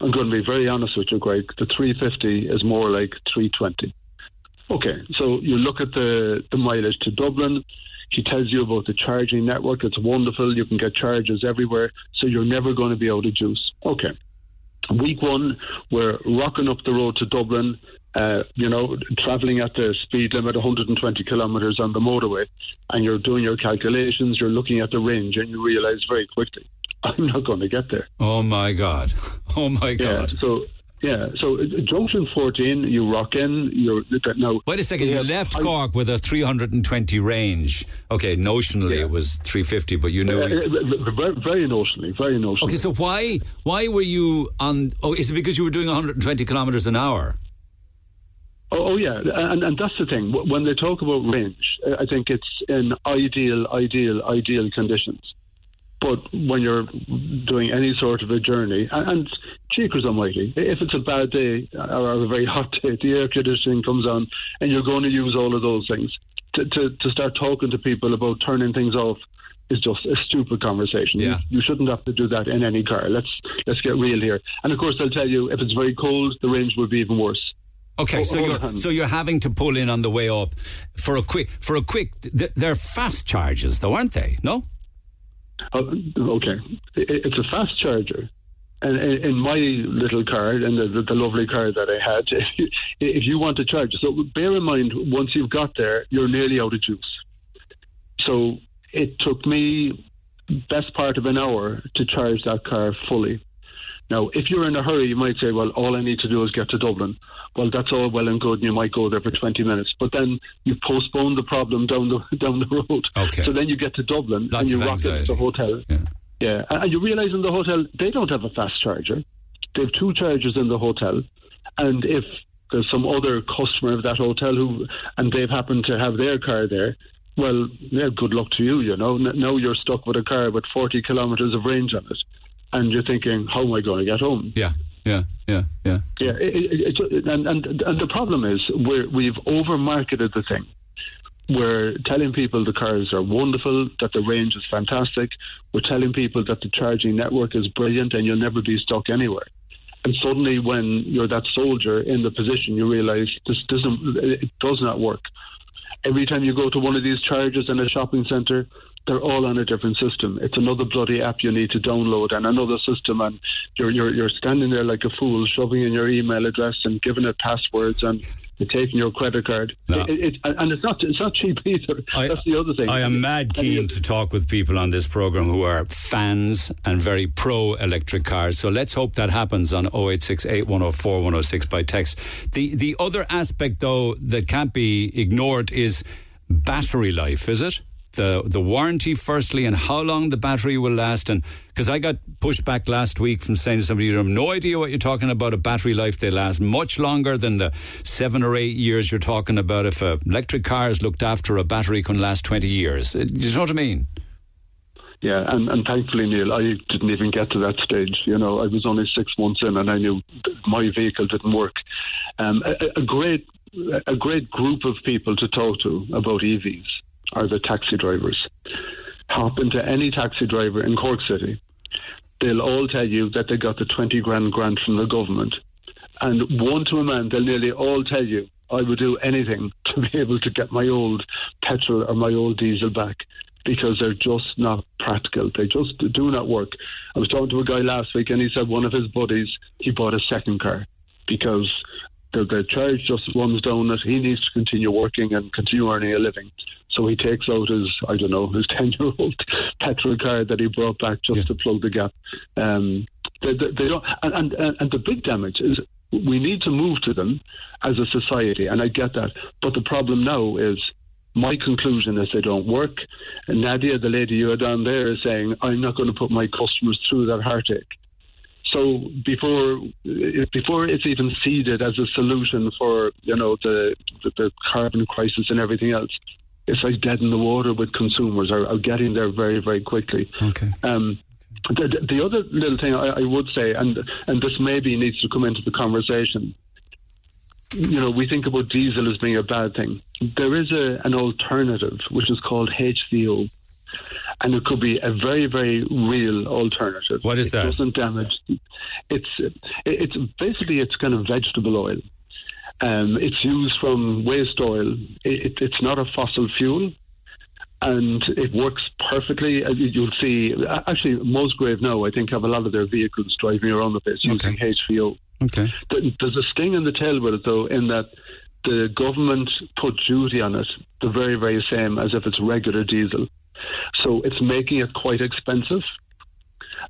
I'm going to be very honest with you, Greg, the three fifty is more like three twenty. Okay, so you look at the, the mileage to Dublin. She tells you about the charging network. It's wonderful. You can get charges everywhere, so you're never going to be out of juice. Okay. Week one, we're rocking up the road to Dublin, uh, you know, travelling at the speed limit, one hundred twenty kilometres on the motorway, and you're doing your calculations, you're looking at the range, and you realise very quickly, I'm not going to get there. Oh, my God. Oh, my God. Yeah, so... Yeah, so Junction fourteen, you rock in. You're, now, wait a second, you left Cork with a three hundred twenty range. Okay, notionally yeah. it was three fifty, but you knew... Uh, it, very, very notionally, very notionally. Okay, so why why were you on... Oh, is it because you were doing one hundred twenty kilometres an hour? Oh, oh yeah, and, and that's the thing. When they talk about range, I think it's in ideal, ideal, ideal conditions. But when you're doing any sort of a journey, and, and cheekers almighty, if it's a bad day or a very hot day, the air conditioning comes on and you're going to use all of those things. To, to, to start talking to people about turning things off is just a stupid conversation. Yeah. You, you shouldn't have to do that in any car. Let's let's get real here. And of course, they'll tell you if it's very cold, the range would be even worse. Okay, oh, so oh, you're so you're having to pull in on the way up for a quick for a quick. Th- they're fast charges, though, aren't they? No. Okay, it's a fast charger, and in my little car, and the, the lovely car that I had, if you want to charge, so bear in mind, once you've got there, you're nearly out of juice. So it took me best part of an hour to charge that car fully. Now, if you're in a hurry, you might say, well, all I need to do is get to Dublin. Well, that's all well and good, and you might go there for twenty minutes. But then you postpone the problem down the down the road. Okay. So then you get to Dublin, Lots and you rock into the hotel. Yeah. yeah. And you realise in the hotel, they don't have a fast charger. They have two chargers in the hotel. And if there's some other customer of that hotel who, and they've happened to have their car there, well, yeah, good luck to you, you know. Now you're stuck with a car with forty kilometres of range on it. And you're thinking, how am I going to get home? Yeah, yeah, yeah, yeah. Yeah, it, it, it, and, and and the problem is we're, we've over-marketed the thing. We're telling people the cars are wonderful, that the range is fantastic. We're telling people that the charging network is brilliant and you'll never be stuck anywhere. And suddenly when you're that soldier in the position, you realise this doesn't, it does not work. Every time you go to one of these chargers in a shopping centre, they're all on a different system. It's another bloody app you need to download and another system, and you're you're, you're standing there like a fool, shoving in your email address and giving it passwords and taking your credit card. No. It, it, and it's not it's not cheap either. I, That's the other thing. I am mad keen I mean, to talk with people on this programme who are fans and very pro-electric cars. So let's hope that happens on oh eight six eight, one oh four, one oh six by text. The, the other aspect, though, that can't be ignored is battery life, is it? The, the warranty firstly, and how long the battery will last. And because I got pushed back last week from saying to somebody, you have no idea what you're talking about, a battery life. They last much longer than the seven or eight years you're talking about. If an electric car is looked after, a battery can last twenty years. You know what I mean? Yeah, and, and thankfully, Neil, I didn't even get to that stage. You know, I was only six months in and I knew my vehicle didn't work. Um, a, a great, a great group of people to talk to about E Vs are the taxi drivers. Hop into any taxi driver in Cork City. They'll all tell you that they got the twenty grand grant from the government. And one to a man, they'll nearly all tell you, I would do anything to be able to get my old petrol or my old diesel back, because they're just not practical. They just do not work. I was talking to a guy last week and he said one of his buddies, he bought a second car because the, the charge just runs down that he needs to continue working and continue earning a living. So he takes out his, I don't know, his ten-year-old petrol car that he brought back just yeah. to plug the gap. Um, they, they, they don't, and, and, and the big damage is we need to move to them as a society, and I get that. But the problem now is, my conclusion is they don't work. And Nadia, the lady you are down there, is saying, I'm not going to put my customers through that heartache. So before before it's even seeded as a solution for, you know, the, the, the carbon crisis and everything else, it's like dead in the water with consumers, are, are getting there very, very quickly. Okay. Um, the, the other little thing I, I would say, and and this maybe needs to come into the conversation, you know, we think about diesel as being a bad thing. There is a, an alternative, which is called H V O, and it could be a very, very real alternative. What is that? It doesn't damage. It's, it's basically, it's kind of vegetable oil. Um, it's used from waste oil. It, it, it's not a fossil fuel, and it works perfectly. You'll see, actually, Musgrave now, I think, have a lot of their vehicles driving around the place using okay. H V O. Okay. There's a sting in the tail with it, though, in that the government put duty on it, the very, very same as if it's regular diesel. So it's making it quite expensive.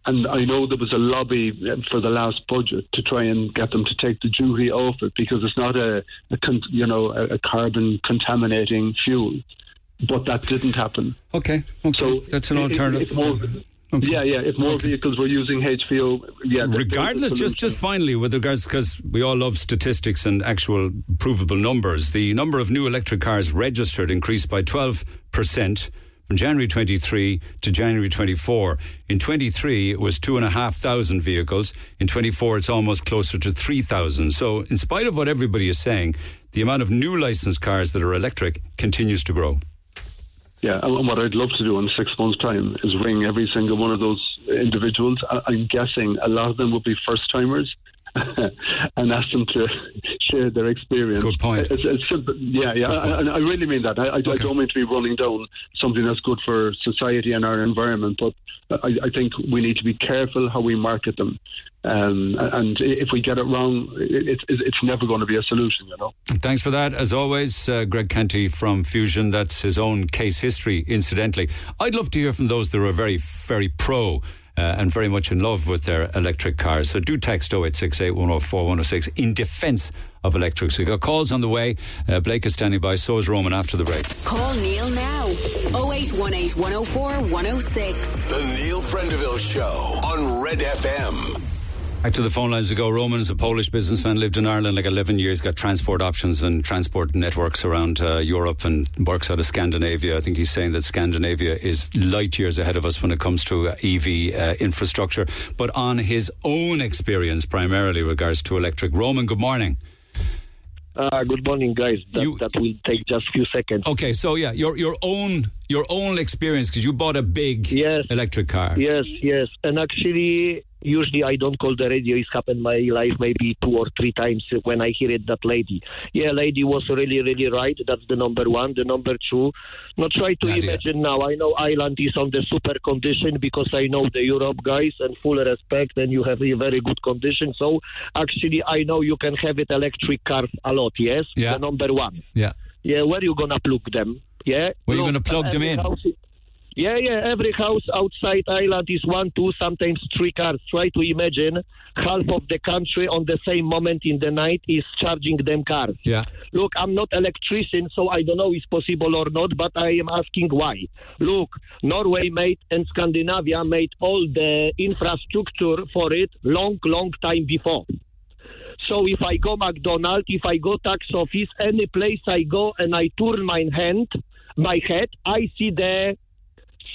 And I know there was a lobby for the last budget to try and get them to take the duty off it, because it's not a, a con, you know, a, a carbon contaminating fuel. But that didn't happen. Okay, okay. So that's an alternative. If, if more, okay. Yeah, yeah. If more okay. vehicles were using H V O, yeah. Regardless, just just finally, with regards, because we all love statistics and actual provable numbers, the number of new electric cars registered increased by twelve percent. From January twenty-three to January twenty-four. In twenty-three, it was two thousand five hundred vehicles. In twenty-four, it's almost closer to three thousand. So in spite of what everybody is saying, the amount of new licensed cars that are electric continues to grow. Yeah, and what I'd love to do in six months' time is ring every single one of those individuals. I'm guessing a lot of them will be first-timers, and ask them to share their experience. Good point. It's, it's, yeah, yeah, good point. And I really mean that. I, I, okay. I don't mean to be running down something that's good for society and our environment, but I, I think we need to be careful how we market them. Um, and if we get it wrong, it, it, it's never going to be a solution, you know. Thanks for that. As always, uh, Greg Canty from Fusion. That's his own case history, incidentally. I'd love to hear from those that are very, very pro uh, and very much in love with their electric cars. So do text oh eight six eight, one oh four, one oh six in defence of electrics. We've got calls on the way. Uh, Blake is standing by. So is Roman after the break. Call Neil now. oh eight one eight, one oh four, one oh six. The Neil Prendeville Show on Red F M. Back to the phone lines we go. Roman is a Polish businessman, lived in Ireland like eleven years, got transport options and transport networks around uh, Europe and works out of Scandinavia. I think he's saying that Scandinavia is light years ahead of us when it comes to E V uh, infrastructure, but on his own experience primarily regards to electric. Roman, good morning. Uh, good morning, guys. That, you, that will take just a few seconds. Okay, so yeah, your your own your own experience, because you bought a big yes, electric car. Yes, yes, and actually... Usually I don't call the radio. It's happened my life maybe two or three times when I hear it, that lady. Yeah, lady was really, really right. That's the number one. The number two, not try to Nadia. Imagine now. I know Ireland is on the super condition because I know the Europe guys and full respect and you have a very good condition. So actually I know you can have it electric car a lot, yes? Yeah. The number one. Yeah. Yeah, where are you going to plug them? Yeah. Where are you going to plug them in? Yeah, yeah, every house outside Ireland is one, two, sometimes three cars. Try to imagine half of the country on the same moment in the night is charging them cars. Yeah. Look, I'm not electrician, so I don't know if it's possible or not, but I am asking why. Look, Norway made and Scandinavia made all the infrastructure for it long, long time before. So if I go McDonald's, if I go tax office, any place I go and I turn my hand, my head, I see the...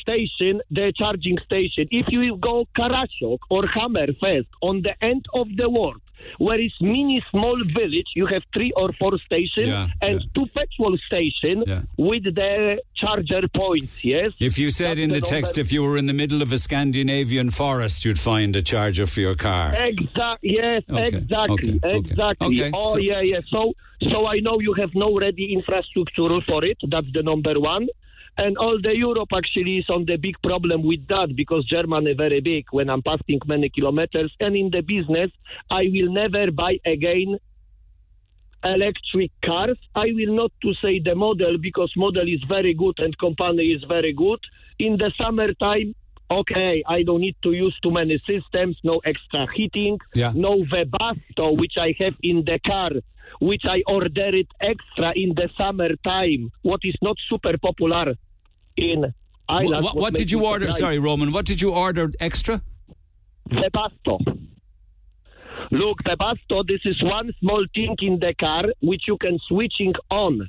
station, the charging station. If you go Karasok or Hammerfest on the end of the world, where is mini small village, you have three or four stations yeah, and yeah. two petrol stations yeah. with the charger points, yes? If you said That's in the, the text, if you were in the middle of a Scandinavian forest, you'd find a charger for your car. Exactly, yes, okay. exactly, okay. exactly. Okay. Oh, so- yeah, yeah. So, so I know you have no ready infrastructure for it. That's the number one. And all the Europe actually is on the big problem with that because Germany is very big when I'm passing many kilometers. And in the business, I will never buy again electric cars. I will not to say the model because model is very good and company is very good. In the summertime, okay, I don't need to use too many systems, no extra heating, yeah. no Webasto, which I have in the car, which I order it extra in the summertime, what is not super popular in Ireland. What, what, what did you order? Surprise. Sorry, Roman, what did you order extra? Webasto. Look, Webasto, this is one small thing in the car which you can switching on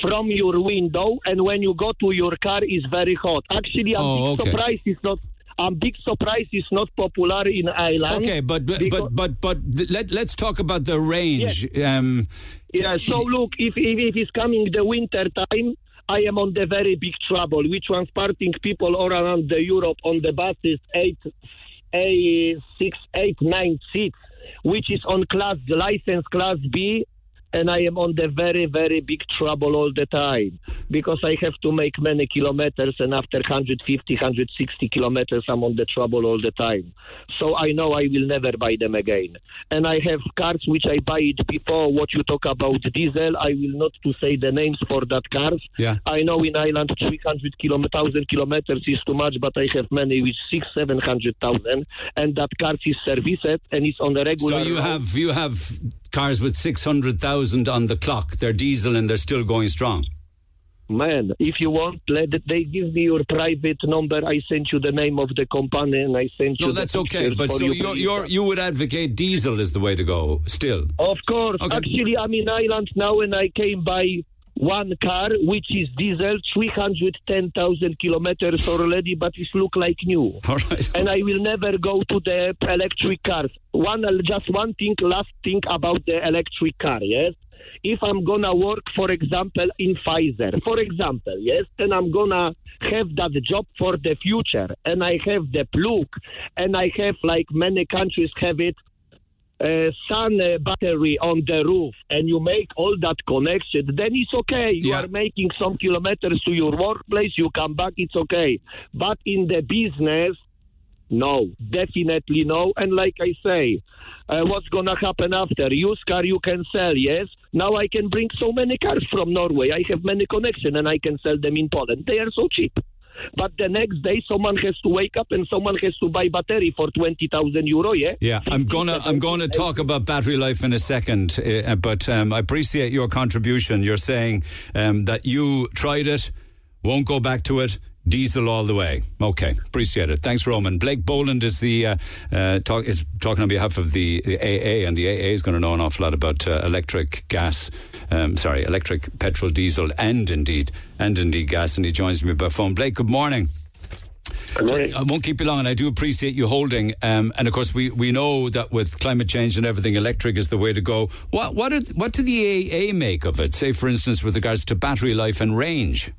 from your window, and when you go to your car, it's very hot. Actually, I'm oh, big okay. surprised it's not. I'm big surprised it's not popular in Ireland. Okay, but but because, but but, but let, let's talk about the range. Yes. Um, yeah. So look, if, if if it's coming the winter time, I am on the very big trouble. We're transporting people all around the Europe on the buses, eight, eight, six, eight, nine seats, which is on class license class B. And I am on the very, very big trouble all the time because I have to make many kilometers and after one hundred fifty, one hundred sixty kilometers, I'm on the trouble all the time. So I know I will never buy them again. And I have cars which I buy it before what you talk about diesel. I will not to say the names for that cars. Yeah. I know in Ireland three hundred thousand kilometers is too much, but I have many with six, seven hundred thousand. And that car is serviced and it's on the regular. So you have, you have cars with six hundred thousand on the clock. They're diesel and they're still going strong. Man, if you want, let it, they give me your private number. I sent you the name of the company and I sent no, you... No, that's okay, but so you you're, you're, you would advocate diesel is the way to go still? Of course. Okay. Actually, I'm in Ireland now and I came by one car, which is diesel, three hundred ten thousand kilometers already, but it looks like new. All right. And I will never go to the electric cars. One, just one thing, last thing about the electric car, yes? If I'm going to work, for example, in Pfizer, for example, yes, and I'm going to have that job for the future, and I have the plug, and I have, like many countries have it, Uh, sun uh, battery on the roof and you make all that connection, then it's okay. You yeah. are making some kilometers to your workplace, you come back, it's okay. But in the business, no, definitely no. And like I say, uh, what's going to happen after? Used car you can sell, yes? Now I can bring so many cars from Norway. I have many connections and I can sell them in Poland. They are so cheap. But the next day, someone has to wake up and someone has to buy battery for twenty thousand euro, yeah? Yeah, I'm going to I'm gonna talk about battery life in a second, uh, but um, I appreciate your contribution. You're saying um, that you tried it, won't go back to it, diesel all the way. Okay, appreciate it. Thanks, Roman. Blake Boland is the uh, uh, talk, is talking on behalf of the A A, and the A A is going to know an awful lot about uh, electric, gas, um, sorry, electric, petrol, diesel, and indeed, and indeed gas. And he joins me by phone. Blake, good morning. Good morning. I won't keep you long, and I do appreciate you holding. Um, and of course, we, we know that with climate change and everything, electric is the way to go. What what are, what do the A A make of it? Say, for instance, with regards to battery life and range.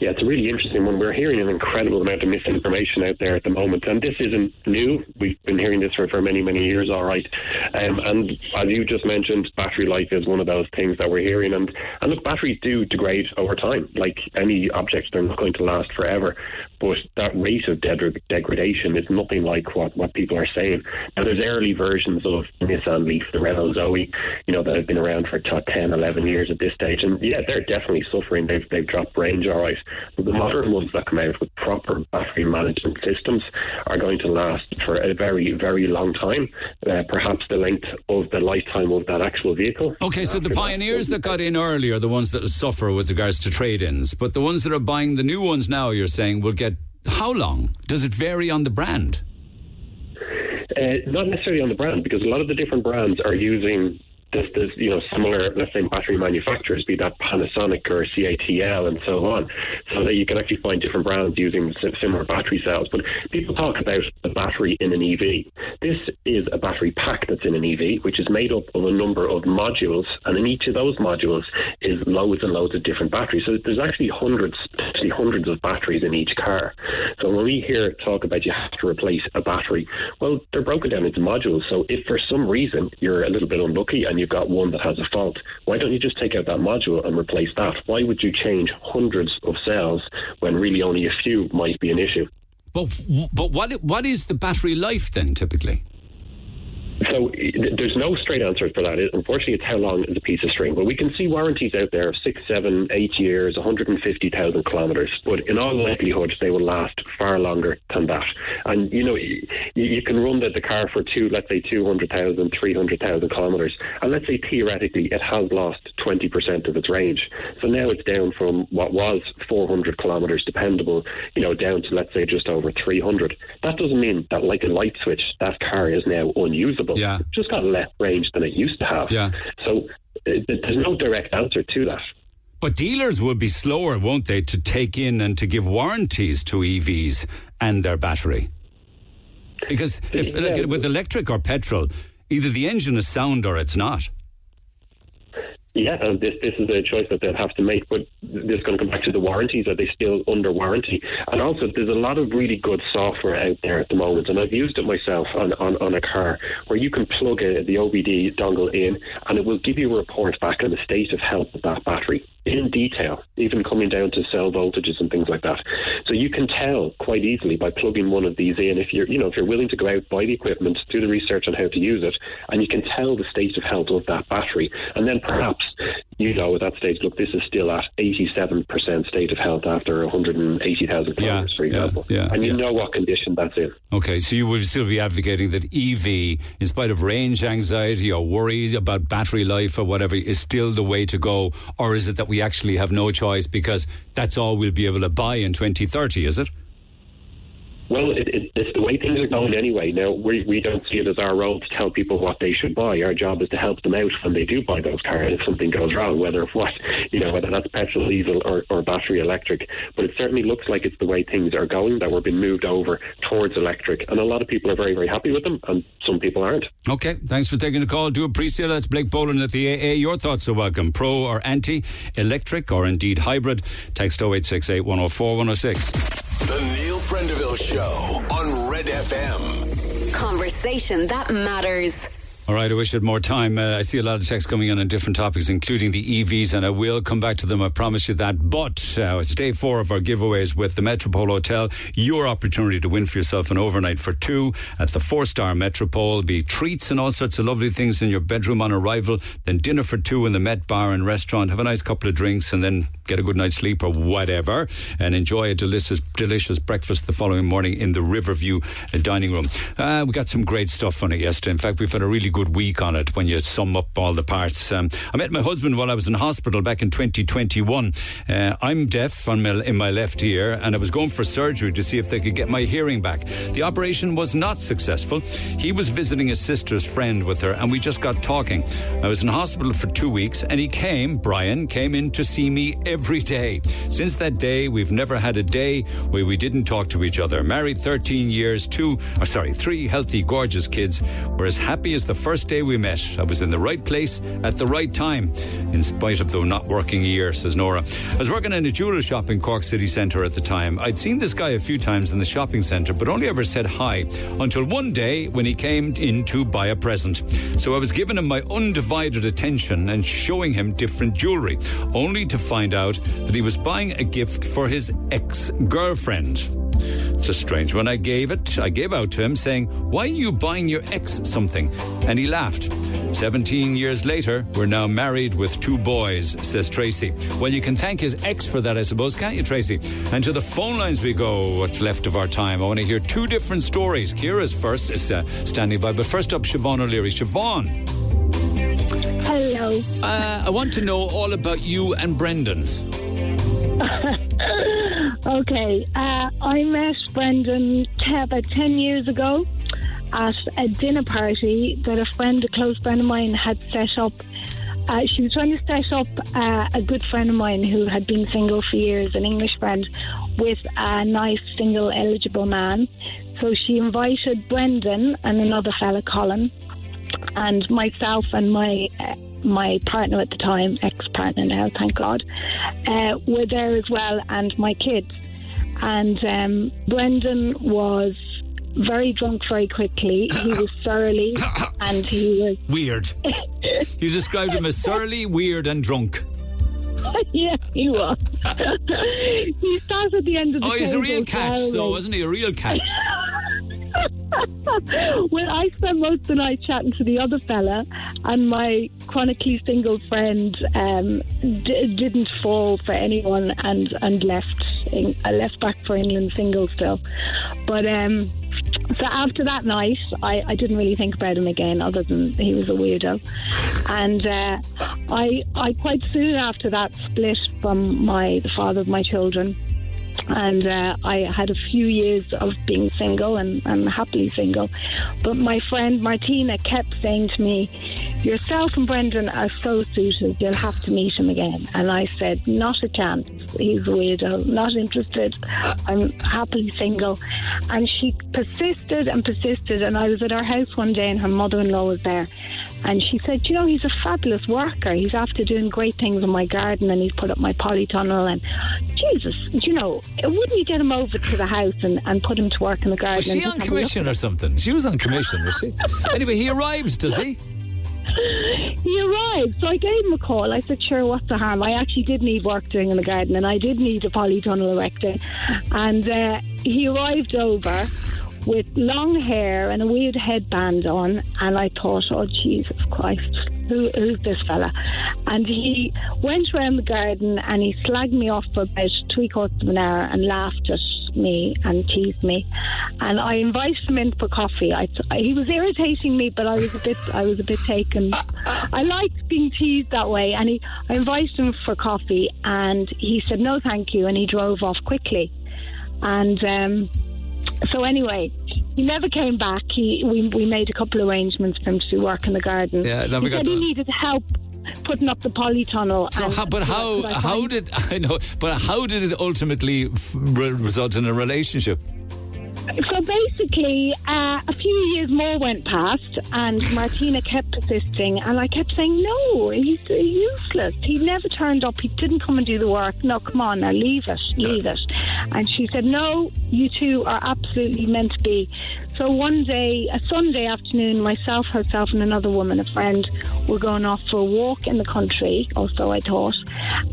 Yeah, it's a really interesting one. We're hearing an incredible amount of misinformation out there at the moment, and this isn't new. We've been hearing this for, for many, many years, all right. Um, and as you just mentioned, battery life is one of those things that we're hearing. And, and look, batteries do degrade over time. Like any objects, they're not going to last forever. But that rate of de- degradation is nothing like what, what people are saying. Now, there's early versions of Nissan Leaf, the Renault Zoe, you know, that have been around for ten, eleven years at this stage. And yeah, they're definitely suffering. They've, they've dropped range, all right. But the modern ones that come out with proper battery management systems are going to last for a very, very long time, uh, perhaps the length of the lifetime of that actual vehicle. Okay, so the pioneers that got in early are the ones that suffer with regards to trade-ins, but the ones that are buying the new ones now, you're saying, will get how long? Does it vary on the brand? Uh, not necessarily on the brand, because a lot of the different brands are using... There's, there's, you know, similar, let's say, battery manufacturers, be that Panasonic or C A T L and so on, so that you can actually find different brands using similar battery cells. But people talk about the battery in an E V. This is a battery pack that's in an E V, which is made up of a number of modules, and in each of those modules is loads and loads of different batteries. So there's actually hundreds, actually hundreds of batteries in each car. So when we hear talk about you have to replace a battery, well, they're broken down into modules. So if for some reason you're a little bit unlucky and you you've got one that has a fault, why don't you just take out that module and replace that? Why would you change hundreds of cells when really only a few might be an issue? But but what what is the battery life then, typically? So there's no straight answer for that. Unfortunately, it's how long is a piece of string. But we can see warranties out there of six, seven, eight years, one hundred fifty thousand kilometres. But in all likelihood, they will last far longer than that. And, you know, you can run the, the car for, two, let's say, two hundred thousand, three hundred thousand kilometres. And let's say, theoretically, it has lost twenty percent of its range. So now it's down from what was four hundred kilometres dependable, you know, down to, let's say, just over three hundred. That doesn't mean that, like a light switch, that car is now unusable. Yeah. Just got less range than it used to have. Yeah. So uh, there's no direct answer to that. But dealers will be slower, won't they, to take in and to give warranties to E Vs and their battery? Because if, yeah. like, with electric or petrol, either the engine is sound or it's not. Yeah, and this this is a choice that they'll have to make, but this is going to come back to the warranties. Are they still under warranty? And also, there's a lot of really good software out there at the moment, and I've used it myself on, on, on a car, where you can plug a, the O B D dongle in, and it will give you a report back on the state of health of that battery, in detail, even coming down to cell voltages and things like that. So you can tell quite easily by plugging one of these in, if you're, you know, if you're willing to go out, buy the equipment, do the research on how to use it, and you can tell the state of health of that battery. And then perhaps you know at that stage, look, this is still at eighty-seven percent state of health after one hundred eighty thousand kilometres, yeah, for example. Yeah, yeah, and you yeah. know what condition that's in. Okay, so you would still be advocating that E V, in spite of range anxiety or worries about battery life or whatever, is still the way to go? Or is it that we actually have no choice because that's all we'll be able to buy in twenty thirty, is it? Well, it, it, it's the way things are going anyway. Now, we, we don't see it as our role to tell people what they should buy. Our job is to help them out when they do buy those cars if something goes wrong, whether what, you know, whether that's petrol, diesel, or, or battery electric. But it certainly looks like it's the way things are going, that we're being moved over towards electric. And a lot of people are very, very happy with them, and some people aren't. Okay, thanks for taking the call. Do appreciate it. That's Blake Boland at the A A. Your thoughts are welcome. Pro or anti, electric or indeed hybrid. Text oh eight six eight, one oh four, one oh six. The Neil Prendeville Show on Red F M. conversation that matters. All right, I wish I had more time. Uh, I see a lot of texts coming in on different topics, including the E Vs, and I will come back to them, I promise you that. But uh, it's day four of our giveaways with the Metropole Hotel. Your opportunity to win for yourself an overnight for two at the four-star Metropole. Be treats and all sorts of lovely things in your bedroom on arrival, then dinner for two in the Met Bar and Restaurant. Have a nice couple of drinks and then get a good night's sleep or whatever, and enjoy a delicious, delicious breakfast the following morning in the Riverview dining room. Uh, we got some great stuff on it yesterday. In fact, we've had a really good week on it when you sum up all the parts. Um, I met my husband while I was in hospital back in twenty twenty-one. Uh, I'm deaf on my, in my left ear, and I was going for surgery to see if they could get my hearing back. The operation was not successful. He was visiting his sister's friend with her, and we just got talking. I was in hospital for two weeks, and he came, Brian, came in to see me every day. Since that day, we've never had a day where we didn't talk to each other. Married thirteen years, two, or sorry, three healthy, gorgeous kids. We're as happy as the first day we met. I was in the right place at the right time, in spite of the not working year, says Nora. I was working in a jewellery shop in Cork City Centre at the time. I'd seen this guy a few times in the shopping centre, but only ever said hi, until one day when he came in to buy a present. So I was giving him my undivided attention and showing him different jewellery, only to find out that he was buying a gift for his ex-girlfriend. It's a strange one. I gave it, I gave out to him saying, why are you buying your ex something? And he laughed. seventeen years later, we're now married with two boys, says Tracy. Well, you can thank his ex for that, I suppose, can't you, Tracy? And to the phone lines we go, what's left of our time. I want to hear two different stories. Kira's first is uh, standing by, but first up, Siobhan O'Leary. Siobhan. Hello. Uh, I want to know all about you and Brendan. Okay, uh, I met Brendan about ten years ago at a dinner party that a friend, a close friend of mine, had set up. Uh, she was trying to set up uh, a good friend of mine who had been single for years, an English friend, with a nice single eligible man. So she invited Brendan and another fella, Colin, and myself and my uh, my partner at the time, ex-partner now, thank God, uh, were there as well, and my kids. And um, Brendan was very drunk very quickly. He was surly and he was... weird. You described him as surly, weird and drunk. Yeah, he was. He starts at the end of the... Oh, he's a real catch, so, though, isn't he? A real catch. Well, I spent most of the night chatting to the other fella, and my chronically single friend um, d- didn't fall for anyone and and left. In, I left back for England single still, but um, so after that night, I, I didn't really think about him again, other than he was a weirdo, and uh, I I quite soon after that split from my the father of my children. And uh, I had a few years of being single and, and happily single. But my friend Martina kept saying to me, yourself and Brendan are so suited, you'll have to meet him again. And I said, not a chance. He's a weirdo, not interested. I'm happily single. And she persisted and persisted. And I was at her house one day and her mother-in-law was there. And she said, you know, he's a fabulous worker. He's after doing great things in my garden and he's put up my polytunnel. And Jesus, you know, wouldn't you get him over to the house and, and put him to work in the garden? Was she on commission or something? She was on commission, was she? Anyway, he arrives, does he? He arrived, so I gave him a call. I said, sure, what's the harm? I actually did need work doing in the garden and I did need a polytunnel erected. And uh, he arrived over with long hair and a weird headband on, and I thought, oh Jesus Christ, who, who's this fella? And he went around the garden and he slagged me off for about three quarters of an hour and laughed at me and teased me, and I invited him in for coffee. I, he was irritating me, but I was a bit I was a bit taken. I liked being teased that way, and he, I invited him for coffee and he said no thank you, and he drove off quickly. And um so anyway, he never came back. He we we made a couple of arrangements for him to work in the garden. Yeah, no, he said he needed help putting up the polytunnel. So, and how, but how how did I know? But how did it ultimately re- result in a relationship? So basically, uh, a few years more went past, and Martina kept persisting, and I kept saying, no, he's useless. He never turned up. He didn't come and do the work. No, come on now, leave it, leave it. And she said, no, you two are absolutely meant to be. So one day, a Sunday afternoon, myself, herself, and another woman, a friend, were going off for a walk in the country, or so I thought,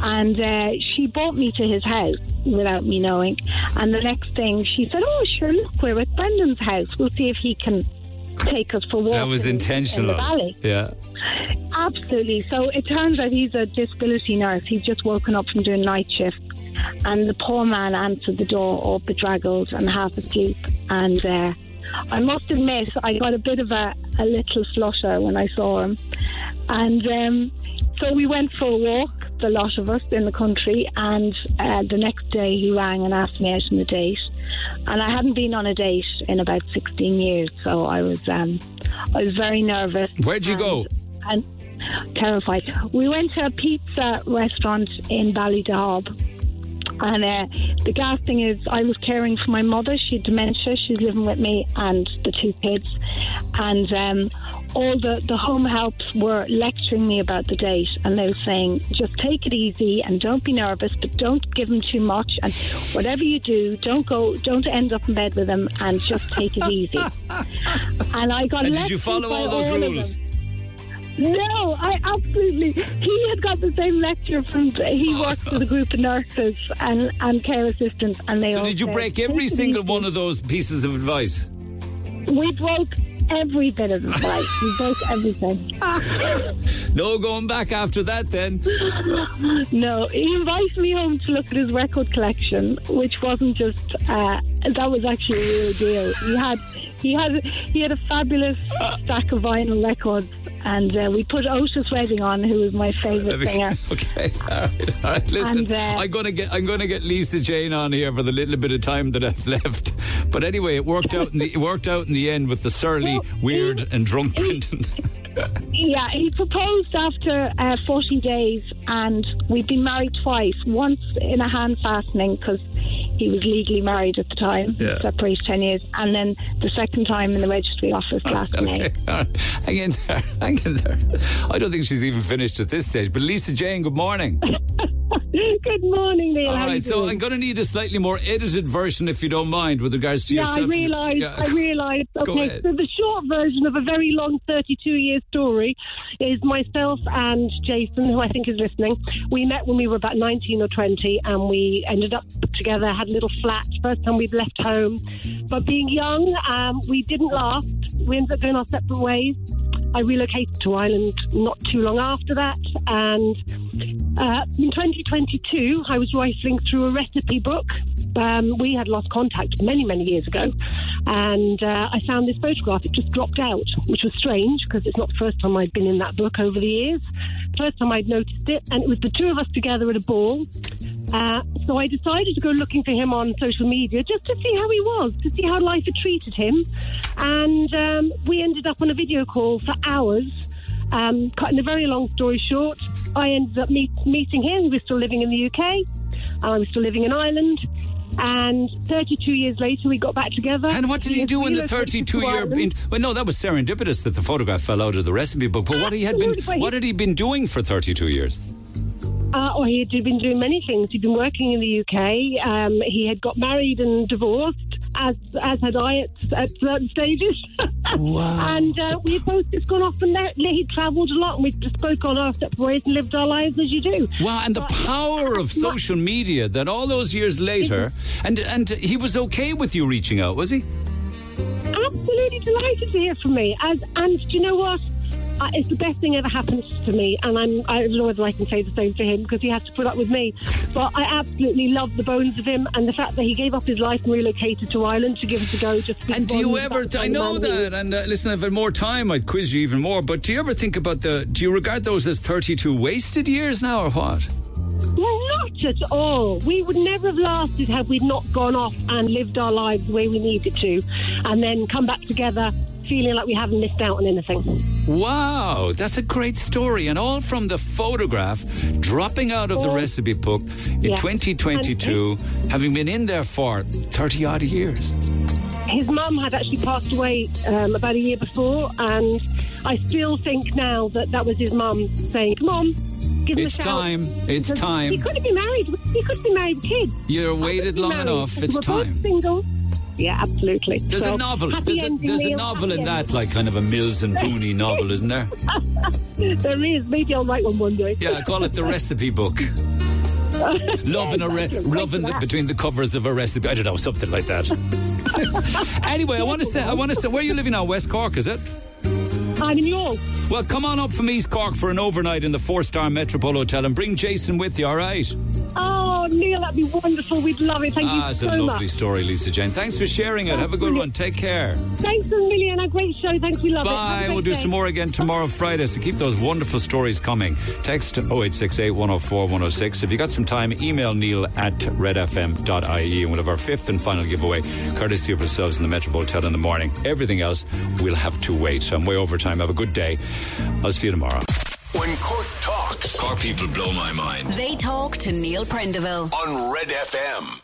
and uh, she brought me to his house without me knowing. And the next thing, she said, oh, sure, look, we're at Brendan's house. We'll see if he can take us for walks. That was in, intentional. In the valley. Yeah. Absolutely. So it turns out he's a disability nurse. He's just woken up from doing night shift. And the poor man answered the door all bedraggled and half asleep. And uh, I must admit, I got a bit of a, a little flutter when I saw him. And um, so we went for a walk, the lot of us in the country, and uh, the next day he rang and asked me out on a date, and I hadn't been on a date in about sixteen years, so I was um, I was very nervous. Where'd you and, go? And terrified. We went to a pizza restaurant in Ballydehob, and uh, the gas thing is I was caring for my mother. She had dementia, she's living with me and the two kids, and um all the, the home helps were lecturing me about the date, and they were saying, just take it easy and don't be nervous, but don't give him too much, and whatever you do, don't go, don't end up in bed with him, and just take it easy. And I got. And did you follow all those all rules? No, I absolutely. He had got the same lecture from. He worked with a group of nurses and, and care assistants, and they. So all did you said, break every single one of those pieces of advice? We broke. Every bit of advice. We broke everything. No going back after that then. No, he invited me home to look at his record collection, which wasn't just uh, that was actually a real deal. He had he had he had a fabulous stack of vinyl records, and uh, we put Otis Redding on, who was my favourite singer. Okay, all right, all right. Listen, and, uh, I'm gonna get I'm gonna get Lisa Jane on here for the little bit of time that I've left. But anyway, it worked out. In the, it worked out in the end with the surly, well, weird, he, and drunk Brendan. Yeah, he proposed after uh, forty days, and we'd been married twice. Once in a hand fastening because he was legally married at the time, yeah. Separated ten years, and then the second time in the registry office last okay. May. Right. Hang in there, hang in there. I don't think she's even finished at this stage. But Lisa Jane, good morning. Good morning, Neil. All right, so I'm going to need a slightly more edited version, if you don't mind, with regards to yeah, yourself. I realize, yeah, I realise. I realise. Okay, so the short version of a very long thirty-two-year story is myself and Jason, who I think is listening. We met when we were about nineteen or twenty, and we ended up together, had a little flat, first time we'd left home. But being young, um, we didn't last. We ended up going our separate ways. I relocated to Ireland not too long after that, and uh, in twenty twenty-two I was rifling through a recipe book. Um, we had lost contact many, many years ago, and uh, I found this photograph. It just dropped out, which was strange because it's not the first time I'd been in that book over the years. First time I'd noticed it, and it was the two of us together at a ball. Uh, so I decided to go looking for him on social media just to see how he was, to see how life had treated him. And um, we ended up on a video call for hours. Um, cutting a very long story short, I ended up meet, meeting him. He was still living in the U K. I was still living in Ireland. And thirty-two years later, we got back together. And what did he, he do in the thirty-two-year... In, well, no, that was serendipitous that the photograph fell out of the recipe book. But what, he had been, what had he been doing for thirty-two years? Uh, or he had been doing many things. He'd been working in the U K. Um, he had got married and divorced, as as had I at, at certain stages. Wow. And uh, we had both just gone off, and he'd travelled a lot, and we'd just both gone our separate ways and lived our lives as you do. Wow, and but, the power of social media that all those years later... And, and he was okay with you reaching out, was he? Absolutely delighted to hear from me. As, and do you know what? Uh, it's the best thing ever happened to me, and I'm, I don't know whether I can say the same for him because he has to put up with me, but I absolutely love the bones of him, and the fact that he gave up his life and relocated to Ireland to give us a go. Just and do you ever th- I know that and uh, listen, if I had more time I'd quiz you even more, but do you ever think about the do you regard those as thirty-two wasted years now or what? Well, not at all. We would never have lasted had we not gone off and lived our lives the way we needed to, and then come back together feeling like we haven't missed out on anything. Wow, that's a great story, and all from the photograph dropping out of oh. the recipe book in yeah. twenty twenty-two, and having been in there for thirty odd years. His mum had actually passed away um, about a year before, and I still think now that that was his mum saying, come on, give him it's a shout. Time. It's time. He couldn't be married. He couldn't be married kids. You waited long married. enough. It's we're time. Both single. Yeah, absolutely. There's so, a novel. There's, ending, a, there's a novel in that, like kind of a Mills and Booney novel, isn't there? There is. Maybe I'll write one one day. Yeah, I call it the recipe book. Love in a re- love in the, between the covers of a recipe. I don't know, something like that. Anyway, I want to say, I want to say, where are you living now? West Cork, is it? I'm in York. Well, come on up from East Cork for an overnight in the four-star Metropole Hotel and bring Jason with you, all right? Oh, Neil, that'd be wonderful. We'd love it. Thank ah, you so much. Ah, it's a lovely much. story, Lisa Jane. Thanks for sharing it. Have a good one. Take care. Thanks a million. A great show. Thanks. We love Bye. it. Bye. We'll do day. some more again tomorrow, Friday, so keep those wonderful stories coming. Text oh eight six eight, one oh four, one oh six. If you got some time, email Neil at redfm.ie and we'll have our fifth and final giveaway, courtesy of ourselves in the Metropole Hotel in the morning. Everything else, we'll have to wait. I'm way over time. Have a good day. I'll see you tomorrow. When Cork talks, Cork people blow my mind. They talk to Neil Prendeville on Red F M.